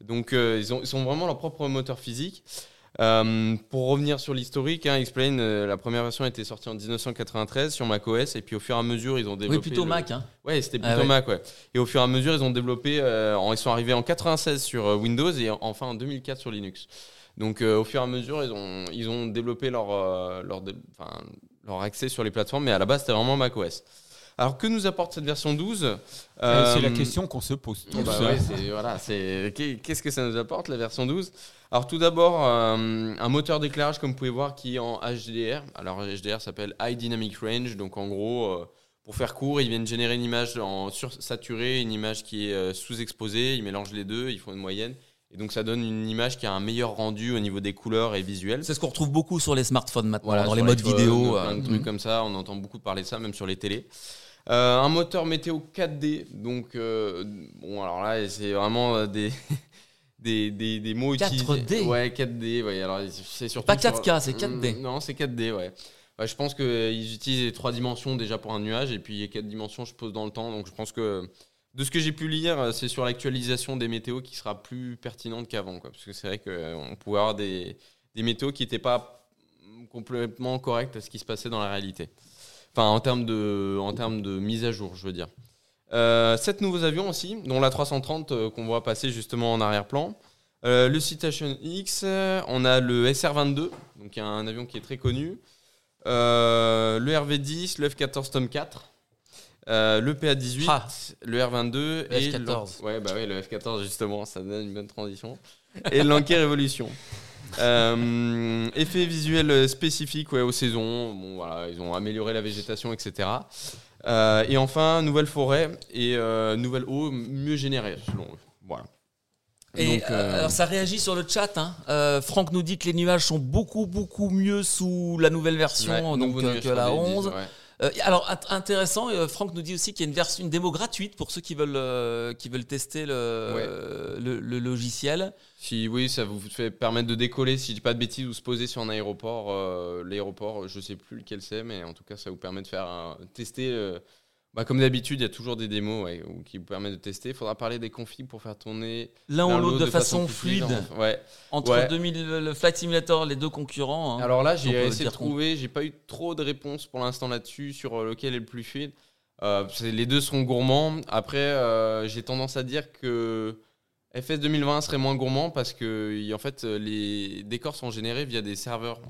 Donc ils ont vraiment leur propre moteur physique. Pour revenir sur l'historique, X-Plane, la première version était sortie en 1993 sur macOS, et puis au fur et à mesure ils ont développé. Oui, plutôt Mac. Ouais, c'était plutôt Mac, ouais. Et au fur et à mesure ils ont développé. Ils sont arrivés en 96 sur Windows et enfin en 2004 sur Linux. Donc au fur et à mesure ils ont développé leur accès sur les plateformes, mais à la base c'était vraiment macOS. Alors, que nous apporte cette version 12 ? C'est la question qu'on se pose tous. Qu'est-ce que ça nous apporte, la version 12 ? Alors, tout d'abord, un moteur d'éclairage, comme vous pouvez voir, qui est en HDR. Alors, HDR s'appelle High Dynamic Range. Donc, en gros, pour faire court, ils viennent générer une image sursaturée, une image qui est sous-exposée. Ils mélangent les deux, ils font une moyenne. Et donc, ça donne une image qui a un meilleur rendu au niveau des couleurs et visuels. C'est ce qu'on retrouve beaucoup sur les smartphones maintenant, dans les modes vidéo. Plein de trucs comme ça, on entend beaucoup parler de ça, même sur les télés. Un moteur météo 4D. Donc, alors là, c'est vraiment des mots 4D. Utilisés. 4D. Ouais, 4D. Ouais, alors, c'est surtout pas 4K, c'est 4D. Non, c'est 4D, ouais. Je pense qu'ils utilisent les 3 dimensions déjà pour un nuage, et puis les 4 dimensions, je pose dans le temps. Donc, je pense que... De ce que j'ai pu lire, c'est sur l'actualisation des météos qui sera plus pertinente qu'avant, quoi. Parce que c'est vrai qu'on pouvait avoir des météos qui n'étaient pas complètement correctes à ce qui se passait dans la réalité. Enfin, en termes de mise à jour, je veux dire. 7 nouveaux avions aussi, dont la 330 qu'on voit passer justement en arrière-plan. Le Citation X, on a le SR-22, donc il y a un avion qui est très connu. Le RV-10, le F-14 Tomcat. Le PA-18, le R-22 le et F-14. Le F-14 justement, ça donne une bonne transition. Et l'Anker Evolution. Effets visuels spécifiques aux saisons. Ils ont amélioré la végétation, etc. Et enfin, nouvelle forêt et nouvelle eau mieux générée, selon eux. Voilà. Et donc, alors ça réagit sur le chat. Hein. Franck nous dit que les nuages sont beaucoup mieux sous la nouvelle version donc, que la 11. Alors intéressant, Franck nous dit aussi qu'il y a une démo gratuite pour ceux qui veulent tester le logiciel. Oui, ça vous fait permettre de décoller, si je dis pas de bêtises, ou se poser sur un aéroport. L'aéroport, je sais plus lequel c'est, mais en tout cas ça vous permet de faire tester. Comme d'habitude, il y a toujours des démos qui vous permettent de tester. Il faudra parler des configs pour faire tourner l'un ou l'autre de façon fluide. Entre 2000, le Flight Simulator, les deux concurrents. Alors là, j'ai essayé de trouver. J'ai pas eu trop de réponses pour l'instant là-dessus sur lequel est le plus fluide. Les deux sont gourmands. Après, j'ai tendance à dire que FS 2020 serait moins gourmand parce que en fait, les décors sont générés via des serveurs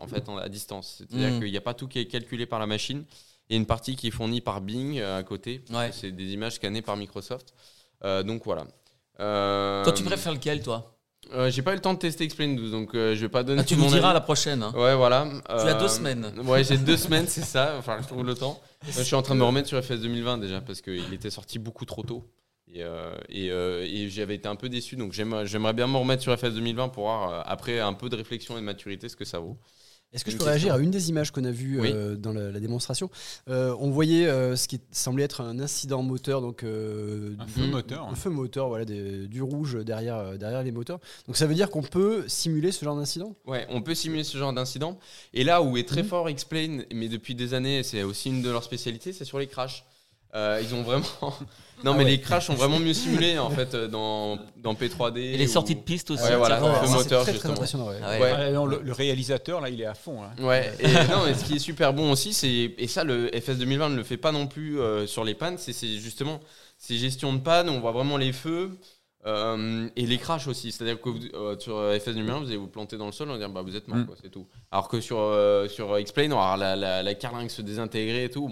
à distance. C'est-à-dire qu'il n'y a pas tout qui est calculé par la machine. Il y a une partie qui est fournie par Bing à côté. C'est des images scannées par Microsoft. Donc voilà. Toi, tu préfères lequel, toi ? J'ai pas eu le temps de tester X-Plane 12, donc je vais pas donner. Tu nous diras la prochaine. Hein. Ouais, voilà. Tu as 2 semaines. J'ai 2 semaines, c'est ça. Enfin, je trouve le temps. Je suis en train de me remettre sur FS 2020 déjà parce qu'il était sorti beaucoup trop tôt et j'avais été un peu déçu. Donc j'aimerais bien me remettre sur FS 2020 pour voir après un peu de réflexion et de maturité ce que ça vaut. Est-ce que je peux réagir à une des images qu'on a vues dans la démonstration ? On voyait ce qui semblait être un incident moteur, donc un feu moteur, voilà, du rouge derrière les moteurs. Donc ça veut dire qu'on peut simuler ce genre d'incident ? Ouais, on peut simuler ce genre d'incident. Et là où est très fort X-Plane, mais depuis des années, c'est aussi une de leurs spécialités, c'est sur les crashs. Ils ont vraiment. Les crashs sont vraiment mieux simulés en fait dans P3D. Et les sorties de piste aussi. Moteur, c'est très impressionnant. Le réalisateur là, il est à fond. Hein. Et ce qui est super bon aussi, c'est le FS 2020 ne le fait pas non plus sur les pannes. C'est justement ces gestions de panne. On voit vraiment les feux et les crashs aussi. C'est-à-dire que sur FS 2020, vous allez vous planter dans le sol, on va dire vous êtes mort, c'est tout. Alors que sur X-Plane, on aura la carlingue se désintégrer et tout.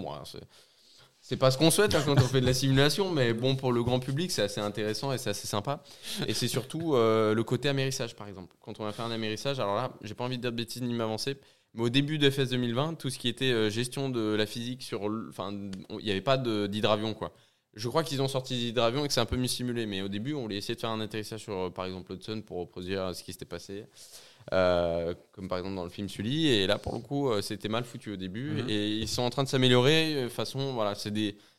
C'est pas ce qu'on souhaite quand on fait de la simulation, mais bon, pour le grand public, c'est assez intéressant et c'est assez sympa. Et c'est surtout le côté amérissage, par exemple. Quand on va faire un amérissage, alors là, j'ai pas envie de dire de bêtises ni m'avancer, mais au début de FS 2020, tout ce qui était gestion de la physique, il n'y avait pas d'hydravion, quoi. Je crois qu'ils ont sorti des hydravions et que c'est un peu mieux simulé, mais au début, on voulait essayer de faire un atterrissage sur, par exemple, Hudson pour reproduire ce qui s'était passé. Comme par exemple dans le film Sully, et là pour le coup c'était mal foutu au début et ils sont en train de s'améliorer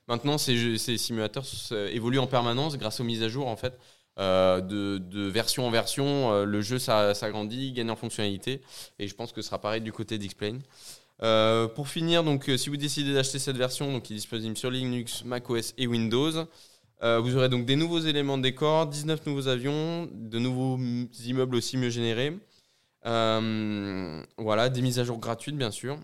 maintenant ces simulateurs évoluent en permanence grâce aux mises à jour en fait de version en version le jeu s'agrandit, gagne en fonctionnalité et je pense que ce sera pareil du côté d'X-Plane. Pour finir donc si vous décidez d'acheter cette version donc il est disponible sur Linux, macOS et Windows. Vous aurez donc des nouveaux éléments de décor, 19 nouveaux avions, de nouveaux immeubles aussi mieux générés. Des mises à jour gratuites bien sûr.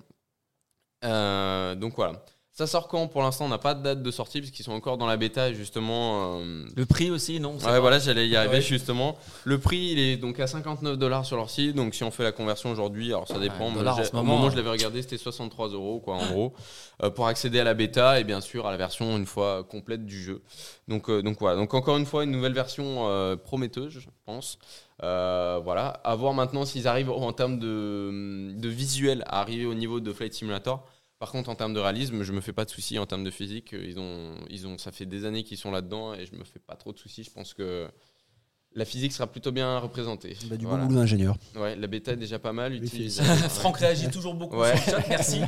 Donc voilà. Ça sort quand ? Pour l'instant, on n'a pas de date de sortie parce qu'ils sont encore dans la bêta et justement. Le prix aussi, non ? J'allais y arriver justement. Le prprix, il est donc à $59 sur leur site. Donc si on fait la conversion aujourd'hui, alors ça dépend. Au moment où je l'avais regardé, c'était 63 € quoi en gros pour accéder à la bêta et bien sûr à la version une fois complète du jeu. Donc voilà. Donc encore une fois, une nouvelle version prometteuse, je pense. À voir maintenant s'ils arrivent en termes de visuel à arriver au niveau de Flight Simulator. Par contre, en termes de réalisme, je me fais pas de soucis. En termes de physique, ça fait des années qu'ils sont là-dedans et je me fais pas trop de soucis. Je pense que la physique sera plutôt bien représentée. Bon boulot d'ingénieur. Ouais, la bêta est déjà pas mal utilisée. Franck réagit toujours beaucoup sur le chat, merci.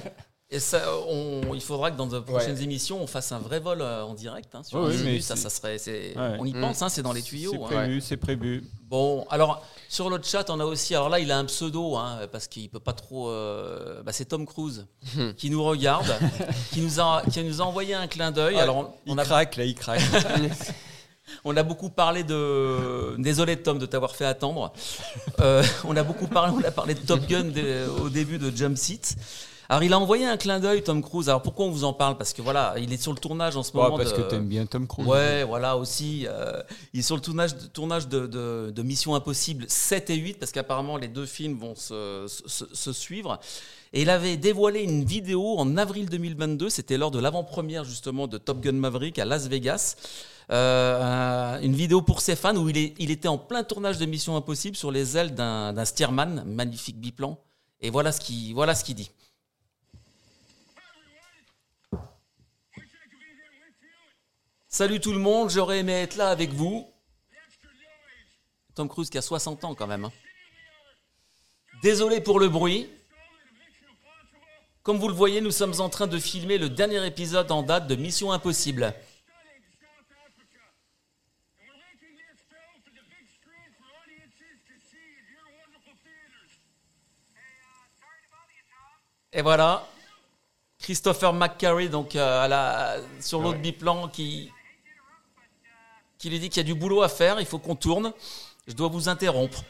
Et ça, il faudra que dans de prochaines émissions, on fasse un vrai vol en direct. Hein, sur Linux, ça serait. On y pense, c'est dans les tuyaux. C'est prévu, c'est prévu. Bon, alors sur le chat, on a aussi. Alors là, il a un pseudo parce qu'il peut pas trop. C'est Tom Cruise qui nous regarde, qui nous a envoyé un clin d'œil. Alors il craque. On a beaucoup parlé de. Désolé Tom de t'avoir fait attendre. On a parlé de Top Gun au début de Jump Seat. Alors, il a envoyé un clin d'œil, Tom Cruise. Alors, pourquoi on vous en parle ? Parce que voilà, il est sur le tournage en ce moment. Parce que t'aimes bien Tom Cruise. Ouais, voilà, aussi. Il est sur le tournage de Mission Impossible 7 et 8, parce qu'apparemment, les deux films vont se suivre. Et il avait dévoilé une vidéo en avril 2022. C'était lors de l'avant-première, justement, de Top Gun Maverick à Las Vegas. Une vidéo pour ses fans où il était en plein tournage de Mission Impossible sur les ailes d'un Stearman, magnifique biplan. Et voilà ce qu'il dit. Salut tout le monde, j'aurais aimé être là avec vous. Tom Cruise qui a 60 ans quand même. Désolé pour le bruit. Comme vous le voyez, nous sommes en train de filmer le dernier épisode en date de Mission Impossible. Et voilà, Christopher McQuarrie donc sur l'autre biplan qui lui dit qu'il y a du boulot à faire, il faut qu'on tourne, je dois vous interrompre.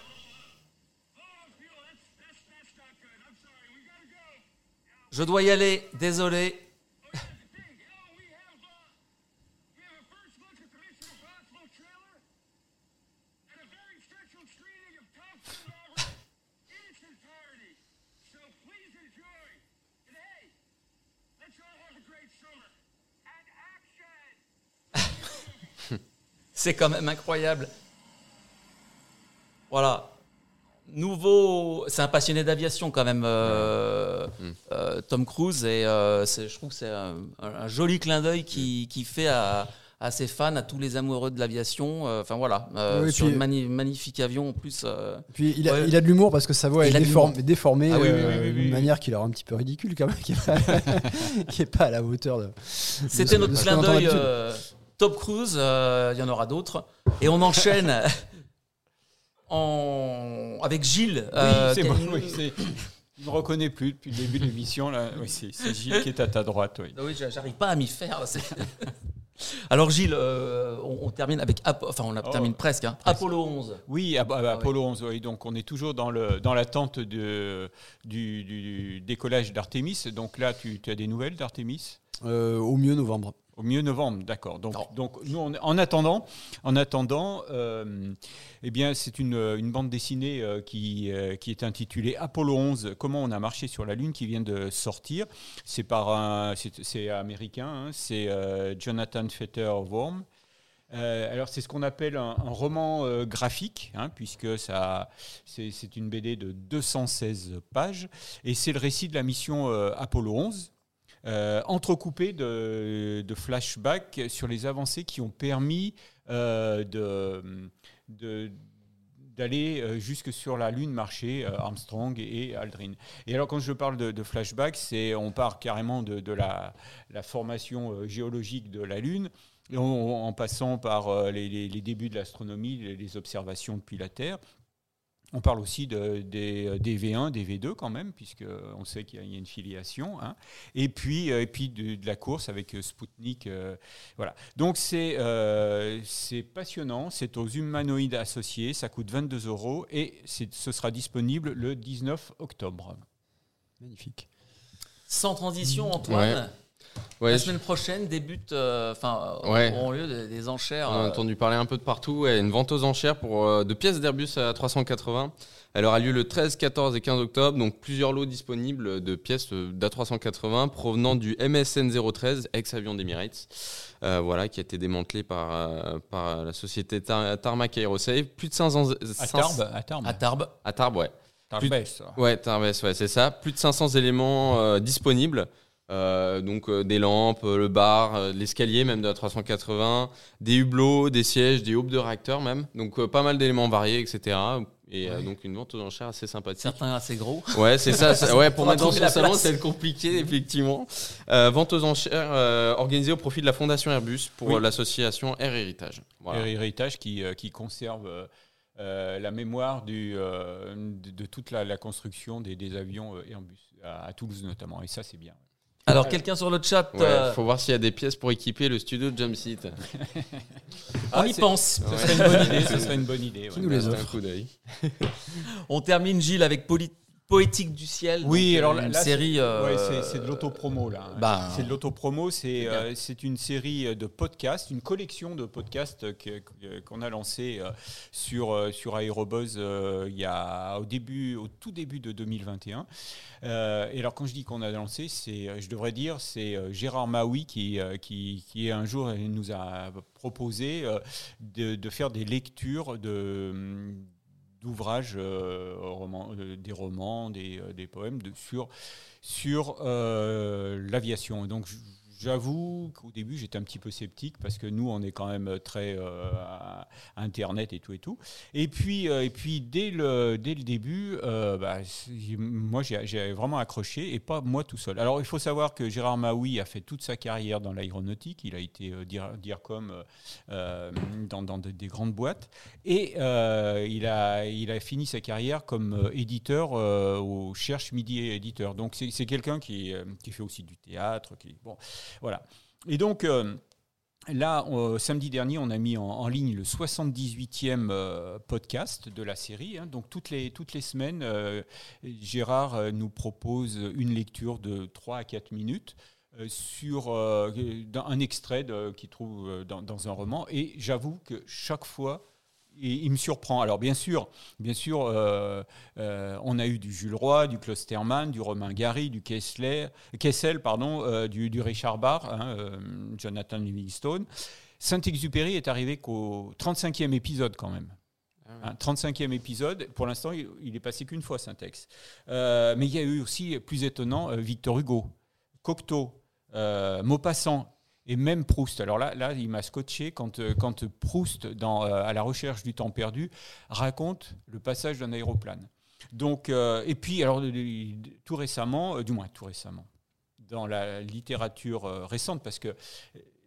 Je dois y aller, désolé. C'est quand même incroyable. Voilà. Nouveau. C'est un passionné d'aviation quand même, Tom Cruise. Et je trouve que c'est un joli clin d'œil qu'il fait à ses fans, à tous les amoureux de l'aviation. Enfin voilà. Oui, sur un magnifique avion en plus. Puis il a de l'humour parce que sa voix est déformée d'une manière qui leur est un petit peu ridicule quand même, qui n'est pas à la hauteur de. C'était notre clin d'œil. Top Cruise, il y en aura d'autres. Et on enchaîne avec Gilles. Je ne me reconnais plus depuis le début de l'émission. Là. Oui, c'est Gilles qui est à ta droite. Oui, j'arrive pas à m'y faire. Alors Gilles, on termine avec termine presque. Hein. Apollo 11. Oui, Apollo 11. Oui. Donc on est toujours dans l'attente du décollage d'Artemis. Donc là, tu as des nouvelles d'Artemis ? Au mieux novembre. Au mieux novembre, d'accord. Donc nous, en attendant, c'est une bande dessinée qui est intitulée Apollo 11, comment on a marché sur la Lune, qui vient de sortir. C'est c'est américain, hein, c'est Jonathan Fetter-Worm. Alors c'est ce qu'on appelle un roman graphique, hein, puisque c'est une BD de 216 pages, et c'est le récit de la mission Apollo 11. Entrecoupé de flashbacks sur les avancées qui ont permis d'aller jusque sur la Lune marcher, Armstrong et Aldrin. Et alors quand je parle de flashbacks, on part carrément de la formation géologique de la Lune, en passant par les débuts de l'astronomie, les observations depuis la Terre. On parle aussi des V1, des V2 quand même, puisqu'on sait qu'il y a une filiation. Hein. Et puis de la course avec Spoutnik. Voilà. Donc c'est passionnant, c'est aux humanoïdes associés, ça coûte 22 € et ce sera disponible le 19 octobre. Magnifique. Sans transition, Antoine. Ouais. La semaine prochaine débute, auront lieu des enchères. On a entendu parler un peu de partout. Une vente aux enchères de pièces d'Airbus A380. Elle aura lieu le 13, 14 et 15 octobre. Donc plusieurs lots disponibles de pièces d'A380 provenant du MSN 013, ex-avion d'Emirates, qui a été démantelé par la société Tarmac Aerosave. Plus de 500. À Tarbes. Tarbes, c'est ça. Plus de 500 éléments disponibles. Donc des lampes, le bar, l'escalier même de la 380, des hublots, des sièges, des houppes de réacteurs même. Donc pas mal d'éléments variés, etc. Et donc une vente aux enchères assez sympathique. Certains assez gros. Ouais, c'est ça. Pour mettre dans son salon, c'est compliqué effectivement. Vente aux enchères organisée au profit de la Fondation Airbus pour l'association Air Héritage. Voilà. Air Héritage qui conserve la mémoire de toute la construction des avions Airbus à Toulouse notamment. Et ça, c'est bien. Alors, quelqu'un sur le chat... faut voir s'il y a des pièces pour équiper le studio de Jump Seat. On y pense. Ce serait une bonne idée. Qui nous les offre un coup d'œil. On termine, Gilles, avec Poétique du ciel. Oui, alors là, série... c'est de l'autopromo, là. C'est de l'autopromo. C'est une série de podcasts, une collection de podcasts qu'on a lancée sur Aérobuzz au tout début de 2021. Et alors, quand je dis qu'on a lancé, c'est Gérard Maui qui un jour nous a proposé de faire des lectures d'ouvrages, des romans, des poèmes sur l'aviation. Donc, J'avoue qu'au début, j'étais un petit peu sceptique parce que nous, on est quand même très Internet et tout. Et puis dès le début, moi, j'ai vraiment accroché et pas moi tout seul. Alors, il faut savoir que Gérard Maui a fait toute sa carrière dans l'aéronautique. Il a été DIRCOM dans des grandes boîtes. Et il a fini sa carrière comme éditeur au Cherche Midi Éditeur. Donc, c'est quelqu'un qui fait aussi du théâtre, voilà. Et donc, là, samedi dernier, on a mis en ligne le 78e podcast de la série. Hein. Donc, toutes les semaines, Gérard nous propose une lecture de 3 à 4 minutes sur un extrait qu'il trouve dans un roman. Et j'avoue que chaque fois... Et il me surprend. Alors bien sûr, on a eu du Jules Roy, du Klostermann, du Romain Gary, du Kessel, du Richard Barr, Jonathan Livingstone. Saint-Exupéry est arrivé qu'au 35e épisode quand même. Hein, 35e épisode, pour l'instant, il est passé qu'une fois Saint-Ex. Mais il y a eu aussi, plus étonnant, Victor Hugo, Cocteau, Maupassant. Et même Proust. Alors là, il m'a scotché quand Proust, dans À la recherche du temps perdu, raconte le passage d'un aéroplane. Donc, et puis, alors, tout récemment, dans la littérature récente, parce que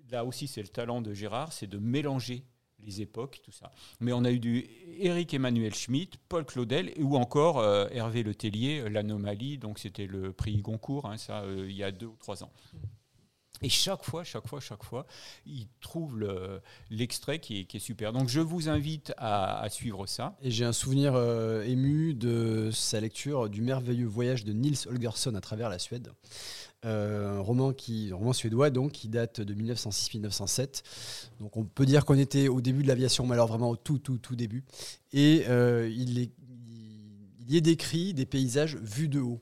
là aussi, c'est le talent de Gérard, c'est de mélanger les époques, tout ça. Mais on a eu du Éric-Emmanuel Schmitt, Paul Claudel ou encore Hervé Le Tellier, L'Anomalie, donc c'était le prix Goncourt, il y a 2 ou 3 ans. Et chaque fois, il trouve l'extrait qui est super. Donc, je vous invite à suivre ça. Et j'ai un souvenir ému de sa lecture du merveilleux voyage de Nils Holgersson à travers la Suède. Un roman suédois donc, qui date de 1906-1907. Donc, on peut dire qu'on était au début de l'aviation, mais alors vraiment au tout début. Et il y est décrit des paysages vus de haut.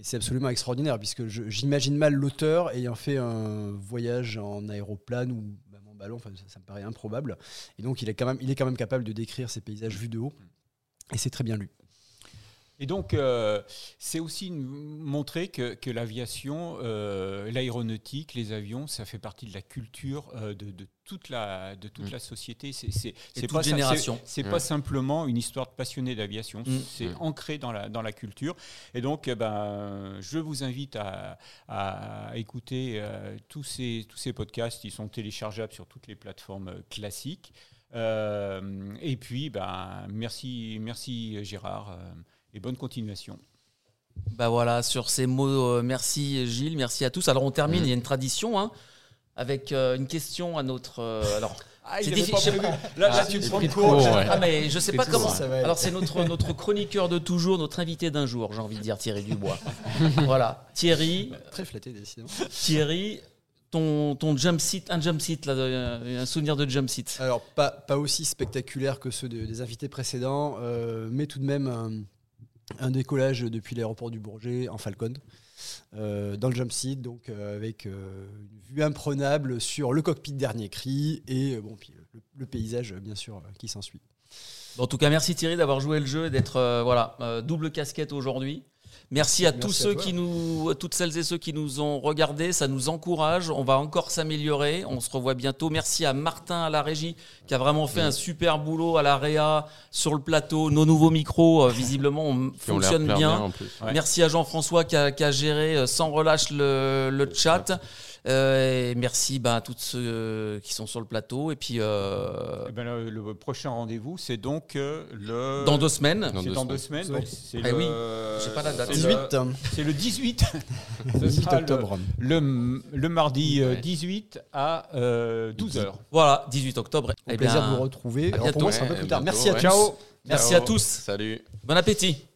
Et c'est absolument extraordinaire, puisque j'imagine mal l'auteur ayant fait un voyage en aéroplane ou en ballon, enfin, ça me paraît improbable. Et donc, il est quand même capable de décrire ces paysages vus de haut, et c'est très bien lu. Et donc, c'est aussi montrer que l'aviation, l'aéronautique, les avions, ça fait partie de la culture de toute la société. C'est pas simplement une histoire de passionnés d'aviation. C'est ancré dans la culture. Et donc, je vous invite à écouter tous ces podcasts. Ils sont téléchargeables sur toutes les plateformes classiques. Et puis, merci Gérard. Et bonne continuation. Voilà, sur ces mots, merci Gilles, merci à tous. Alors on termine, il y a une tradition avec une question à notre... Là, tu prends le cours. Mais je sais pas comment. Alors c'est notre chroniqueur de toujours, notre invité d'un jour, j'ai envie de dire, Thierry Dubois. Voilà, Thierry. Très flatté, décidément. Thierry... Ton jump seat, un souvenir de jump seat. Alors, pas aussi spectaculaire que ceux des invités précédents, mais tout de même un décollage depuis l'aéroport du Bourget en Falcon, dans le jump seat, donc avec une vue imprenable sur le cockpit dernier cri et puis le paysage, bien sûr, qui s'ensuit. En tout cas, merci Thierry d'avoir joué le jeu et d'être double casquette aujourd'hui. Merci à toutes celles et ceux qui nous ont regardés. Ça nous encourage. On va encore s'améliorer. On se revoit bientôt. Merci à Martin à la régie qui a vraiment fait un super boulot à la réa sur le plateau. Nos nouveaux micros, visiblement, fonctionnent bien. Ouais. Merci à Jean-François qui a géré sans relâche le chat. Et merci à tous ceux qui sont sur le plateau. Et puis, le prochain rendez-vous, c'est donc le... Dans 2 semaines. Dans 2 semaines. Oui, je sais pas la date. C'est le 18. Le 18 octobre. Le mardi 18 à 12h. Voilà, 18 octobre. Au plaisir de vous retrouver. Pour moi, c'est un peu plus tard. Merci à tous. Salut. Bon appétit.